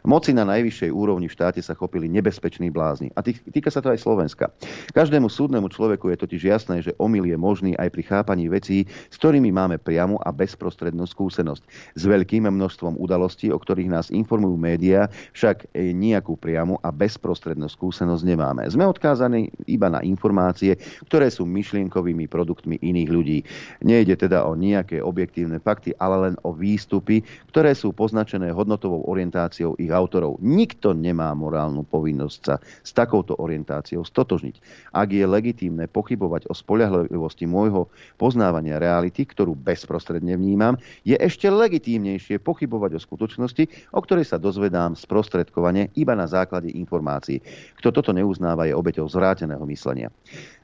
Moci na najvyššej úrovni v štáte sa chopili nebezpeční blázni. A týka sa to aj Slovenska. Každému súdnemu človeku je totiž jasné, že omyl je možný aj pri chápaní vecí, s ktorými máme priamu a bezprostrednú skúsenosť. S veľkým množstvom udalostí, o ktorých nás informujú médiá, však nejakú priamu a bezprostrednú skúsenosť nemáme. Sme odkázaní iba na informácie, ktoré sú myšlienkovými produktmi iných ľudí. Nejde teda o nejaké objektívne fakty, ale len o výstupy, ktoré sú poznačené hodnotovou orientáciou ich autorov. Nikto nemá morálnu povinnosť sa s takouto orientáciou stotožniť. Ak je legitímne pochybovať o spoľahlivosti môjho poznávania reality, ktorú bezprostredne vnímam, je ešte legitímnejšie pochybovať o skutočnosti, o ktorej sa dozvedám sprostredkovane iba na základe informácií. Kto toto neuznáva, je obeťou zvráteného myslenia.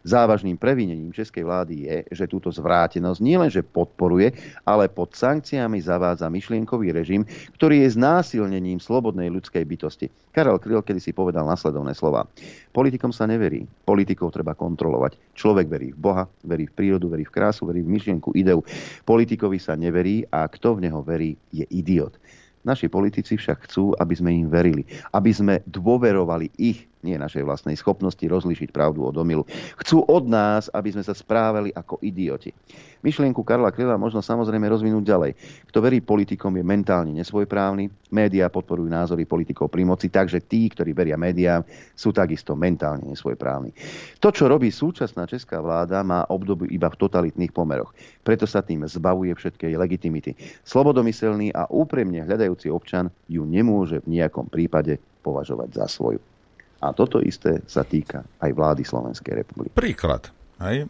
Závažným previnením českej vlády je, že túto zvrátenosť nielenže podporuje, ale pod sankciami zavádza myšlienkový režim, ktorý je znásilnením slobodnej ľudskej bytosti. Karel Kryl kedysi povedal nasledovné slova: politikom sa neverí, politikov treba kontrolovať. Človek verí v Boha, verí v prírodu, verí v krásu, verí v myšlienku, ideu. Politikovi sa neverí a kto v neho verí, je idiot. Naši politici však chcú, aby sme im verili, aby sme dôverovali ich, nie našej vlastnej schopnosti rozlíšiť pravdu od omylu. Chcú od nás, aby sme sa správali ako idioti. Myšlienku Karla Kryla možno samozrejme rozvinúť ďalej. Kto verí politikom, je mentálne nesvojprávny. Médiá podporujú názory politikov pri moci, takže tí, ktorí veria médiám, sú takisto mentálne nesvojprávni. To, čo robí súčasná česká vláda, má obdobu iba v totalitných pomeroch. Preto sa tým zbavuje všetkej legitimity. Slobodomyselný a úprimne hľadajúci občan ju nemôže v nejakom prípade považovať za svoju. A toto isté sa týka aj vlády Slovenskej republiky. Príklad. Hej?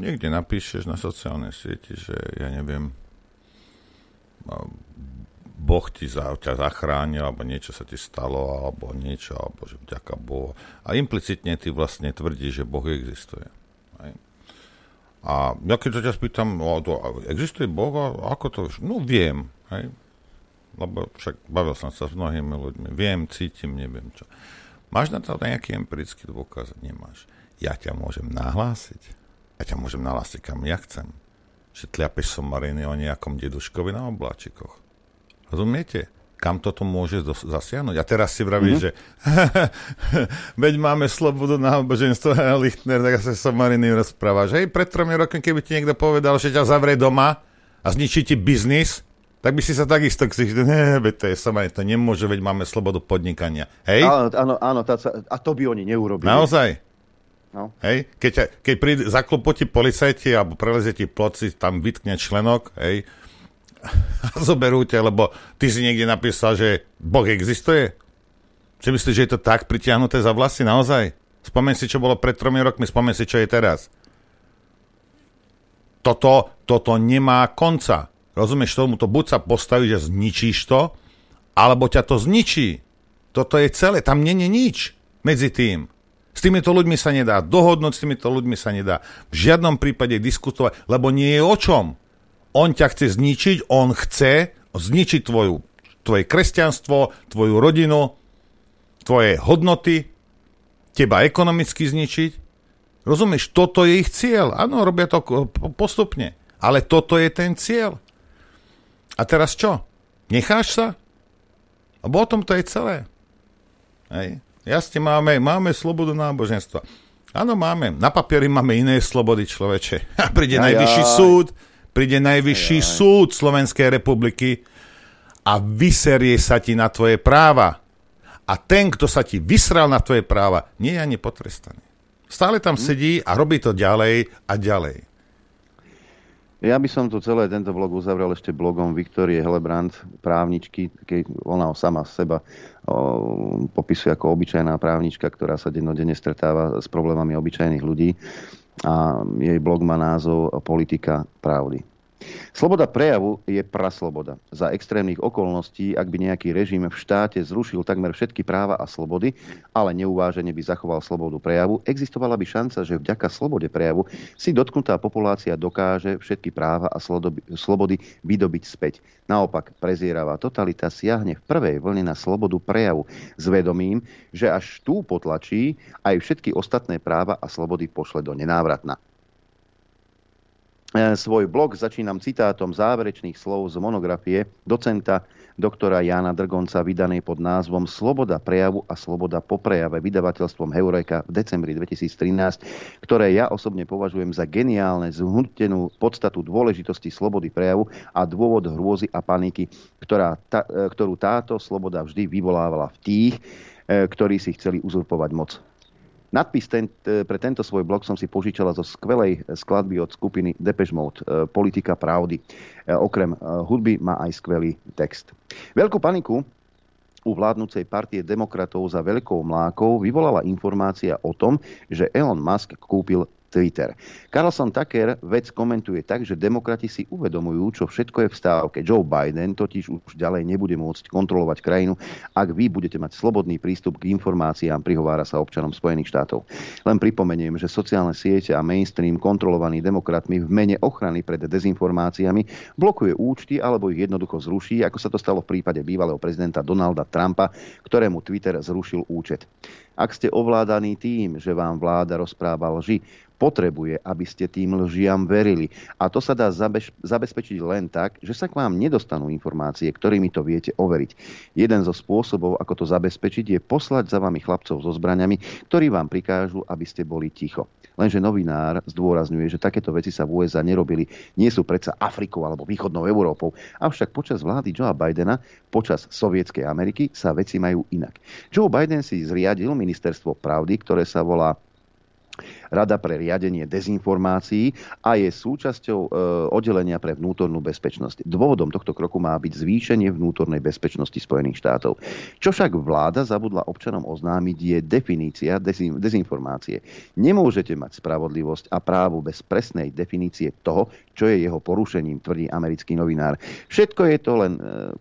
Niekde napíšeš na sociálnej sieti, že ja neviem, Boh ťa zachránil, alebo niečo sa ti stalo, alebo niečo, alebo že vďaka Bohu. A implicitne ty vlastne tvrdíš, že Boh existuje. Hej? A ja keď sa ťa spýtam, existuje Boh, ako to už? No viem. Hej? Lebo však bavil som sa s mnohými ľuďmi. Viem, cítim, neviem čo. Máš na to nejaký empirický dôkaz? Nemáš. Ja ťa môžem nahlásiť. Ja ťa môžem nahlásiť, kam ja chcem. Že tľapeš somariny o nejakom deduškovi na obláčikoch. Rozumiete? Kam toto môže zasiahnuť? A teraz si vravíš, že veď máme slobodu náboženstva, Lichtner, tak sa somariny rozprávaš. Hej, pred 3 rokmi, keby ti niekto povedal, že ťa zavrie doma a zničí ti biznis, tak by si sa takisto ksichtil, to nemôže, veď máme slobodu podnikania. Hej? Áno, a to by oni neurobili. Naozaj? No. Hej? Keď zaklopotí policajti alebo prelezie ti ploci, tam vytkne členok, hej? A zoberú ťa, lebo ty si niekde napísal, že Boh existuje. Si myslíš, že je to tak pritiahnuté za vlasy? Naozaj? Spomeň si, čo bolo pred 3 rokmi, spomeň si, čo je teraz. Toto nemá konca. Rozumieš tomu, to buď sa postaví, že zničíš to, alebo ťa to zničí. Toto je celé, tam nie je nič medzi tým. S týmito ľuďmi sa nedá dohodnúť, s týmito ľuďmi sa nedá v žiadnom prípade diskutovať, lebo nie je o čom. On ťa chce zničiť, on chce zničiť tvoje kresťanstvo, tvoju rodinu, tvoje hodnoty, teba ekonomicky zničiť. Rozumieš, toto je ich cieľ. Áno, robia to postupne. Ale toto je ten cieľ. A teraz čo? Necháš sa? Lebo o tom to je celé. Hej. Jasne, máme slobodu náboženstva. Áno, máme. Na papieri máme iné slobody, človeče. A príde najvyšší súd. Príde najvyšší súd Slovenskej republiky a vyserie sa ti na tvoje práva. A ten, kto sa ti vysral na tvoje práva, nie je ani potrestaný. Stále tam sedí a robí to ďalej a ďalej. Ja by som to celé, tento blog uzavrel ešte blogom Viktorie Helebrant, právničky. Ona sama seba popisuje ako obyčajná právnička, ktorá sa dennodenne stretáva s problémami obyčajných ľudí. A jej blog má názov Politika pravdy. Sloboda prejavu je prasloboda. Za extrémnych okolností, ak by nejaký režim v štáte zrušil takmer všetky práva a slobody, ale neuvážene by zachoval slobodu prejavu, existovala by šanca, že vďaka slobode prejavu si dotknutá populácia dokáže všetky práva a slobody vydobiť späť. Naopak, prezieravá totalita siahne v prvej vlne na slobodu prejavu s vedomím, že až tú potlačí, aj všetky ostatné práva a slobody pošle do nenávratna. Svoj blog začínam citátom záverečných slov z monografie docenta doktora Jána Drgonca vydanej pod názvom Sloboda prejavu a sloboda po prejave vydavateľstvom Heureka v decembri 2013, ktoré ja osobne považujem za geniálne zhnutenú podstatu dôležitosti slobody prejavu a dôvod hrôzy a paniky, ktorú táto sloboda vždy vyvolávala v tých, ktorí si chceli uzurpovať moc. Nadpis pre tento svoj blog som si požičala zo skvelej skladby od skupiny Depeche Mode, Politika pravdy. Okrem hudby má aj skvelý text. Veľkú paniku u vládnucej partie demokratov za veľkou mlákou vyvolala informácia o tom, že Elon Musk kúpil Twitter. Carlson Tucker vec komentuje tak, že demokrati si uvedomujú, čo všetko je v stávke. Joe Biden totiž už ďalej nebude môcť kontrolovať krajinu, ak vy budete mať slobodný prístup k informáciám, prihovára sa občanom Spojených štátov. Len pripomeniem, že sociálne siete a mainstream kontrolovaní demokratmi v mene ochrany pred dezinformáciami blokuje účty alebo ich jednoducho zruší, ako sa to stalo v prípade bývalého prezidenta Donalda Trumpa, ktorému Twitter zrušil účet. Ak ste ovládaní tým, že vám vláda rozpráva lži, potrebuje, aby ste tým lžiam verili. A to sa dá zabezpečiť len tak, že sa k vám nedostanú informácie, ktorými to viete overiť. Jeden zo spôsobov, ako to zabezpečiť, je poslať za vami chlapcov so zbraňami, ktorí vám prikážu, aby ste boli ticho. Lenže novinár zdôrazňuje, že takéto veci sa v USA nerobili. Nie sú predsa Afrikou alebo východnou Európou. Avšak počas vlády Joea Bidena, počas sovietskej Ameriky, sa veci majú inak. Joe Biden si zriadil ministerstvo pravdy, ktoré sa volá Rada pre riadenie dezinformácií a je súčasťou oddelenia pre vnútornú bezpečnosť. Dôvodom tohto kroku má byť zvýšenie vnútornej bezpečnosti Spojených štátov. Čo však vláda zabudla občanom oznámiť, je definícia dezinformácie. Nemôžete mať spravodlivosť a právo bez presnej definície toho, čo je jeho porušením, tvrdí americký novinár. Všetko je to len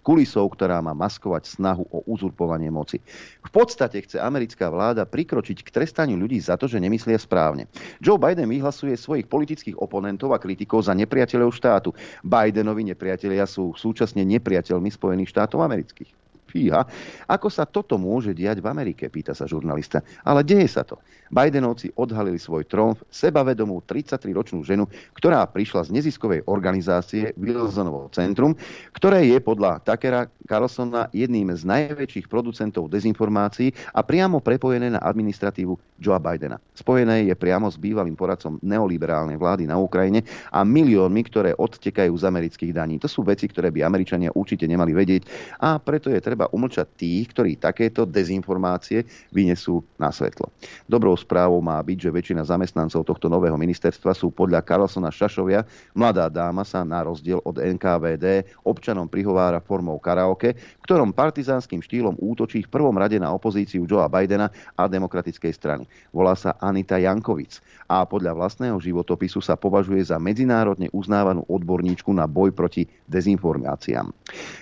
kulisou, ktorá má maskovať snahu o uzurpovanie moci. V podstate chce americká vláda prikročiť k trestaniu ľudí za to, že nemyslia správne. Joe Biden vyhlasuje svojich politických oponentov a kritikov za nepriateľov štátu. Bidenovi nepriatelia sú súčasne nepriateľmi Spojených štátov amerických. Fíha, ako sa toto môže diať v Amerike, pýta sa žurnalista. Ale deje sa to. Bidenovci odhalili svoj tromf sebavedomú 33-ročnú ženu, ktorá prišla z neziskovej organizácie Wilsonovo centrum, ktoré je podľa Tuckera Carlsona jedným z najväčších producentov dezinformácií a priamo prepojené na administratívu Joea Bidena. Spojené je priamo s bývalým poradcom neoliberálnej vlády na Ukrajine a miliónmi, ktoré odtekajú z amerických daní. To sú veci, ktoré by Američania určite nemali vedieť a preto je treba umlčať tých, ktorí takéto dezinformácie vynesú na svetlo. Dobrou správou má byť, že väčšina zamestnancov tohto nového ministerstva sú podľa Carlsona šašovia. Mladá dáma sa na rozdiel od NKVD občanom prihovára formou karaoke, v ktorom partizánskym štýlom útočí v prvom rade na opozíciu Joea Bidena a demokratickej strany. Volá sa Anita Jankovic a podľa vlastného životopisu sa považuje za medzinárodne uznávanú odborníčku na boj proti dezinformáciám.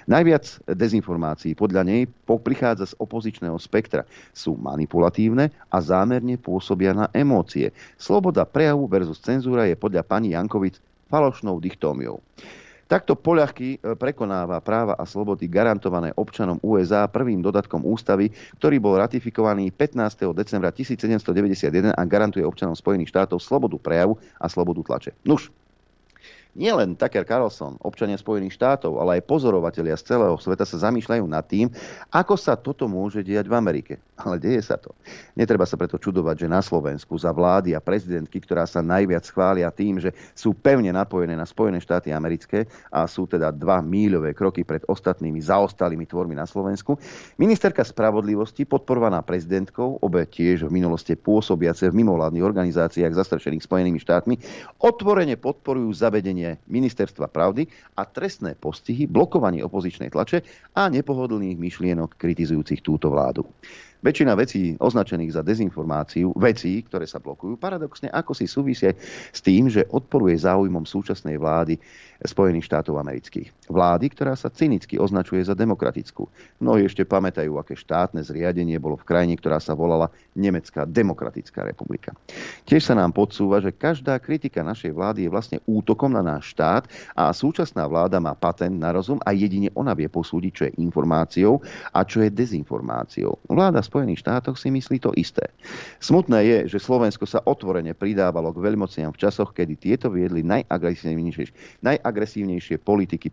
Najviac dezinformácií podľa nej prichádza z opozičného spektra. Sú manipulatívne a zámerne pôsobia na emócie. Sloboda prejavu versus cenzúra je podľa pani Jankovic falošnou dichtómiou. Takto poľahky prekonáva práva a slobody garantované občanom USA prvým dodatkom ústavy, ktorý bol ratifikovaný 15. decembra 1791 a garantuje občanom Spojených štátov slobodu prejavu a slobodu tlače. Nuž, nielen Tucker Carlson, občania Spojených štátov, ale aj pozorovatelia z celého sveta sa zamýšľajú nad tým, ako sa toto môže diať v Amerike. Ale deje sa to. Netreba sa preto čudovať, že na Slovensku za vlády a prezidentky, ktorá sa najviac chvália tým, že sú pevne napojené na Spojené štáty americké a sú teda 2 míľové kroky pred ostatnými zaostalými tvormi na Slovensku, ministerka spravodlivosti, podporovaná prezidentkou, obe tiež v minulosti pôsobiace v mimovládnych organizáciách zastrešených Spojenými štátmi, otvorene podporujú zavedenie ministerstva pravdy a trestné postihy, blokovanie opozičnej tlače a nepohodlných myšlienok kritizujúcich túto vládu. Väčšina vecí označených za dezinformáciu, vecí, ktoré sa blokujú, paradoxne ako si súvisia s tým, že odporuje záujmom súčasnej vlády Spojených štátov amerických. Vlády, ktorá sa cynicky označuje za demokratickú. Mnohí ešte pamätajú, aké štátne zriadenie bolo v krajine, ktorá sa volala Nemecká demokratická republika. Tiež sa nám podsúva, že každá kritika našej vlády je vlastne útokom na náš štát a súčasná vláda má patent na rozum a jedine ona vie posúdiť, čo je informáciou a čo je dezinformáciou. Vláda v Spojených štátoch si myslí to isté. Smutné je, že Slovensko sa otvorene pridávalo k veľmociam v časoch, kedy tieto viedli najagresívnejšie politiky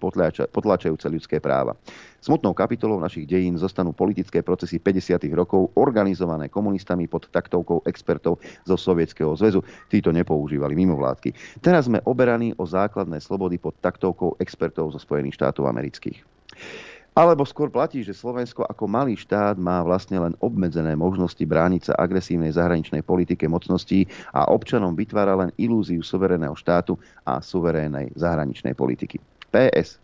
potláčajúce ľudské práva. Smutnou kapitolou našich dejín zostanú politické procesy 50. rokov organizované komunistami pod taktovkou expertov zo Sovietskeho zväzu. Títo nepoužívali mimovládky. Teraz sme oberaní o základné slobody pod taktovkou expertov zo Spojených štátov amerických. Alebo skôr platí, že Slovensko ako malý štát má vlastne len obmedzené možnosti brániť sa agresívnej zahraničnej politike mocností a občanom vytvára len ilúziu suverénneho štátu a suverénnej zahraničnej politiky. PS.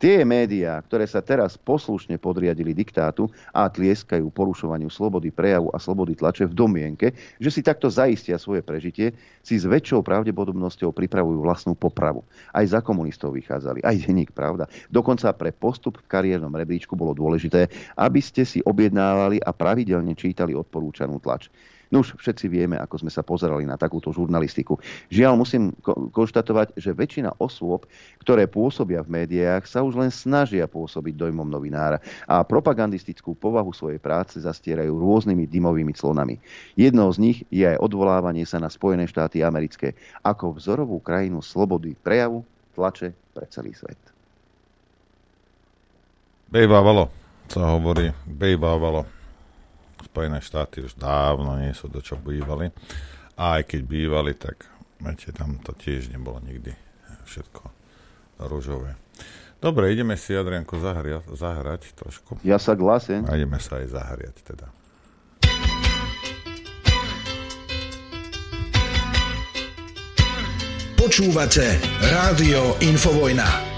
Tie médiá, ktoré sa teraz poslušne podriadili diktátu a tlieskajú porušovaniu slobody prejavu a slobody tlače v domienke, že si takto zaistia svoje prežitie, si s väčšou pravdepodobnosťou pripravujú vlastnú popravu. Aj za komunistov vychádzali, aj denník Pravda. Dokonca pre postup v kariérnom rebríčku bolo dôležité, aby ste si objednávali a pravidelne čítali odporúčanú tlač. No už všetci vieme, ako sme sa pozerali na takúto žurnalistiku. Žiaľ, musím konštatovať, že väčšina osôb, ktoré pôsobia v médiách, sa už len snažia pôsobiť dojmom novinára a propagandistickú povahu svojej práce zastierajú rôznymi dymovými clonami. Jednou z nich je aj odvolávanie sa na Spojené štáty americké ako vzorovú krajinu slobody prejavu, tlače pre celý svet. Bejbávalo, čo hovorí, bejbávalo. Spojené štáty už dávno nie sú do čo bývali. A aj keď bývali, tak viete, tam to tiež nebolo nikdy všetko ružové. Dobre, ideme si, Adrianko, zahrať trošku. Ja sa glasím. A ideme sa aj zahriať teda. Počúvate Rádio Infovojna.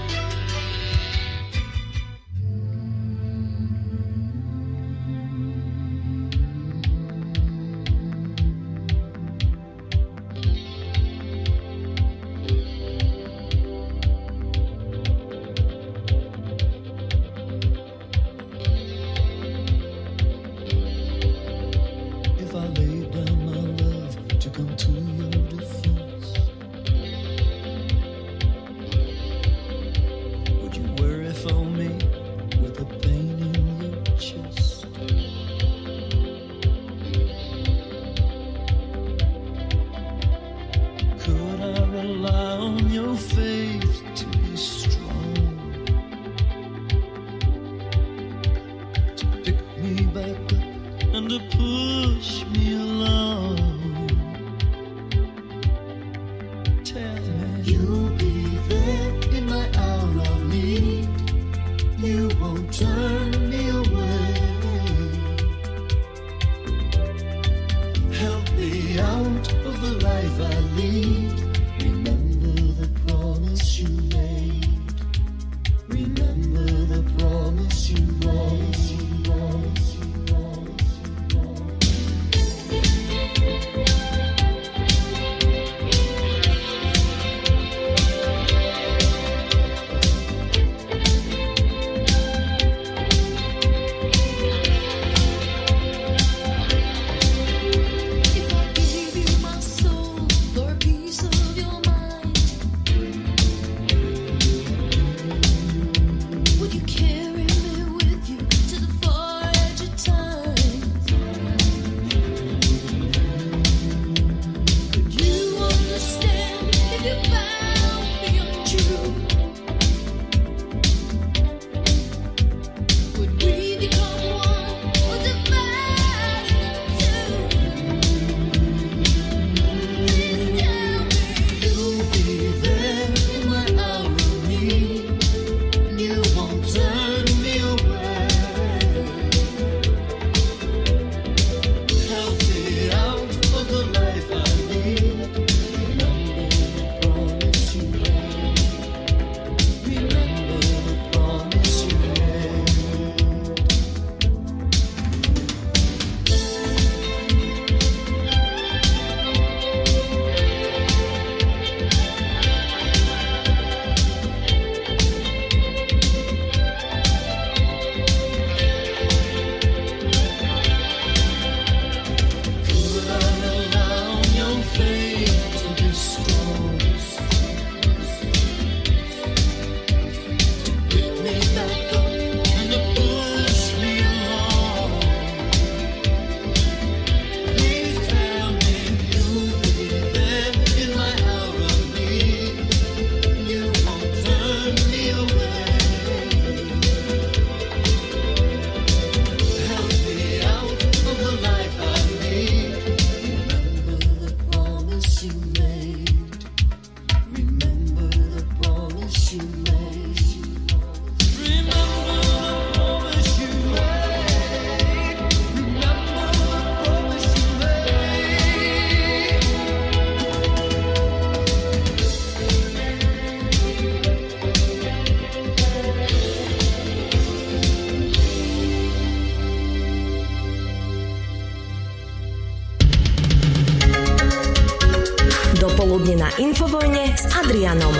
Infovojne s Adrianom.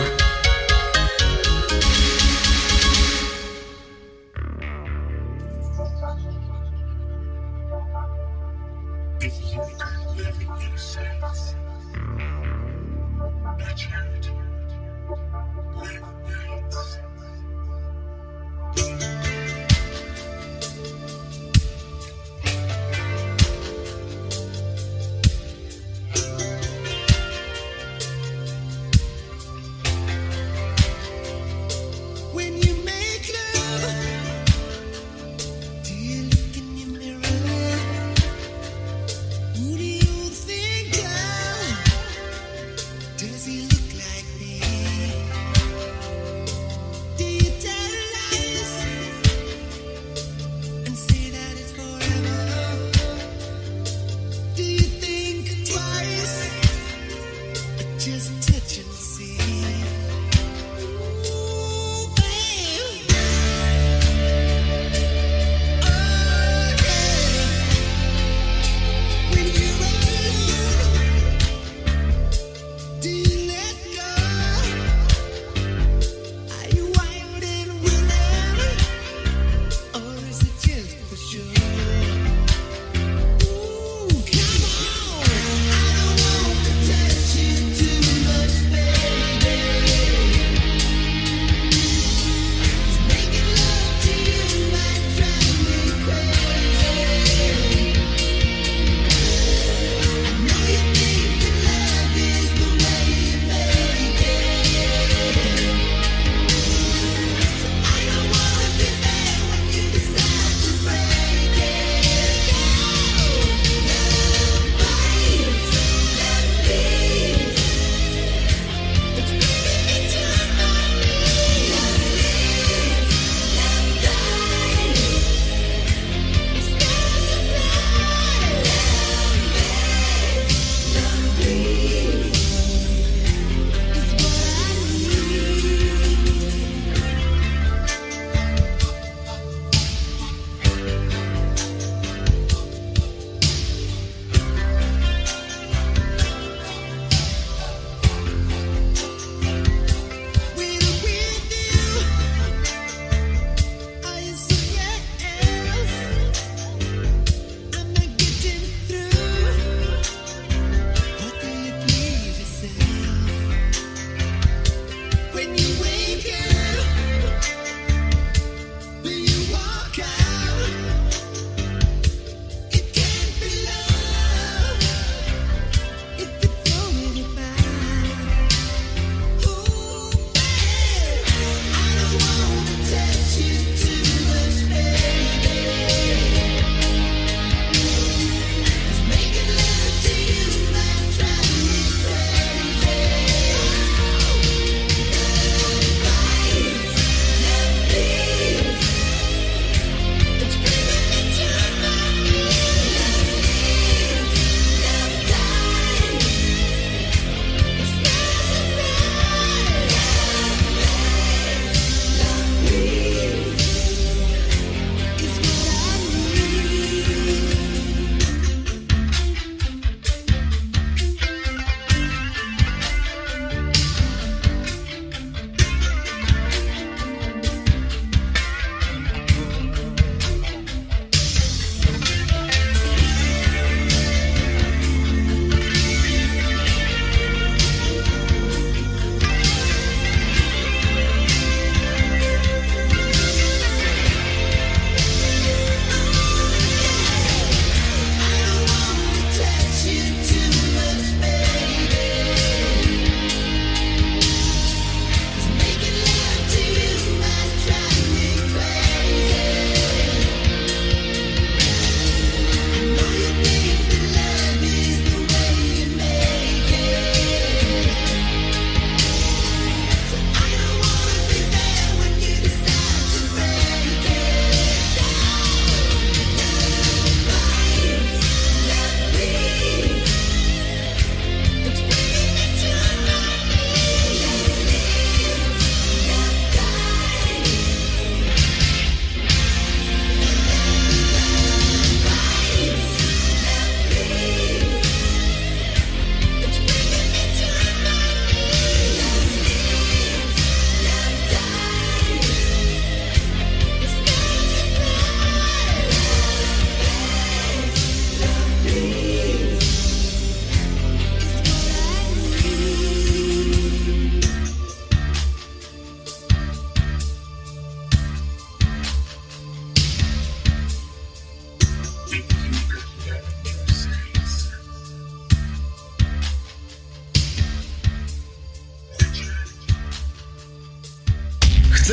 Does he look like me?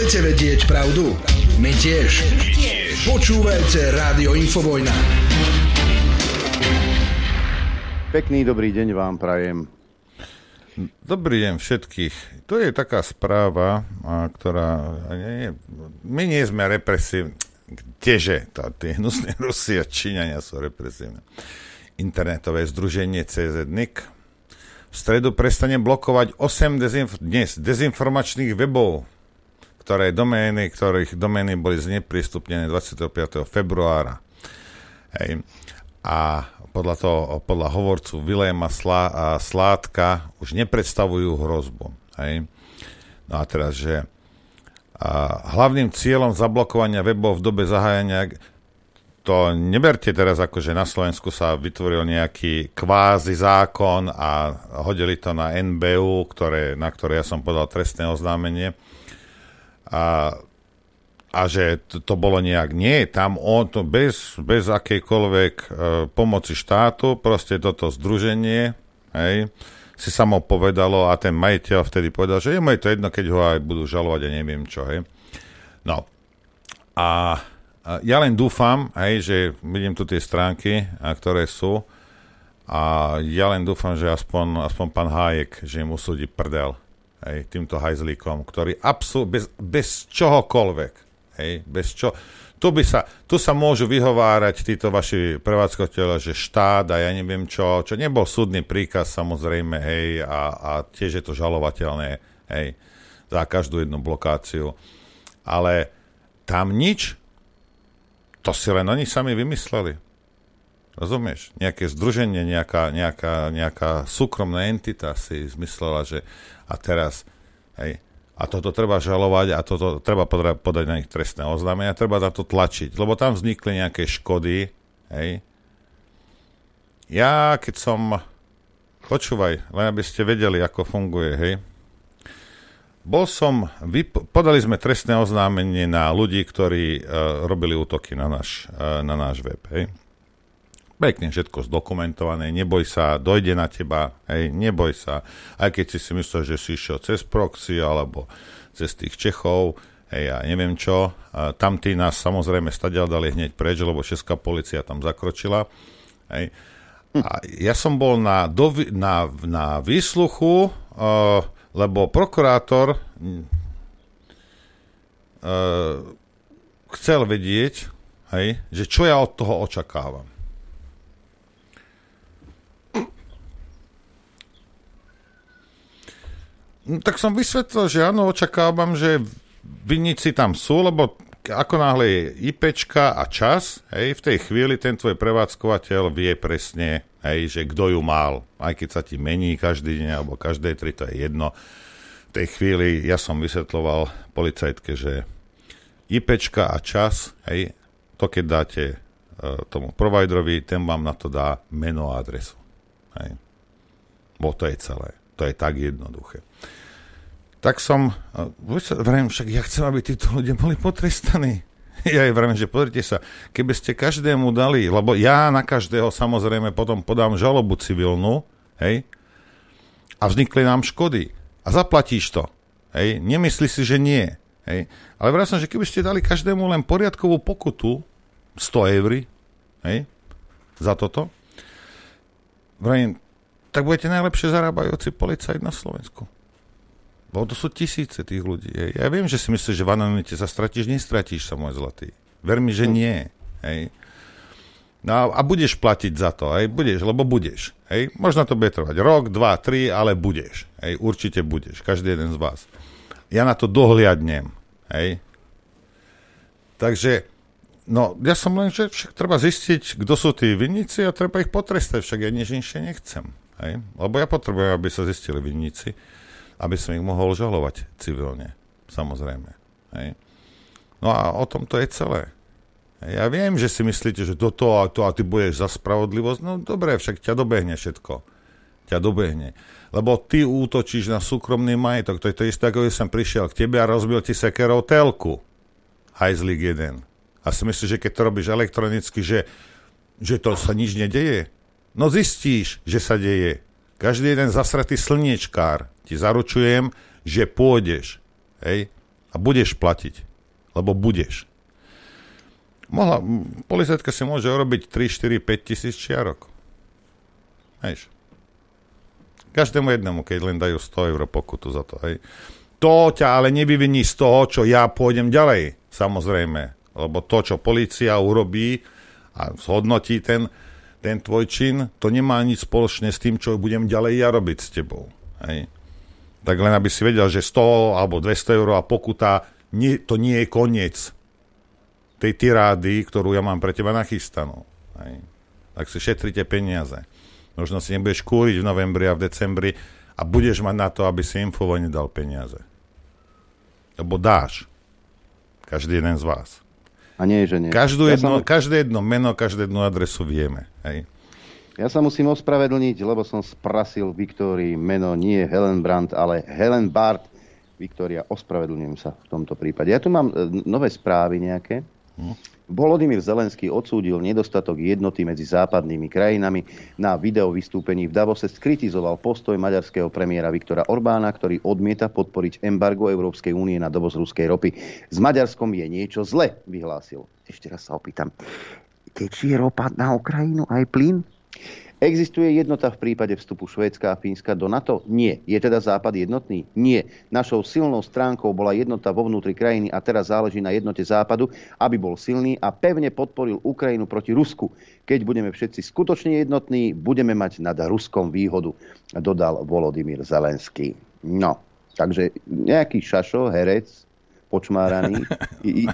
Chcete vedieť pravdu? My tiež. Počúvajte Rádio Infovojna. Pekný dobrý deň vám prajem. Dobrý deň všetkých. To je taká správa, ktorá... My nie sme represívni. Kdeže? Tí hnusní Rusi a Číňania sú represívni. Internetové združenie CZNIK v stredu prestane blokovať 8 dezinformačných webov, ktorých domény boli zneprístupnené 25. februára. Hej. A podľa hovorcu Viléma Sládka už nepredstavujú hrozbu. Hej. No a teraz, že hlavným cieľom zablokovania webov v dobe zahájania, to neberte teraz ako, že na Slovensku sa vytvoril nejaký kvázi zákon a hodili to na NBÚ, na ktoré ja som podal trestné oznámenie. A že to bolo nejak nie, tam on to bez akejkoľvek pomoci štátu, proste toto združenie, hej, si samo povedalo a ten majiteľ vtedy povedal, že je mu to jedno, keď ho aj budú žalovať a neviem čo, hej. No, a ja len dúfam, hej, že vidím tu tie stránky, ktoré sú, a ja len dúfam, že aspoň pán Hájek, že mu súdi prdel, hej, týmto hajzlíkom, ktorý bez čohokoľvek. Hej, tu sa môžu vyhovárať títo vaši prevádzkovateľia, že štát a ja neviem čo nebol súdny príkaz samozrejme, hej, a tiež je to žalovateľné, hej, za každú jednu blokáciu. Ale tam nič, to si len oni sami vymysleli. Rozumieš? Nejaké združenie, nejaká súkromná entita si zmyslela, že a teraz, hej, a toto treba žalovať a toto treba podať na nich trestné oznámenie a treba na to tlačiť, lebo tam vznikli nejaké škody, hej. Ja keď som... Počúvaj, len aby ste vedeli, ako funguje, hej. Podali sme trestné oznámenie na ľudí, ktorí robili útoky na náš web, hej. Pekne všetko zdokumentované, neboj sa, dojde na teba, hej, neboj sa. Aj keď si myslel, že si išiel cez proxy, alebo cez tých Čechov, hej, ja neviem čo. Tam tí nás samozrejme stadiaľ dali hneď preč, lebo česká polícia tam zakročila. Hej. A ja som bol na výsluchu, lebo prokurátor chcel vedieť, hej, že čo ja od toho očakávam. No, tak som vysvetlil, že áno, očakávam, že vinníci tam sú, lebo ako náhle je IPčka a čas, hej, v tej chvíli ten tvoj prevádzkovateľ vie presne, hej, že kto ju mal, aj keď sa ti mení každý deň alebo každé tri, to je jedno. V tej chvíli ja som vysvetloval policajtke, že IPčka a čas, hej, to keď dáte tomu providerovi, ten vám na to dá meno a adresu. Hej. Bo to je celé, to je tak jednoduché. Tak som, vrajím, však ja chcem, aby títo ľudia boli potrestaní. Ja aj vrajím, že pozrite sa, keby ste každému dali, lebo ja na každého samozrejme potom podám žalobu civilnú, hej, a vznikli nám škody. A zaplatíš to, hej, nemyslí si, že nie, hej. Ale vrajím, že keby ste dali každému len poriadkovú pokutu, 100 eur, hej, za toto, vrajím, tak budete najlepšie zarábajúci policajt na Slovensku. Bo to sú tisíce tých ľudí. Hej. Ja viem, že si myslíš, že v anonimite sa stratíš, nestratíš sa, môj zlatý. Ver mi, že nie. Hej. No a budeš platiť za to, hej. Budeš, lebo budeš. Hej. Možno to bude trvať rok, 2, 3, ale budeš. Hej. Určite budeš, každý jeden z vás. Ja na to dohliadnem. Hej. Takže, no, ja som len, že však treba zistiť, kto sú tí vinníci a treba ich potrestať, však ja nič inšie nechcem. Hej. Lebo ja potrebujem, aby sa zistili vinníci, aby som ich mohol žalovať civilne, samozrejme. Hej. No a o tom to je celé. Hej. Ja viem, že si myslíte, že to a ty budeš za spravodlivosť, no dobre, však ťa dobehne všetko. Ťa dobehne. Lebo ty útočíš na súkromný majetok, to je to isté, ako keď som prišiel k tebe a rozbil ti sekerou telku. Hajzlík jeden. A si myslíš, že keď to robíš elektronicky, že to sa nič nedeje? No zistíš, že sa deje. Každý jeden zasratý slniečkár, ti zaručujem, že pôjdeš, hej, A budeš platiť, lebo budeš. Policajtka si môže urobiť 3, 4, 5 tisíc čiarok. Hejš. Každému jednému, keď len dajú 100 eur pokutu za to. Hej. To ťa ale nevyviní z toho, čo ja pôjdem ďalej, samozrejme. Lebo to, čo polícia urobí a zhodnotí ten tvoj čin, to nemá nič spoločné s tým, čo budem ďalej ja robiť s tebou. Hej. Tak len aby si vedel, že 100 alebo 200 eur a pokuta, to nie je koniec tej tirády, ktorú ja mám pre teba nachystanú. Hej. Tak si šetrite peniaze. Možno si nebudeš kúriť v novembri a v decembri a budeš mať na to, aby si Infovojne dal peniaze. Lebo dáš. Každý jeden z vás. A nie, že nie. Každé jedno meno, každé jednu adresu vieme. Hej. Ja sa musím ospravedlniť, lebo som sprasil Viktórii meno nie Helen Brandt, ale Helen Bart. Viktória, ospravedlňujem sa v tomto prípade. Ja tu mám nové správy nejaké. Volodymyr Zelenský odsúdil nedostatok jednoty medzi západnými krajinami. Na video vystúpení v Davose skritizoval postoj maďarského premiéra Viktora Orbána, ktorý odmieta podporiť embargo Európskej únie na dovoz ruskej ropy. S Maďarskom je niečo zle, vyhlásil. Ešte raz sa opýtam. Tečie ropa na Ukrajinu aj plyn? Existuje jednota v prípade vstupu Švédska a Fínska do NATO? Nie. Je teda Západ jednotný? Nie. Našou silnou stránkou bola jednota vo vnútri krajiny a teraz záleží na jednote Západu, aby bol silný a pevne podporil Ukrajinu proti Rusku. Keď budeme všetci skutočne jednotní, budeme mať nad Ruskom výhodu, dodal Volodymyr Zelenský. No, takže nejaký šašo, herec, počmáraný,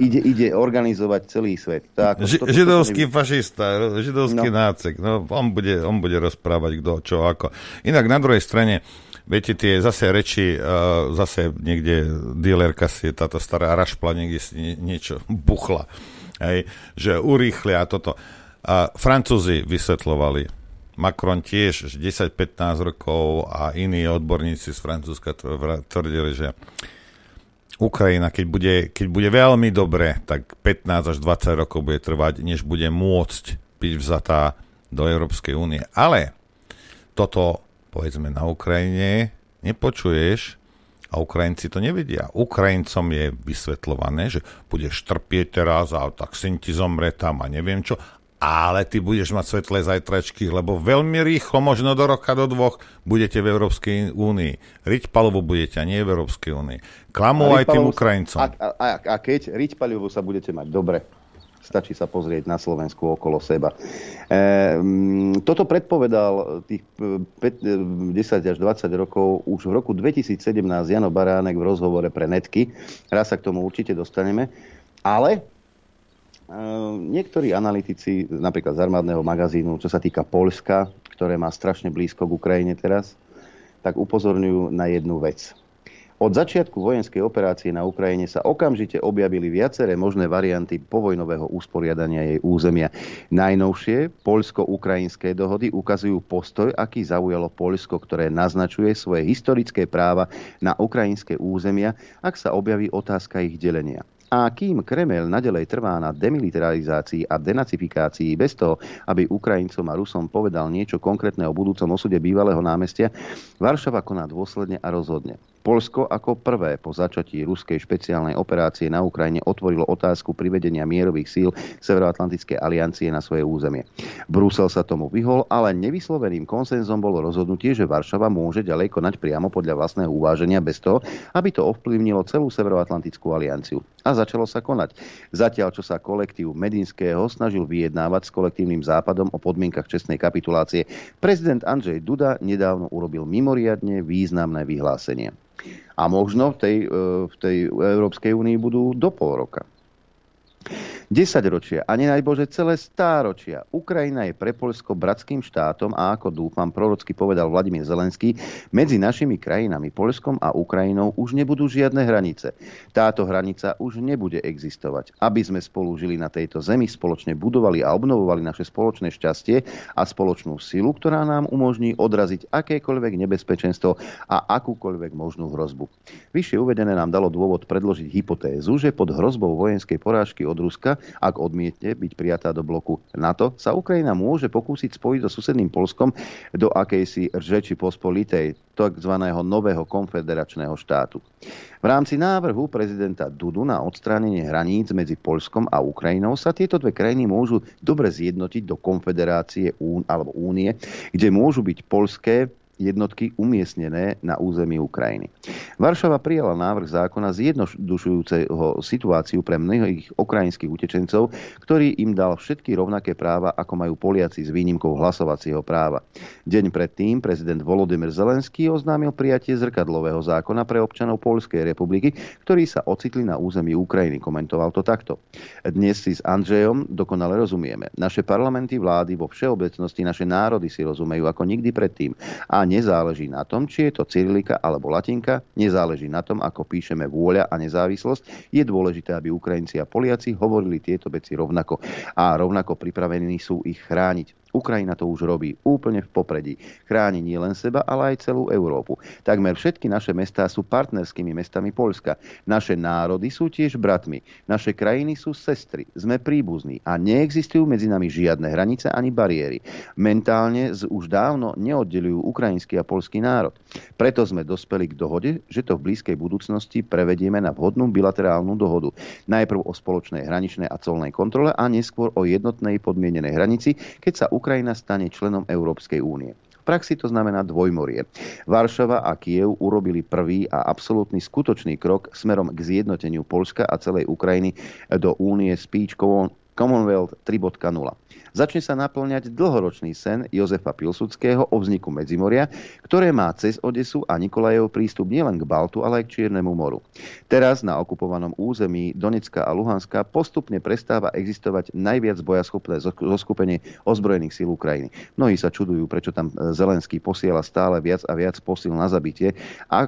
ide organizovať celý svet. Tak, židovský fašista, židovský nácek, on bude rozprávať kto, čo, ako. Inak na druhej strane, viete, tie zase reči, zase niekde dealerka si, táto stará rašpla, niekde si niečo buchla, hej, že urýchlia a toto. A Francúzi vysvetľovali, Macron tiež 10-15 rokov a iní odborníci z Francúzska tvrdili, že Ukrajina, keď bude veľmi dobre, tak 15 až 20 rokov bude trvať, než bude môcť byť vzatá do Európskej únie. Ale toto, povedzme, na Ukrajine nepočuješ a Ukrajinci to nevedia. Ukrajincom je vysvetľované, že budeš trpieť teraz a tak syn ti zomre tam a neviem čo, ale ty budeš mať svetlé zajtračky, lebo veľmi rýchlo, možno do roka, do dvoch, budete v Európskej únii. Riť palovo budete, a nie v Európskej únii. Klamú aj tým Ukrajincom. A keď riť palivo sa budete mať dobre, stačí sa pozrieť na Slovensku okolo seba. Toto predpovedal tých 10 až 20 rokov už v roku 2017 Jano Baránek v rozhovore pre Netky. Raz sa k tomu určite dostaneme. Ale niektorí analytici, napríklad z Armádneho magazínu, čo sa týka Poľska, ktoré má strašne blízko k Ukrajine teraz, tak upozorňujú na jednu vec. Od začiatku vojenskej operácie na Ukrajine sa okamžite objavili viaceré možné varianty povojnového usporiadania jej územia. Najnovšie poľsko-ukrajinské dohody ukazujú postoj, aký zaujalo Poľsko, ktoré naznačuje svoje historické práva na ukrajinské územia, ak sa objaví otázka ich delenia. A kým Kremel naďalej trvá na demilitarizácii a denacifikácii bez toho, aby Ukrajincom a Rusom povedal niečo konkrétne o budúcom osude bývalého námestia, Varšava koná dôsledne a rozhodne. Poľsko ako prvé po začatí ruskej špeciálnej operácie na Ukrajine otvorilo otázku privedenia mierových síl Severoatlantickej aliancie na svoje územie. Brusel sa tomu vyhol, ale nevysloveným konsenzom bolo rozhodnutie, že Varšava môže ďalej konať priamo podľa vlastného uváženia bez toho, aby to ovplyvnilo celú Severoatlantickú alianciu. A začalo sa konať. Zatiaľ, čo sa kolektív Medinského snažil vyjednávať s kolektívnym západom o podmienkach čestnej kapitulácie, prezident Andrzej Duda nedávno urobil mimoriadne významné vyhlásenie. A možno v tej Európskej únii budú do pol roka. 10 ročia a nenajbože celé stáročia. Ukrajina je pre Poľsko bratským štátom a ako dúfam prorocky povedal Vladimír Zelenský, medzi našimi krajinami Poľskom a Ukrajinou už nebudú žiadne hranice. Táto hranica už nebude existovať. Aby sme spolu žili na tejto zemi, spoločne budovali a obnovovali naše spoločné šťastie a spoločnú silu, ktorá nám umožní odraziť akékoľvek nebezpečenstvo a akúkoľvek možnú hrozbu. Vyššie uvedené nám dalo dôvod predložiť hypotézu, že pod hrozbou vojenskej porážky od Ruska Polska, ak odmietne byť prijatá do bloku NATO, sa Ukrajina môže pokúsiť spojiť so susedným Polskom do akejsi Rzeczy pospolitej, takzvaného nového konfederačného štátu. V rámci návrhu prezidenta Dudu na odstránenie hraníc medzi Poľskom a Ukrajinou sa tieto dve krajiny môžu dobre zjednotiť do konfederácie alebo únie, kde môžu byť poľské jednotky umiestnené na území Ukrajiny. Varšava prijala návrh zákona zjednodušujúceho situáciu pre mnohých ukrajinských utečencov, ktorý im dal všetky rovnaké práva, ako majú Poliaci, s výnimkou hlasovacieho práva. Deň predtým prezident Volodymyr Zelenský oznámil prijatie zrkadlového zákona pre občanov Poľskej republiky, ktorí sa ocitli na území Ukrajiny. Komentoval to takto: Dnes si s Andrzejom dokonale rozumieme. Naše parlamenty, vlády, vo všeobecnosti naše národy si rozumejú ako nikdy predtým. A nezáleží na tom, či je to cyrilika alebo latinka, nezáleží na tom, ako píšeme vôľa a nezávislosť. Je dôležité, aby Ukrajinci a Poliaci hovorili tieto veci rovnako a rovnako pripravení sú ich chrániť. Ukrajina to už robí úplne v popredí. Chráni nie len seba, ale aj celú Európu. Takmer všetky naše mestá sú partnerskými mestami Poľska. Naše národy sú tiež bratmi. Naše krajiny sú sestry. Sme príbuzní a neexistujú medzi nami žiadne hranice ani bariéry. Mentálne už dávno neoddelujú ukrajinský a poľský národ. Preto sme dospeli k dohode, že to v blízkej budúcnosti prevedieme na vhodnú bilaterálnu dohodu. Najprv o spoločnej hraničnej a colnej kontrole a neskôr o jednotnej podmienenej hranici, keď sa Ukrajina stane členom Európskej únie. V praxi to znamená dvojmorie. Varšava a Kyjev urobili prvý a absolútny skutočný krok smerom k zjednoteniu Poľska a celej Ukrajiny do únie s píčkovou Commonwealth 3.0. Začne sa naplňať dlhoročný sen Jozefa Pilsudského o vzniku Medzimoria, ktoré má cez Odesu a Nikolajov prístup nielen k Baltu, ale aj k Čiernemu moru. Teraz na okupovanom území Donecka a Luhanska postupne prestáva existovať najviac bojaschopné zoskupenie ozbrojených síl Ukrajiny. Mnohí sa čudujú, prečo tam Zelenský posiela stále viac a viac posil na zabitie a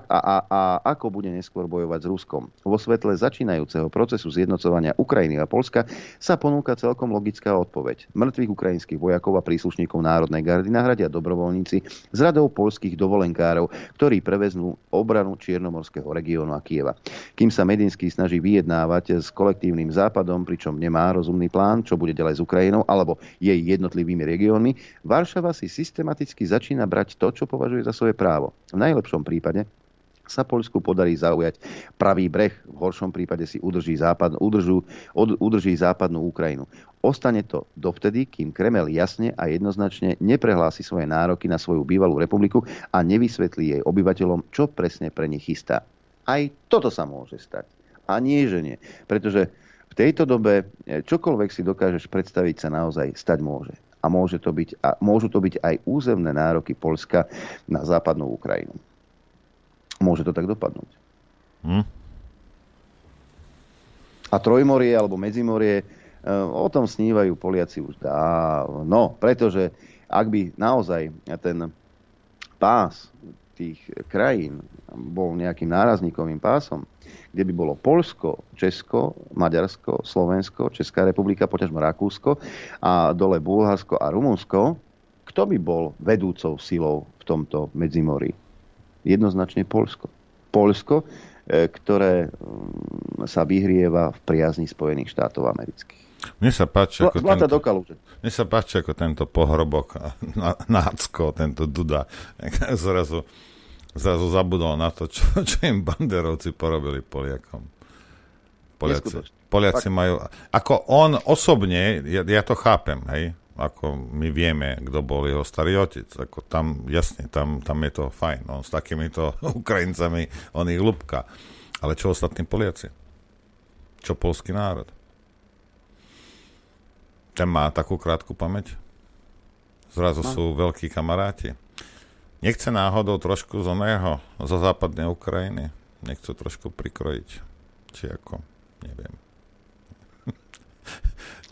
ako bude neskôr bojovať s Ruskom. Vo svetle začínajúceho procesu zjednocovania Ukrajiny a Poľska sa ponúka celkom logická odpoveď. Mŕtvych ukrajinských vojakov a príslušníkov Národnej gardy nahradia dobrovoľníci z radov poľských dovolenkárov, ktorí preveznú obranu Čiernomorského regiónu a Kieva. Kým sa Medinský snaží vyjednávať s kolektívnym západom, pričom nemá rozumný plán, čo bude ďalej s Ukrajinou alebo jej jednotlivými regiónmi, Varšava si systematicky začína brať to, čo považuje za svoje právo. V najlepšom prípade sa Poľsku podarí zaujať pravý breh, v horšom prípade si udrží západnú Ukrajinu. Ostane to dovtedy, kým Kremel jasne a jednoznačne neprehlási svoje nároky na svoju bývalú republiku a nevysvetlí jej obyvateľom, čo presne pre nich chystá. Aj toto sa môže stať. A nie, že nie. Pretože v tejto dobe čokoľvek si dokážeš predstaviť, sa naozaj stať môže. A môžu to byť aj územné nároky Poľska na západnú Ukrajinu. Môže to tak dopadnúť. A Trojmorie alebo Medzimorie, o tom snívajú Poliaci už dávno, pretože ak by naozaj ten pás tých krajín bol nejakým nárazníkovým pásom, kde by bolo Poľsko, Česko, Maďarsko, Slovensko, Česká republika, poťažmo Rakúsko a dole Bulharsko a Rumunsko, kto by bol vedúcou silou v tomto Medzimorí? Jednoznačne Poľsko. Poľsko, ktoré sa vyhrieva v priazni Spojených štátov amerických. Mne sa páči, ako tento pohrobok nácko, tento Duda, zrazu zabudol na to, čo im banderovci porobili Poliakom. Poliaci majú... Ako on osobne, ja to chápem, hej, ako my vieme, kto bol jeho starý otec. Ako tam, jasne, tam je to fajn. On s takýmito Ukrajincami, on ich ľúbka. Ale čo ostatní Poliaci? Čo poľský národ? Ten má takú krátku pamäť. Zrazu sú veľkí kamaráti. Nechce náhodou trošku zo západnej Ukrajiny. Nechce trošku prikrojiť. Či ako, neviem.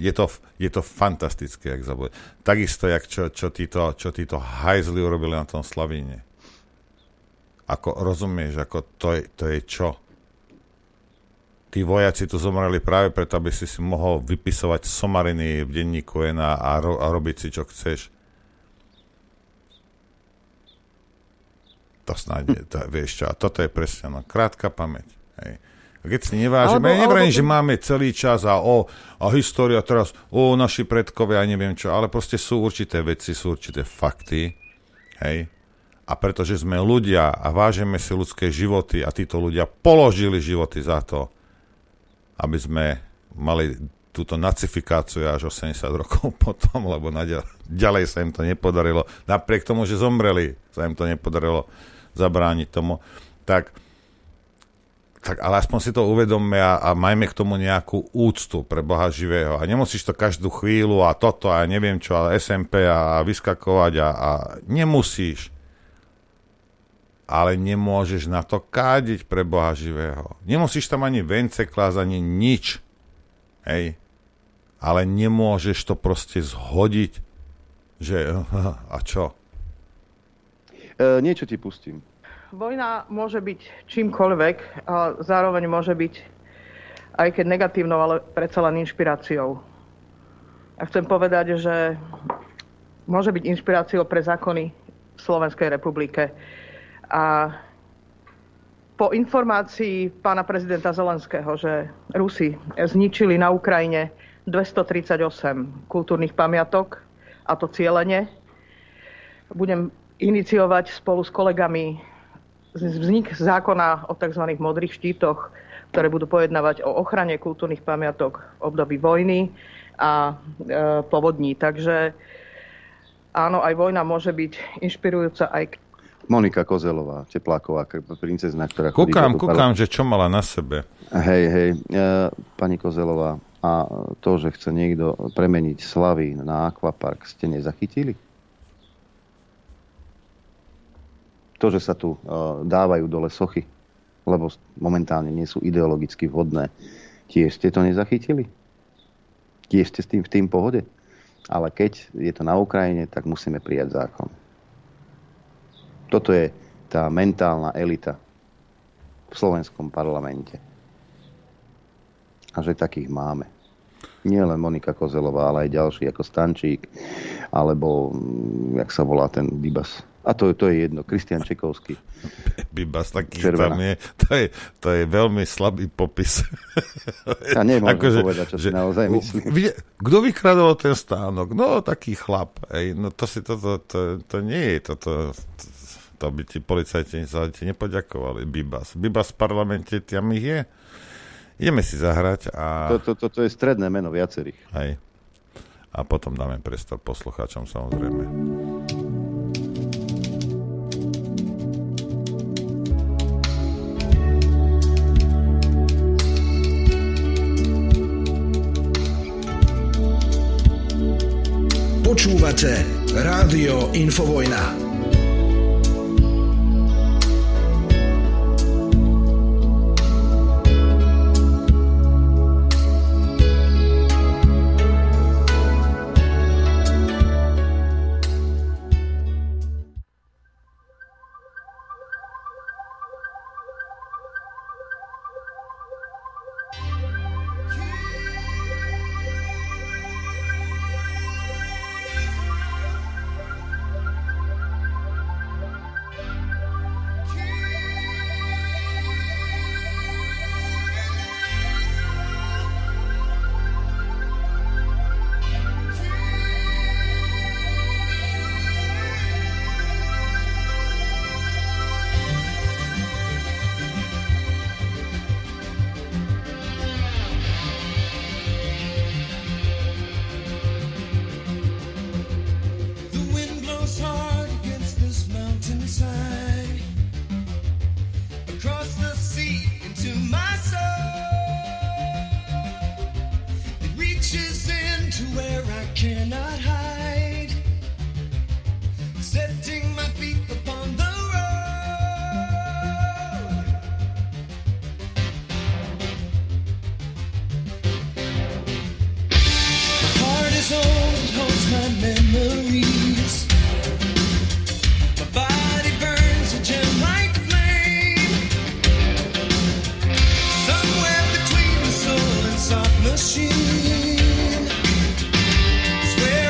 Je to fantastické, jak zabude. Takisto, jak čo títo hajzli urobili na tom Slavíne. Ako rozumieš, ako to je čo? Tí vojaci tu zomreli práve preto, aby si mohol vypisovať somariny v denníku N a robiť si, čo chceš. To snáď, vieš čo, a toto je presne, no, krátka pamäť. Hej. A keď si nevážime, ja nevrajím, že máme celý čas a história teraz, naši predkovia, ja neviem čo, ale proste sú určité veci, sú určité fakty, hej. A pretože sme ľudia a vážime si ľudské životy a títo ľudia položili životy za to, aby sme mali túto nacifikáciu až 80 rokov potom, lebo ďalej sa im to nepodarilo. Napriek tomu, že zomreli, sa im to nepodarilo zabrániť tomu. Tak ale aspoň si to uvedomme a majme k tomu nejakú úctu pre Boha živého. A nemusíš to každú chvíľu a toto a neviem čo, ale SMP a vyskakovať a nemusíš. Ale nemôžeš na to kádiť pre Boha živého. Nemusíš tam ani vence klásť, ani nič. Hej. Ale nemôžeš to proste zhodiť, že a čo? Niečo ti pustím. Vojna môže byť čímkoľvek a zároveň môže byť, aj keď negatívnou, ale predsa len inšpiráciou. A chcem povedať, že môže byť inšpiráciou pre zákony v Slovenskej republike. A po informácii pána prezidenta Zelenského, že Rusi zničili na Ukrajine 238 kultúrnych pamiatok, a to cielene, budem iniciovať spolu s kolegami vznik zákona o tzv. Modrých štítoch, ktoré budú pojednávať o ochrane kultúrnych pamiatok v období vojny a povodní. Takže áno, aj vojna môže byť inšpirujúca aj k Monika Kozelová, Tepláková, princezna, ktorá chodí... Kúkam, že čo mala na sebe. Hej, pani Kozelová, a to, že chce niekto premeniť Slavy na akvapark, ste nezachytili? To, že sa tu dávajú dole sochy, lebo momentálne nie sú ideologicky vhodné, tiež ste to nezachytili? Tiež ste v tým pohode? Ale keď je to na Ukrajine, tak musíme prijať zákon. Toto je tá mentálna elita v slovenskom parlamente. A že takých máme. Nie len Monika Kozelová, ale aj ďalší ako Stančík, alebo jak sa volá ten Bibas. A to je jedno, Kristián Čekovský. Bibas taký tam je. To je veľmi slabý popis. Ja nemôžem povedať, čo si naozaj myslí. Kto vykradol ten stánok? No, taký chlap. Ej, no, to nie je toto... To by ti policajti nepoďakovali. Bibas. Bibas v parlamente tam ich je. Ideme si zahrať a... To je stredné meno viacerých. Hej. A potom dáme priestor poslucháčom, samozrejme. Počúvate Rádio Infovojna. Machine, swear.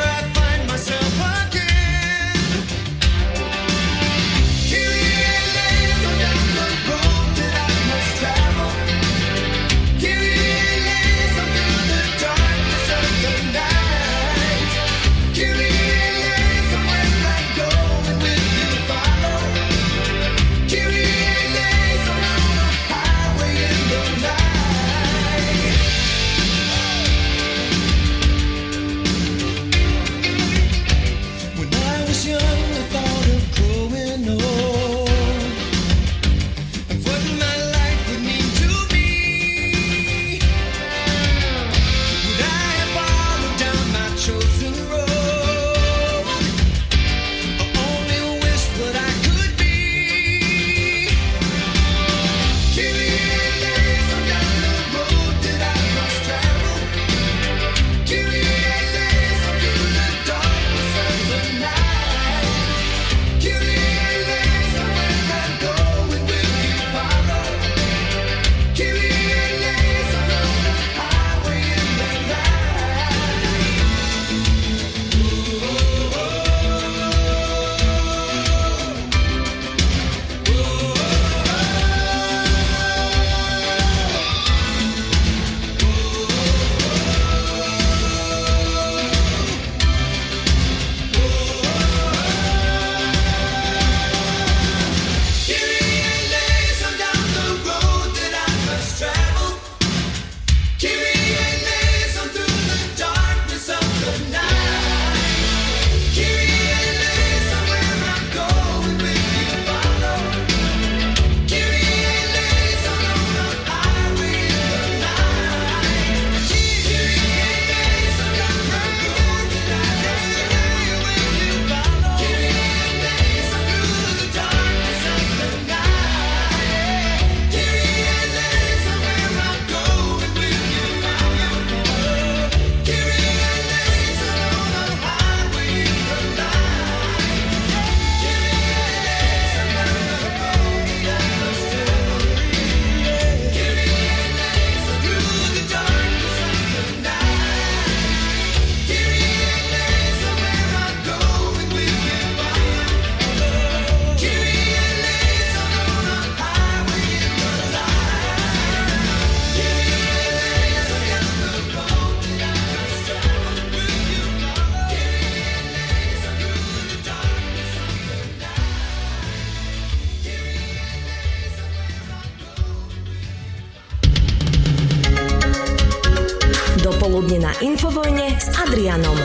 na Infovojne s Adrianom.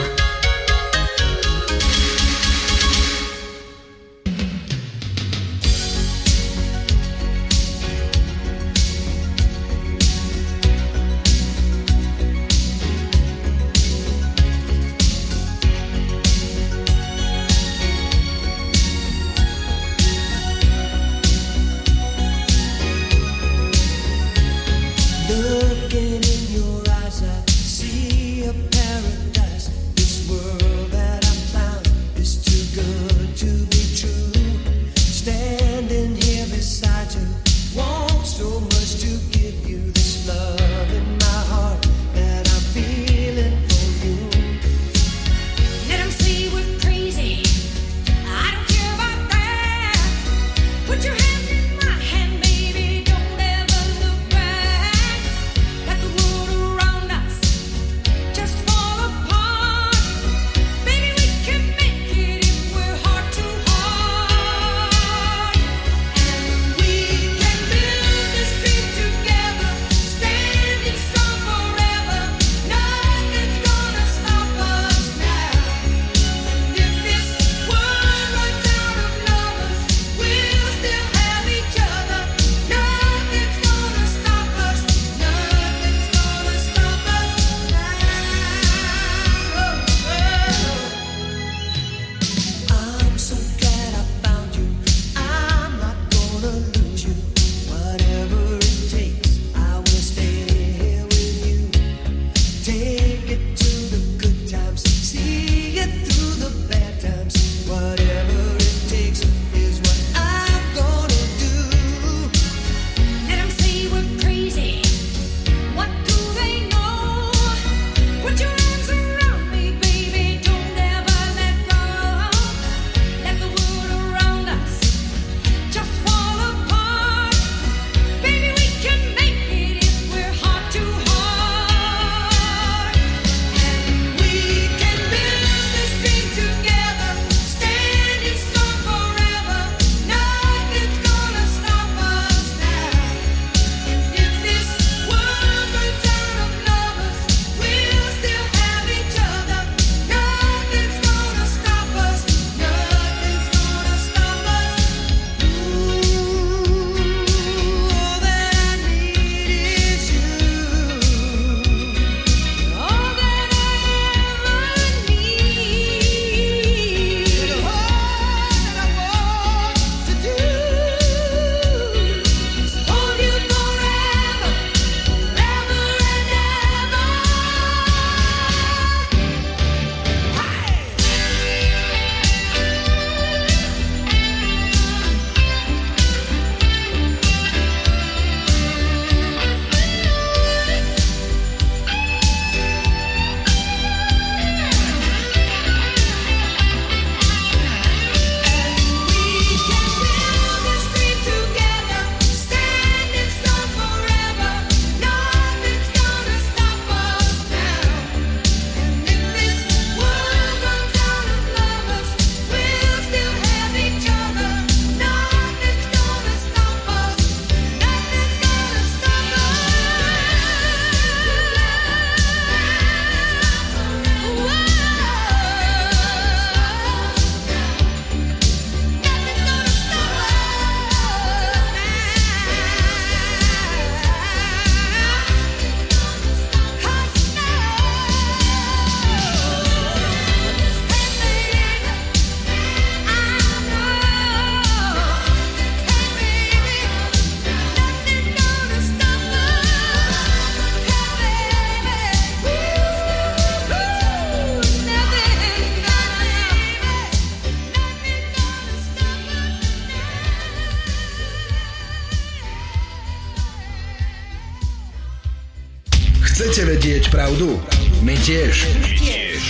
Pravdu? My tiež.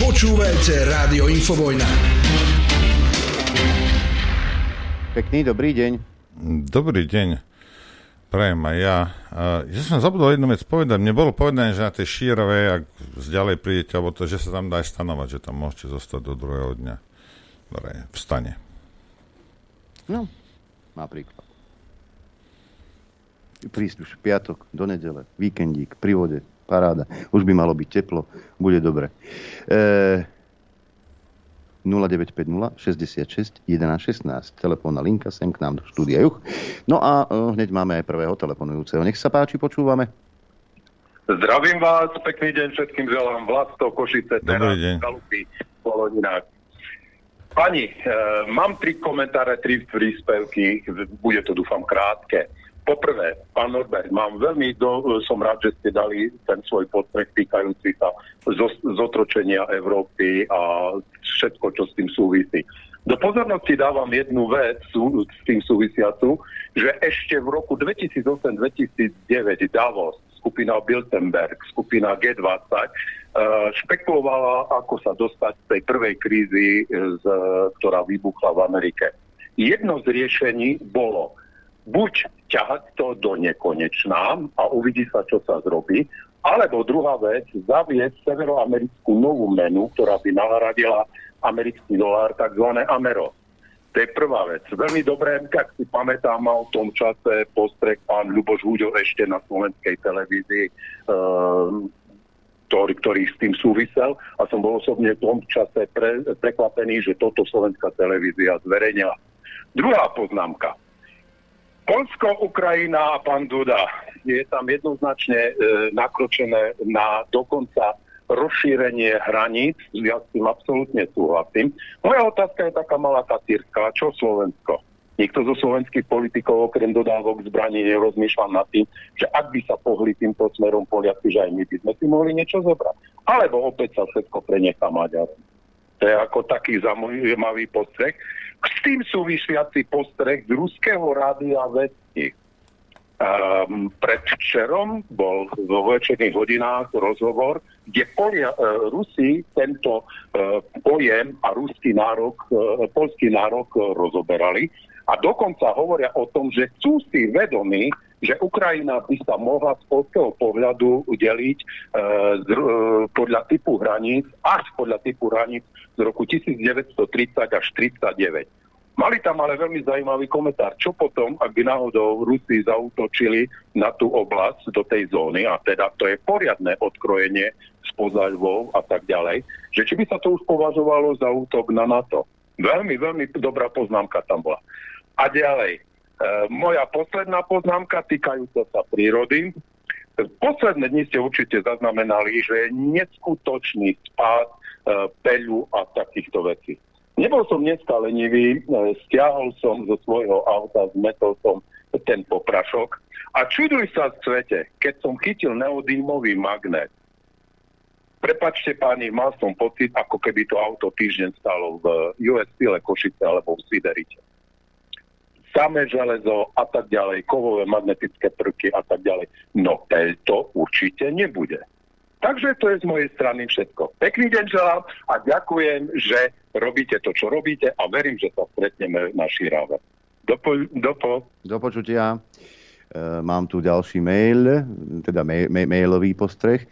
Počúvajte Rádio Infovojna. Pekný, dobrý deň. Dobrý deň. Prajem aj ja. Ja som zabudol jednu vec povedať. Mne bolo povedané, že na tej Šírovej, ak zďalej prídete, alebo to, že sa tam dá stanovať, že tam môžete zostať do druhého dňa. Dobre, vstane. No, napríklad. Prísť už piatok, do nedele, víkendík, pri vode. paráda. Už by malo byť teplo, bude dobre. 0950 66 1116, telefónna linka sem k nám do štúdia Juch. No a hneď máme aj prvého telefonujúceho. Nech sa páči, počúvame. Zdravím vás, pekný deň všetkým želám. Vlasto, Košice, Teraz, Galupy, Poloninák. Pani, mám tri komentáre, tri príspevky, bude to dúfam krátke. Poprvé, pán Norbert, som rád, že ste dali ten svoj podstrek týkajúci sa zotročenia Európy a všetko, čo s tým súvisí. Do pozornosti dávam jednu vec s tým súvisiacu, že ešte v roku 2008-2009 Davos, skupina Bilderberg, skupina G20 špekulovala, ako sa dostať z tej prvej krízy, ktorá vybuchla v Amerike. Jedno z riešení bolo buď ťahať to do nekonečná a uvidí sa, čo sa zrobí, alebo druhá vec, zaviesť severoamerickú novú menu, ktorá by nahradila americký dolár, takzvané Amero. To je prvá vec. Veľmi dobré, ak si pamätám, mal v tom čase postrek pán Ľuboš Húďo ešte na slovenskej televízii, ktorý s tým súvisel. A som bol osobne v tom čase prekvapený, že toto slovenská televízia zverejnila. Druhá poznámka. Poľsko, Ukrajina a pán Duda. Je tam jednoznačne nakročené na dokonca rozšírenie hraníc, ja s tým absolútne súhlasím. Moja otázka je taká malá tatírska, čo Slovensko? Nikto zo slovenských politikov okrem dodávok zbraní nerozmýšľam nad tým, že ak by sa pohli týmto smerom Poliaci, že aj my by sme si mohli niečo zobrať. Alebo opäť sa všetko prenechá Maďarom. To je ako taký zaujímavý postreh. S tým súvisiaci postreh z ruského rádia Vesti. Predvčerom bol vo večerných hodinách rozhovor, kde Rusi tento pojem a polský nárok rozoberali a dokonca hovoria o tom, že sú si vedomí, že Ukrajina by sa mohla z polského pohľadu udeliť podľa typu hraníc z roku 1930 až 1939. Mali tam ale veľmi zaujímavý komentár. Čo potom, ak by náhodou Rusi zaútočili na tú oblasť do tej zóny, a teda to je poriadne odkrojenie spoza Lvov a tak ďalej, že či by sa to už považovalo za útok na NATO. Veľmi, veľmi dobrá poznámka tam bola. A ďalej, moja posledná poznámka týkajúca sa prírody. Posledné dni ste určite zaznamenali, že je neskutočný spád peľu a takýchto vecí. Nebol som dneska lenivý, stiahol som zo svojho auta, zmetol som ten poprašok a čuduj sa v svete, keď som chytil neodýmový magnet. Prepačte páni, mal som pocit, ako keby to auto týždeň stalo v US Steel Košice alebo v Siderite. Samé železo a tak ďalej, kovové magnetické prvky a tak ďalej. No peľ to určite nebude. Takže to je z mojej strany všetko. Pekný deň želám a ďakujem, že robíte to, čo robíte a verím, že sa stretneme na Širave. Do počutia. Mám tu ďalší mail, teda mailový postreh.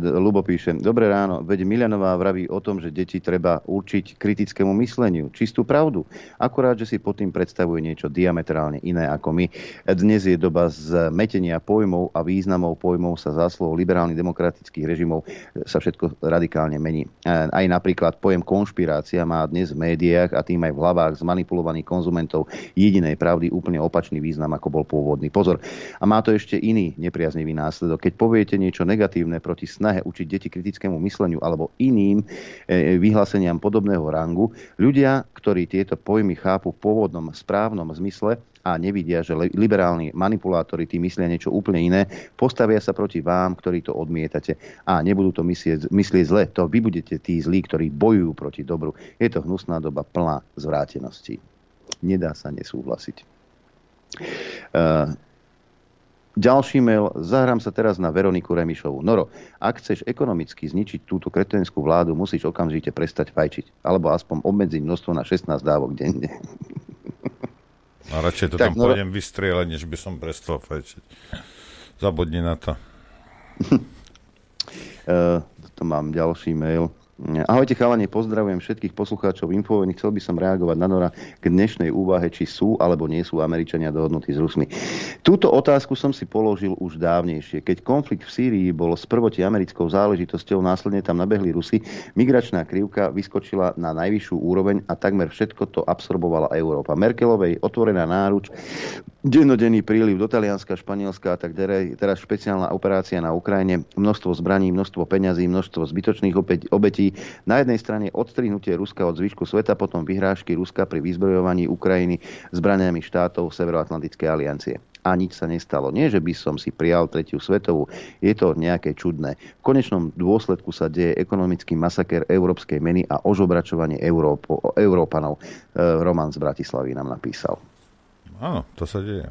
Ľubo píše, dobré ráno, veď Milanová vraví o tom, že deti treba určiť kritickému mysleniu, čistú pravdu, akurát, že si pod tým predstavuje niečo diametrálne iné ako my. Dnes je doba zmetenia pojmov a významov pojmov sa za slov liberálnych demokratických režimov sa všetko radikálne mení. Aj napríklad pojem konšpirácia má dnes v médiách a tým aj v hlavách zmanipulovaných konzumentov jedinej pravdy úplne opačný význam, ako bol pôvodný. Pozor, a má to ešte iný nepriaznivý následok. Keď poviete niečo negatívne proti snahe učiť deti kritickému mysleniu alebo iným vyhláseniam podobného rangu, ľudia, ktorí tieto pojmy chápu v pôvodnom správnom zmysle a nevidia, že liberálni manipulátori tým myslia niečo úplne iné, postavia sa proti vám, ktorí to odmietate a nebudú to myslieť zle. To vy budete tí zlí, ktorí bojujú proti dobru. Je to hnusná doba plná zvráteností. Nedá sa nesúhlasiť. Ďalší mail. Zahrám sa teraz na Veroniku Remišovu. Noro, ak chceš ekonomicky zničiť túto kretenskú vládu, musíš okamžite prestať fajčiť. Alebo aspoň obmedziť množstvo na 16 dávok denne. A radšej to tak, tam pôjdem vystrieľať, než by som prestal fajčiť. Zabudni na to. To mám ďalší mail. Ahojte chalani, pozdravujem všetkých poslucháčov Infovojny. Chcel by som reagovať na Nora k dnešnej úvahe, či sú alebo nie sú Američania dohodnutí s Rusmi. Túto otázku som si položil už dávnejšie. Keď konflikt v Sýrii bol sprvoti americkou záležitosťou, následne tam nabehli Rusy, migračná krivka vyskočila na najvyššiu úroveň a takmer všetko to absorbovala Európa. Merkelovej otvorená náruč, dennodenný príliv do Talianska, Španielska a tak teraz špeciálna operácia na Ukrajine, množstvo zbraní, množstvo peňazí, množstvo zbytočných obetí. Na jednej strane odstrihnutie Ruska od zvyšku sveta, potom vyhrážky Ruska pri vyzbrojovaní Ukrajiny zbraniami štátov Severoatlantickej aliancie. A nič sa nestalo. Nie, že by som si prijal tretiu svetovú, je to nejaké čudné. V konečnom dôsledku sa deje ekonomický masaker európskej meny a ožobračovanie Európanov. Roman z Bratislavy nám napísal. Áno, to sa deje.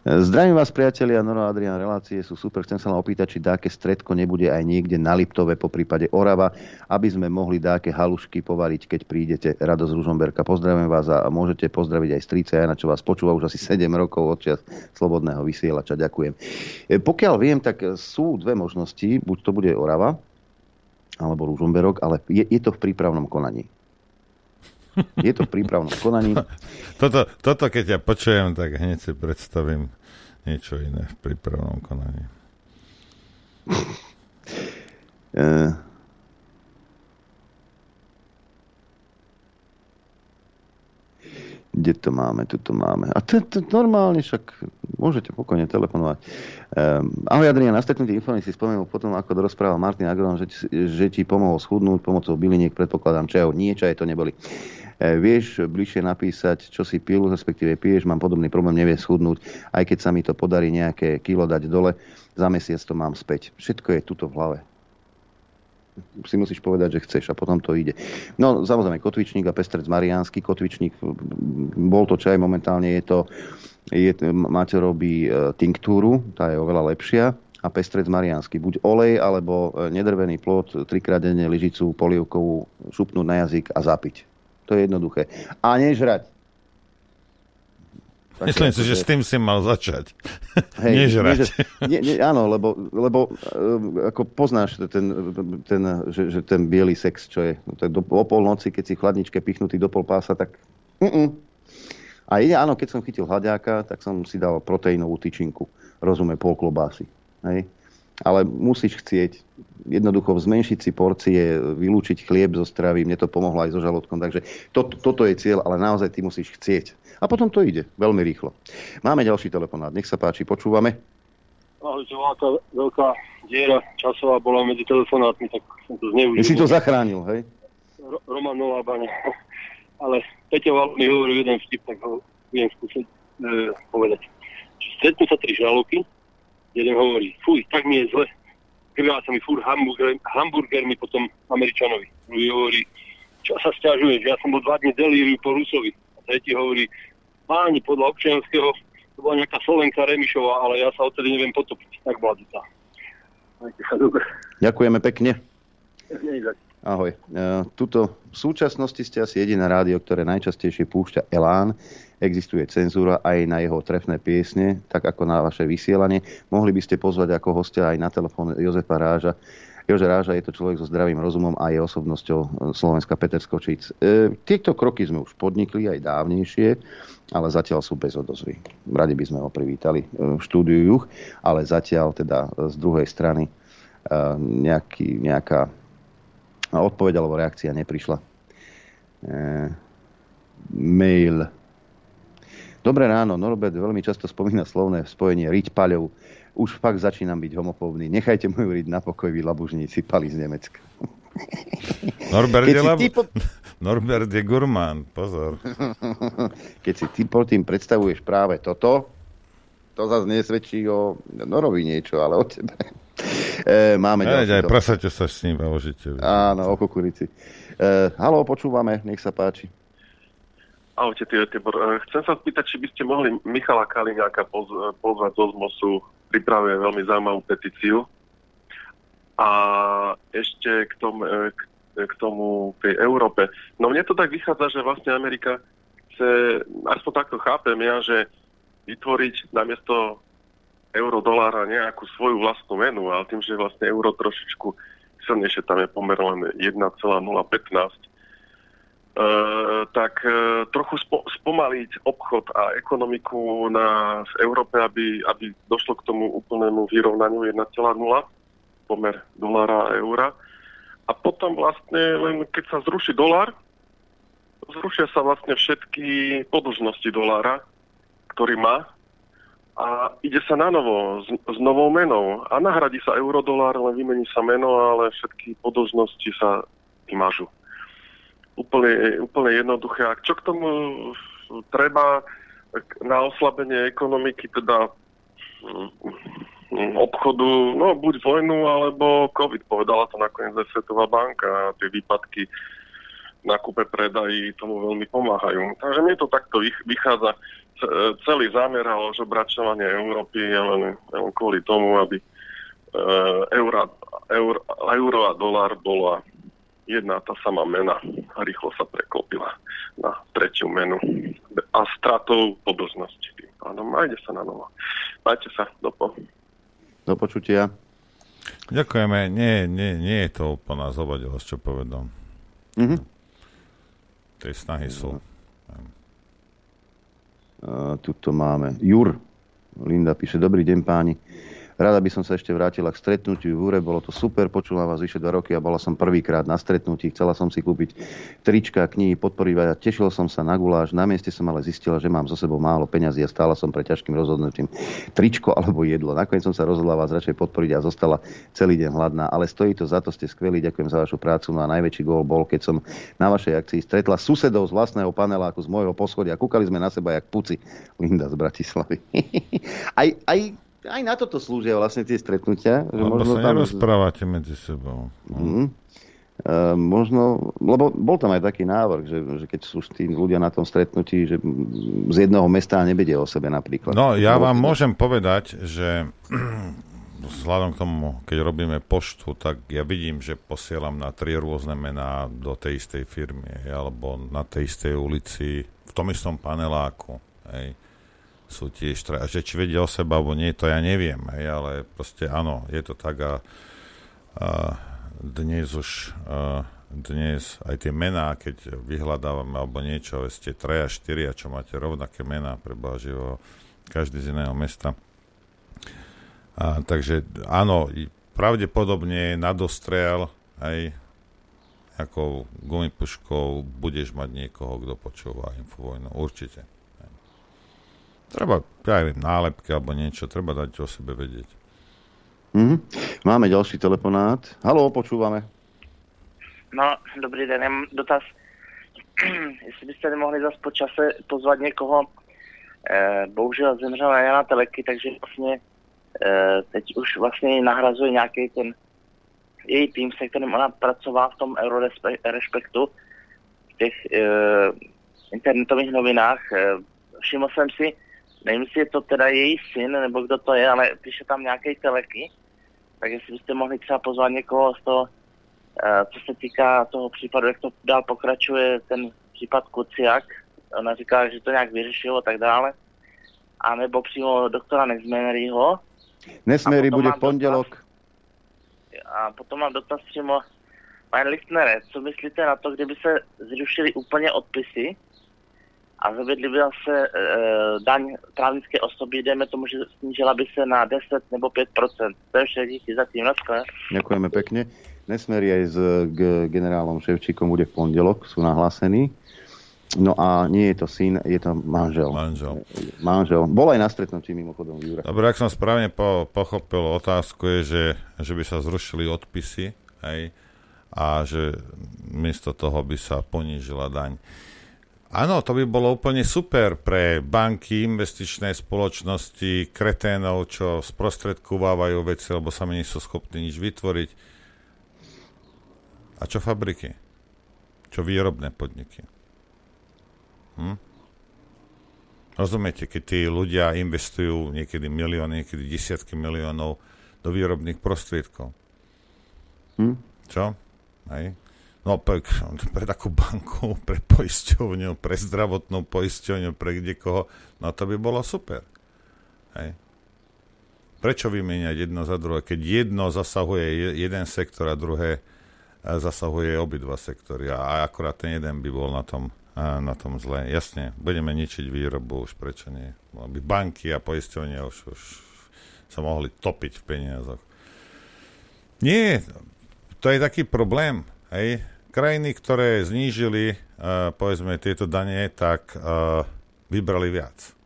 Zdravím vás, priatelia, Noro a Adrián, relácie sú super. Chcem sa len opýtať, či dáke stredko nebude aj niekde na Liptove, po prípade Orava, aby sme mohli dáke halušky povariť, keď prídete. Rado z Ružomberka, pozdravím vás a môžete pozdraviť aj strica Jana, čo vás počúva už asi 7 rokov od čias slobodného vysielača. Ďakujem. Pokiaľ viem, tak sú dve možnosti, buď to bude Orava alebo Ružomberok, ale je to v prípravnom konaní. Je to v prípravnom konaní. Toto keď ja počujem, tak hneď si predstavím niečo iné v prípravnom konaní. Kde to máme? Tuto máme. A to normálne však môžete pokojne telefonovať. Ahoj Adrián, na stretnutí Infovojny si spomenul potom, ako rozprával Martin Agron, že ti pomohol schudnúť pomocou byliniek, predpokladám čajov. Nie, čaje to neboli. Vieš bližšie napísať, čo si pil, respektíve piješ, mám podobný problém, nevie schudnúť, aj keď sa mi to podarí nejaké kilo dať dole, za mesiac to mám späť. Všetko je tuto v hlave. Si musíš povedať, že chceš a potom to ide. No, samozrejme, kotvičník a pestrec mariánsky. Kotvičník, bol to čaj, momentálne je to Maťo robí tinktúru, tá je oveľa lepšia, a pestrec mariánsky. Buď olej, alebo nedrvený plod, 3-krát denne lyžicu polievkovú, šupnúť na jazyk a zapiť. To je jednoduché. A nežrať. Myslím si, že s tým si mal začať. Hej, nežrať. Áno, lebo ako poznáš ten biely sex, čo je. O polnoci, keď si v chladničke pichnutý do pol pása, tak... A áno, keď som chytil hlaďáka, tak som si dal proteínovú tyčinku. Rozumie, pol klobásy. Hej. Ale musíš chcieť jednoducho zmenšiť si porcie, vylúčiť chlieb zo stravy. Mne to pomohlo aj so žalúdkom, takže toto je cieľ, ale naozaj ty musíš chcieť. A potom to ide veľmi rýchlo. Máme ďalší telefonát, nech sa páči, počúvame. Ahojte, veľká diera časová bola medzi telefonátmi, tak som to zneužil. Si to zachránil, hej? Roman Nová Baňa. Ale Peťo mi hovoril jeden vtip, tak ho budem skúsiť povedať. Stretnú sa tri žraloky, jeden hovorí, fuj, tak mi je zle. Krvá sa mi furt hamburgermi potom Američanovi. Druhý hovorí, čo sa sťažuješ, ja som bol 2 dni delíriu po Rusovi. A tretí hovorí, páni, podľa občianskeho, to bola nejaká Slovenka Remišová, ale ja sa odtedy neviem potopiť. Tak bola dutá. Ďakujeme pekne. Ahoj. Tuto v súčasnosti ste asi jediné rádio, ktoré najčastejšie púšťa Elán. Existuje cenzúra aj na jeho trefné piesne, tak ako na vaše vysielanie. Mohli by ste pozvať ako hostia aj na telefón Jozefa Ráža. Jože Ráža je to človek so zdravým rozumom a je osobnosťou Slovenska Peter Skočíc. Tieto kroky sme už podnikli aj dávnejšie, ale zatiaľ sú bez odozvy. Radi by sme ho privítali v štúdiu Juh, ale zatiaľ teda z druhej strany nejaká odpoveď alebo reakcia neprišla. Mail. Dobré ráno, Norbert veľmi často spomína slovné spojenie riť paľov. Už fakt začínam byť homofóbny. Nechajte moju riť na pokoj, vy labužníci, pali z Nemecka. Norbert je gurmán, pozor. Keď si ty pod tým predstavuješ práve toto, to zase nesvedčí o Norovi niečo, ale o tebe. Máme ďalšie. Prasaťo sa s ním valožite. Áno, o kukurici. Haló, počúvame, nech sa páči. Ahojte, Tibor. Chcem sa spýtať, či by ste mohli Michala Kaliňáka pozvať do ZMOSu. Pripravuje veľmi zaujímavú petíciu. A ešte k tomu tej Európe. No mne to tak vychádza, že vlastne Amerika chce, aspoň takto chápem ja, že vytvoriť namiesto eurodolára nejakú svoju vlastnú menu, ale tým, že vlastne euro trošičku silnejšie, tam je pomer len 1,015, tak trochu spomaliť obchod a ekonomiku v Európe, aby došlo k tomu úplnému vyrovnaniu 1,0, pomer dolára a eura. A potom vlastne len keď sa zruší dolár, zrušia sa vlastne všetky podlžnosti dolára, ktorý má, a ide sa na novo, s novou menou. A nahradí sa eurodolár, len vymení sa meno, ale všetky podlžnosti sa vymažú. Úplne jednoduché. A čo k tomu treba na oslabenie ekonomiky, teda obchodu, no buď vojnu, alebo COVID. Povedala to nakoniec aj Svetová banka. A tie výpadky na kúpe predají tomu veľmi pomáhajú. Takže mne to takto vychádza. Celý zámer a ožobračovanie Európy je len kvôli tomu, aby euro a dolár bola jedna tá sama mena a rýchlo sa preklopila na tretiu menu a stratou podlžnosti. Áno, majte sa na novo. Majte sa, do počutia. Ďakujeme. Nie je to úplná zobadilosť, čo povedal. Mm-hmm. Tie snahy sú. Tuto máme. Jur, Linda píše, dobrý deň páni. Rada by som sa ešte vrátila k stretnutiu v Úre, bolo to super, počula vás vyše 2 roky a bola som prvýkrát na stretnutí, chcela som si kúpiť trička, knihy, podporívať a tešil som sa na guláš, na mieste som ale zistila, že mám so sebou málo peňazí a stála som pre ťažkým rozhodnutím tričko alebo jedlo. Nakoniec som sa rozhodla vás radšej podporiť a zostala celý deň hladná, ale stojí to za to, ste skvelí, ďakujem za vašu prácu. No a najväčší gól bol, keď som na vašej akcii stretla susedov z vlastného paneláku z môjho poschodia, kúkali sme na seba jak puci. Linda z Bratislavy. Aj na toto slúžia vlastne tie stretnutia. Že lebo možno sa tam nerozprávate medzi sebou. Mm-hmm. Možno, lebo bol tam aj taký návrh, že keď sú tí ľudia na tom stretnutí, že z jedného mesta nevedia o sebe napríklad. No, ja vám môžem povedať, že vzhľadom k tomu, keď robíme poštu, tak ja vidím, že posielam na 3 rôzne mená do tej istej firmy, alebo na tej istej ulici, v tom istom paneláku, hej. Sú tiež, že či vedia o seba, alebo nie, to ja neviem, hej, ale proste áno, je to tak a dnes už, dnes aj tie mená, keď vyhľadávame alebo niečo, ste 3 a 4, a čo máte rovnaké mená, preboha živého, každý z iného mesta. A, takže áno, pravdepodobne nadostrel aj nejakou gumipuškou budeš mať niekoho, kto počúva Infovojnu, určite. Treba, ja neviem, nálepky alebo niečo, treba dať o sebe vedieť. Mm-hmm. Máme ďalší telefonát. Haló, počúvame. No, dobrý den, mám dotaz. Jestli byste nemohli zase po čase pozvat někoho, bohužel zemřel na Jana Teleky, takže vlastně teď už vlastně nahrazuje nějaký ten její tým, se kterým ona pracová v tom Eurorespektu, v těch internetových novinách. Všiml jsem si, nevím, jestli je to teda její syn, nebo kdo to je, ale píše tam nějaké Teleky, tak jestli byste mohli třeba pozvat někoho z toho, co se týká toho případu, jak to dál pokračuje, ten případ Kuciak, ona říká, že to nějak vyřešilo a tak dále, a nebo přímo doktora Nesmeryho. Nesmery bude v pondělok. A potom mám dotaz přímo, pane Lichtnere, co myslíte na to, kdyby se zrušili úplně odpisy, a zavedli by zase daň právnické osoby, dejme tomu, že snížila by se na 10 nebo 5%. To je všetko, díky za tým. Ďakujeme pekne. Nesmery aj s generálom Ševčíkom bude v pondelok, sú nahlásení. No a nie je to syn, je to manžel. Manžel. Bol aj na stretnutí mimochodom Jura. Dobre, ak som správne pochopil, otázku je, že by sa zrušili odpisy, hej, a že miesto toho by sa ponížila daň. Áno, to by bolo úplne super pre banky, investičné spoločnosti, kreténov, čo sprostredkovávajú veci, lebo sami nie sú schopní nič vytvoriť. A čo fabriky? Čo výrobné podniky? Rozumiete, keď tí ľudia investujú niekedy milióny, niekedy desiatky miliónov do výrobných prostriedkov. Čo? Hej. No pre takú banku, pre poisťovňu, pre zdravotnú poisťovňu, pre kdekoho, no to by bolo super. Hej. Prečo vymieňať jedno za druhé, keď jedno zasahuje jeden sektor a druhé zasahuje obidva sektory a akurát ten jeden by bol na tom zle. Jasne, budeme ničiť výrobu, už prečo nie. Aby banky a poisťovne už sa mohli topiť v peniazoch. Nie, to je taký problém. Hej. Krajiny, ktoré znížili povedzme tieto dane, tak vybrali viac.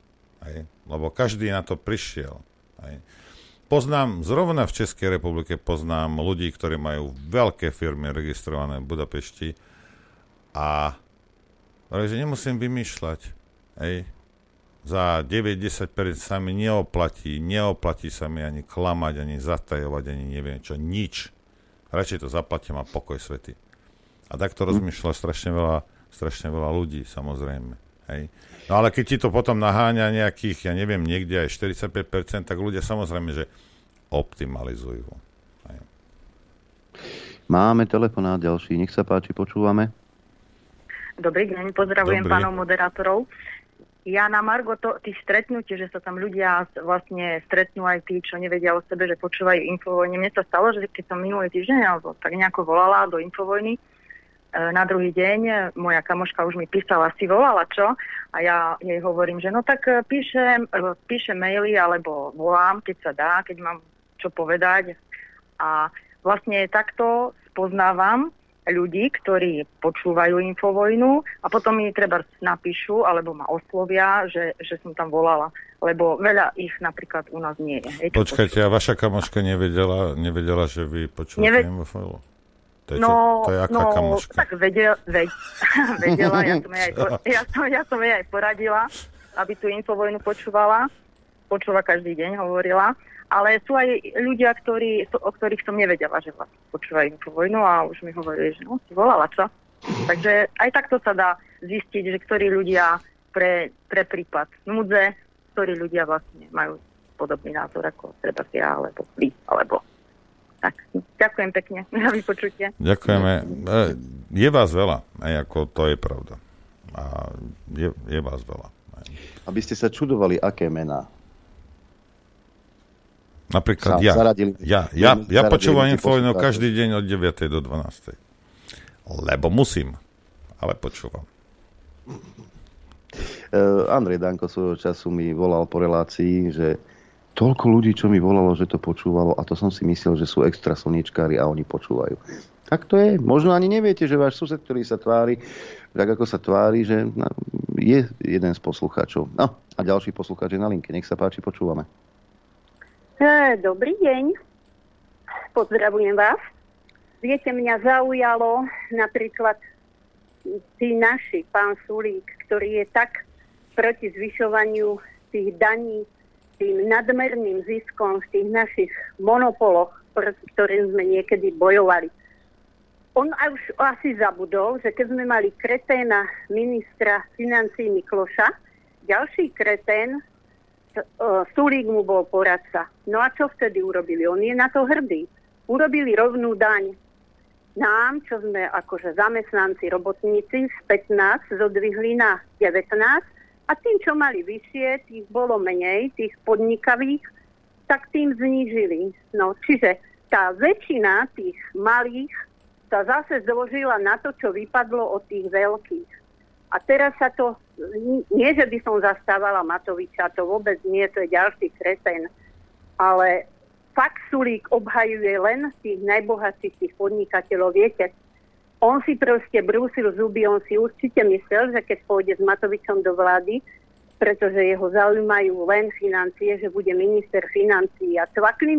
Hej. Lebo každý na to prišiel. Hej. Poznám, zrovna v Českej republike poznám ľudí, ktorí majú veľké firmy registrované v Budapešti a že nemusím vymýšľať. Hej. Za 9-10% sa mi neoplatí. Neoplatí sa mi ani klamať, ani zatajovať, ani neviem čo. Nič. Radšej to zaplatím a pokoj svety. A tak to rozmýšľa strašne veľa ľudí, samozrejme. Hej. No ale keď ti to potom naháňa nejakých, ja neviem, niekde aj 45%, tak ľudia samozrejme, že optimalizujú. Hej. Máme telefonát ďalší, nech sa páči, počúvame. Dobrý deň, pozdravujem pánov moderátorov. Ja na margo tých stretnutí, že sa tam ľudia vlastne stretnú aj tí, čo nevedia o sebe, že počúvajú Infovojne. Mne sa stalo, že keď som minulý týždeň alebo tak nejako volala do Infovojny, na druhý deň moja kamoška už mi písala, si volala, čo? A ja jej hovorím, že no tak píšem maily alebo volám, keď sa dá, keď mám čo povedať. A vlastne takto spoznávam ľudí, ktorí počúvajú Infovojnu a potom mi treba napíšu alebo ma oslovia, že som tam volala. Lebo veľa ich napríklad u nás nie je. Počkajte, a vaša kamoška nevedela, že vy počúvate Infovojnu? Tak vedela, ja som jej aj poradila, aby tú Infovojnu počúvala, počúva každý deň, hovorila, ale sú aj ľudia, o ktorých som nevedela, že vlastne počúvajú Infovojnu a už mi hovorili, že no, si volala, čo? Takže aj takto sa dá zistiť, že ktorí ľudia pre prípad núdze, ktorí ľudia vlastne majú podobný názor ako treba ja, alebo vy, alebo... Tak, ďakujem pekne za vypočutie. Ďakujeme. Je vás veľa, aj ako to je pravda. A je vás veľa. Aj. Aby ste sa čudovali, aké mená. Napríklad ja. Zaradili. Ja počúvam Infovojnu každý deň od 9. do 12. Lebo musím, ale počúvam. Andrej Danko svojho času mi volal po relácii, že toľko ľudí, čo mi volalo, že to počúvalo a to som si myslel, že sú extra slniečkári a oni počúvajú. Tak to je. Možno ani neviete, že váš sused, ktorý sa tvári, tak ako sa tvári, že je jeden z poslucháčov. No a ďalší poslucháč je na linke. Nech sa páči, počúvame. Dobrý deň. Pozdravujem vás. Viete, mňa zaujalo napríklad tí naši, pán Sulík, ktorý je tak proti zvyšovaniu tých daní tým nadmerným ziskom v tých našich monopoloch, proti ktorým sme niekedy bojovali. On už asi zabudol, že keď sme mali kreténa ministra financí Mikloša, ďalší kretén, Sulík mu bol poradca. No a čo vtedy urobili? On je na to hrdý. Urobili rovnú daň. Nám, čo sme akože zamestnanci, robotníci, z 15 zodvihli na 19, a tým, čo mali vyššie, tých bolo menej, tých podnikavých, tak tým znížili. No, čiže tá väčšina tých malých sa zase zložila na to, čo vypadlo od tých veľkých. A teraz sa to... Nie, že by som zastávala Matoviča, to vôbec nie, to je ďalší kreten. Ale fakt Sulík obhajuje len tých najbohatších tých podnikateľov, viete. On si proste brúsil zuby, on si určite myslel, že keď pôjde s Matovičom do vlády, pretože jeho zaujímajú len financie, že bude minister financií. A tvakli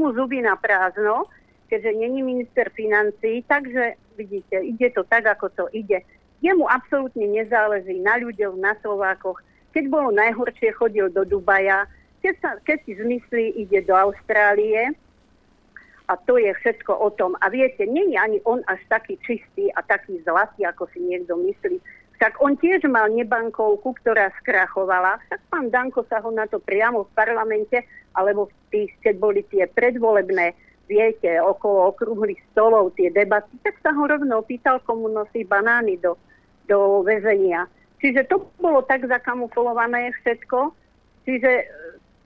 mu zuby na prázdno, keďže není minister financií, takže vidíte, ide to tak, ako to ide. Jemu absolútne nezáleží na ľuďoch, na Slovákoch. Keď bolo najhoršie, chodil do Dubaja. Keď si zmyslí, ide do Austrálie. A to je všetko o tom. A viete, nie je ani on až taký čistý a taký zlatý, ako si niekto myslí. Tak on tiež mal nebankovku, ktorá skrachovala. Tak pán Danko sa ho na to priamo v parlamente, alebo v tých, keď boli tie predvolebné, viete, okolo okrúhlych stolov, tie debaty, tak sa ho rovno opýtal, komu nosí banány do väzenia. Čiže to bolo tak zakamuflované všetko. Čiže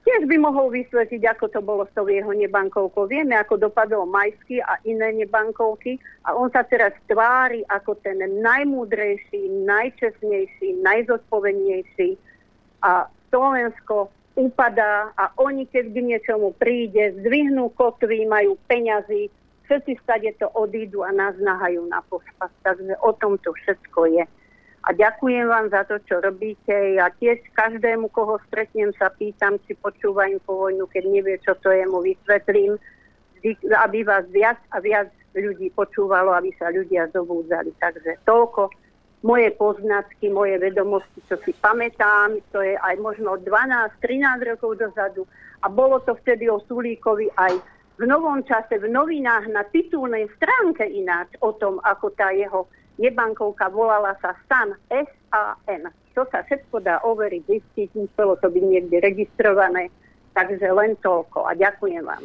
Tiež by mohol vysvetliť, ako to bolo s tou jeho nebankovkou. Vieme, ako dopadol Majský a iné nebankovky a on sa teraz tvári ako ten najmúdrejší, najčestnejší, najzodpovednejší a Slovensko upadá a oni, keď k niečomu príde, zdvihnú kotvy, majú peňazí, všetci stade to odídu a nás nahajú na pospas. Takže o tom to všetko je. A ďakujem vám za to, čo robíte. Ja tiež každému, koho stretnem, sa pýtam, či počúva Infovojnu, keď nevie, čo to je, mu vysvetlím, aby vás viac a viac ľudí počúvalo, aby sa ľudia zobúdzali. Takže toľko moje poznatky, moje vedomosti, čo si pamätám, to je aj možno 12-13 rokov dozadu. A bolo to vtedy o Sulíkovi aj v novom čase, v novinách, na titulnej stránke ináč o tom, ako tá jeho nebankovka volala sa SAN, S-A-N. To sa všetko dá overiť, zistiť, muselo to byť niekde registrované. Takže len toľko a ďakujem vám.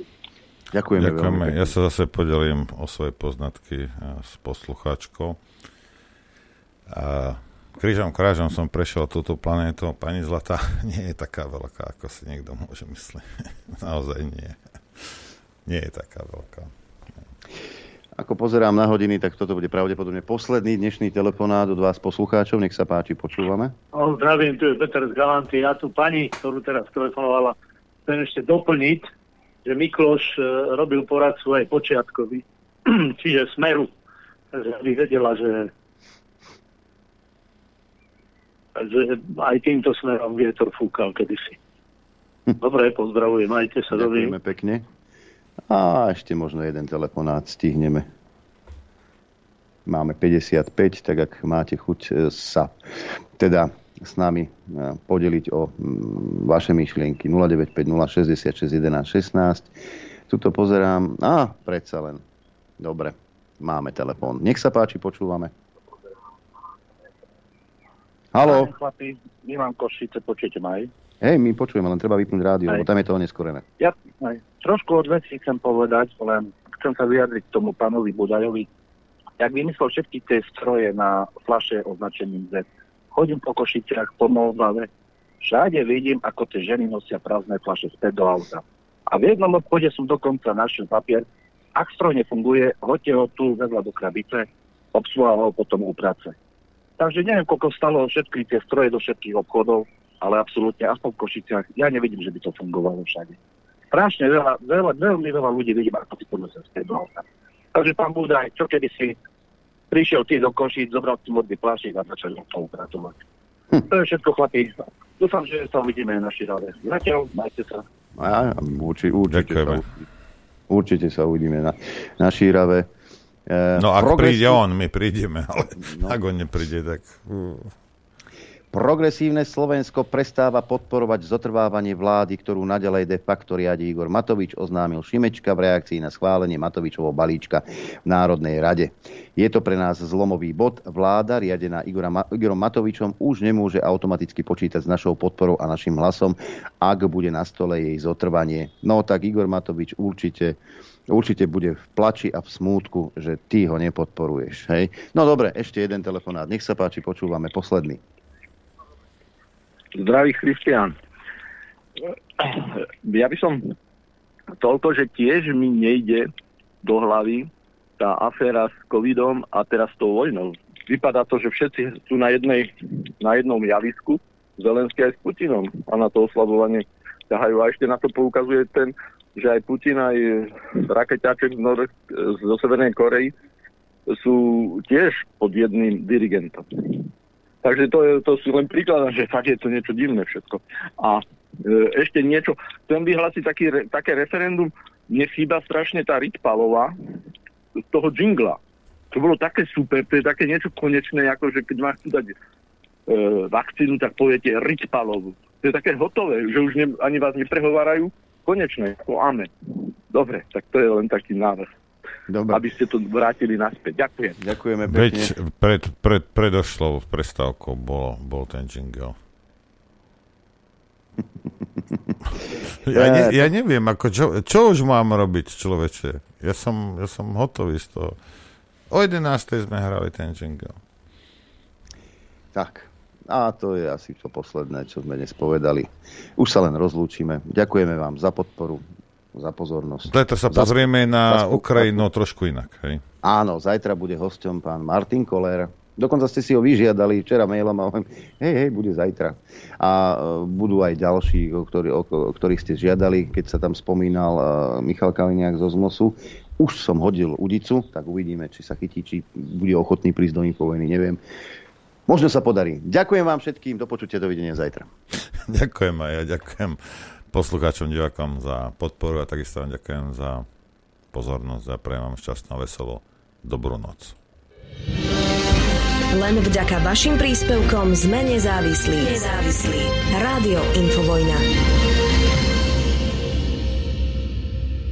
Ďakujeme. Ja sa zase podelím o svoje poznatky s poslucháčkou. A krížom krážom som prešiel túto planétu. Pani Zlatá nie je taká veľká, ako si niekto môže myslieť. Naozaj nie. Nie je taká veľká. Ako pozerám na hodiny, tak toto bude pravdepodobne posledný dnešný telefonát od vás poslucháčov. Nech sa páči, počúvame. Zdravím, tu je Peter z Galanty. Ja tu pani, ktorú teraz telefonovala, chcem ešte doplniť, že Mikloš robil poradcu aj Počiatkovi, čiže Smeru. Takže aby vedela, že aj týmto smerom vietor fúkal kedysi. Dobre, pozdravujem, majte sa. Ďakujeme pekne. A ešte možno jeden telefonát stihneme. Máme 55, tak ak máte chuť sa teda s nami podeliť o vaše myšlienky 0950661116. Tuto pozerám. Á, predsa len. Dobre, máme telefón. Nech sa páči, počúvame. Haló. Chlapi, my mám Košice, počujete ma aj? Hej, my počujeme, len treba vypnúť rádio, lebo tam je to oneskorené. Ja aj trošku od vecí chcem povedať, len chcem sa vyjadriť k tomu pánovi Budajovi. Jak vymyslel všetky tie stroje na fľaše označením Z. Chodím po Košiciach, po Moldave, všade vidím, ako tie ženy nosia prázdne fľaše späť do auta. A v jednom obchode som dokonca našiel papier. Ak stroj nefunguje, hoďte ho tu vedľa do krabice, obsluha ho potom u práce. Takže neviem, koľko stalo všetky tie stroje do všetkých obchodov, ale absolútne, aspoň v Košiciach, ja nevidím, že by to fungovalo všade. Strašne veľmi veľa ľudí vidím, ako si podľa sa stredol. Takže pán Budaj, čo keby si prišiel ty do Košic, zobral si modný plášik a začal o tom pracovať. To je všetko, chlapí. Dúfam, že sa uvidíme na našej ráde. Zatiaľ, majte sa. Ja, určite sa uvidíme na Šírave. No ak príde on, my prídeme, ale ak on nepríde, tak... Progresívne Slovensko prestáva podporovať zotrvávanie vlády, ktorú naďalej de facto riadi Igor Matovič, oznámil Šimečka v reakcii na schválenie Matovičovho balíčka v Národnej rade. Je to pre nás zlomový bod. Vláda, riadená Igorom Matovičom, už nemôže automaticky počítať s našou podporou a našim hlasom, ak bude na stole jej zotrvanie. No tak Igor Matovič určite bude v plači a v smútku, že ty ho nepodporuješ. Hej? No dobre, ešte jeden telefonát. Nech sa páči, počúvame posledný. Zdravý Christian. Ja by som toľko, že tiež mi nejde do hlavy tá aféra s covidom a teraz s tou vojnou. Vypadá to, že všetci sú na jednom javisku, Zelenský aj s Putinom a na to oslabovanie ťahajú. A ešte na to poukazuje ten, že aj Putin, aj rakeťáček zo Severnej Korei sú tiež pod jedným dirigentom. Takže to si len prikladám, že fakt je to niečo divné všetko. A ešte niečo. Chcem vyhlásiť také referendum. Mne chýba strašne tá Ritpalová z toho džingla. To bolo také super, to je také niečo konečné, ako že keď máš tu dať vakcínu, tak poviete Ritpalovú. To je také hotové, že už ani vás neprehovárajú. Konečné, ako amen. Dobre, tak to je len taký návrh. Dobre. Aby ste to vrátili naspäť. Ďakujem. Ďakujeme pekne. Veď pred predošlou prestávkou bol ten jingle. Ja neviem, ako čo už mám robiť, človeče. Ja som hotový z toho. O 11:00 sme hrali ten jingle. Tak. A to je asi to posledné, čo sme dnes povedali. Už sa len rozlúčime. Ďakujeme vám za podporu, za pozornosť. Zajtra sa pozrieme na Ukrajinu trošku inak. Hej? Áno, zajtra bude hosťom pán Martin Koller. Dokonca ste si ho vyžiadali včera mailom a hovorím, hej, bude zajtra. A budú aj ďalší, o ktorých ste žiadali, keď sa tam spomínal Michal Kaliniak zo ZMOSu. Už som hodil udicu, tak uvidíme, či sa chytí, či bude ochotný prísť do Infovojny, neviem. Možno sa podarí. Ďakujem vám všetkým, do počutia, dovidenia zajtra. Ďakujem aj ja, ďakujem poslucháčom, divákom za podporu a takisto vám ďakujem za pozornosť a prajem vám šťastnú, veselú, dobrú noc. Len vďaka vašim príspevkom sme nezávislí. Rádio Infovojna.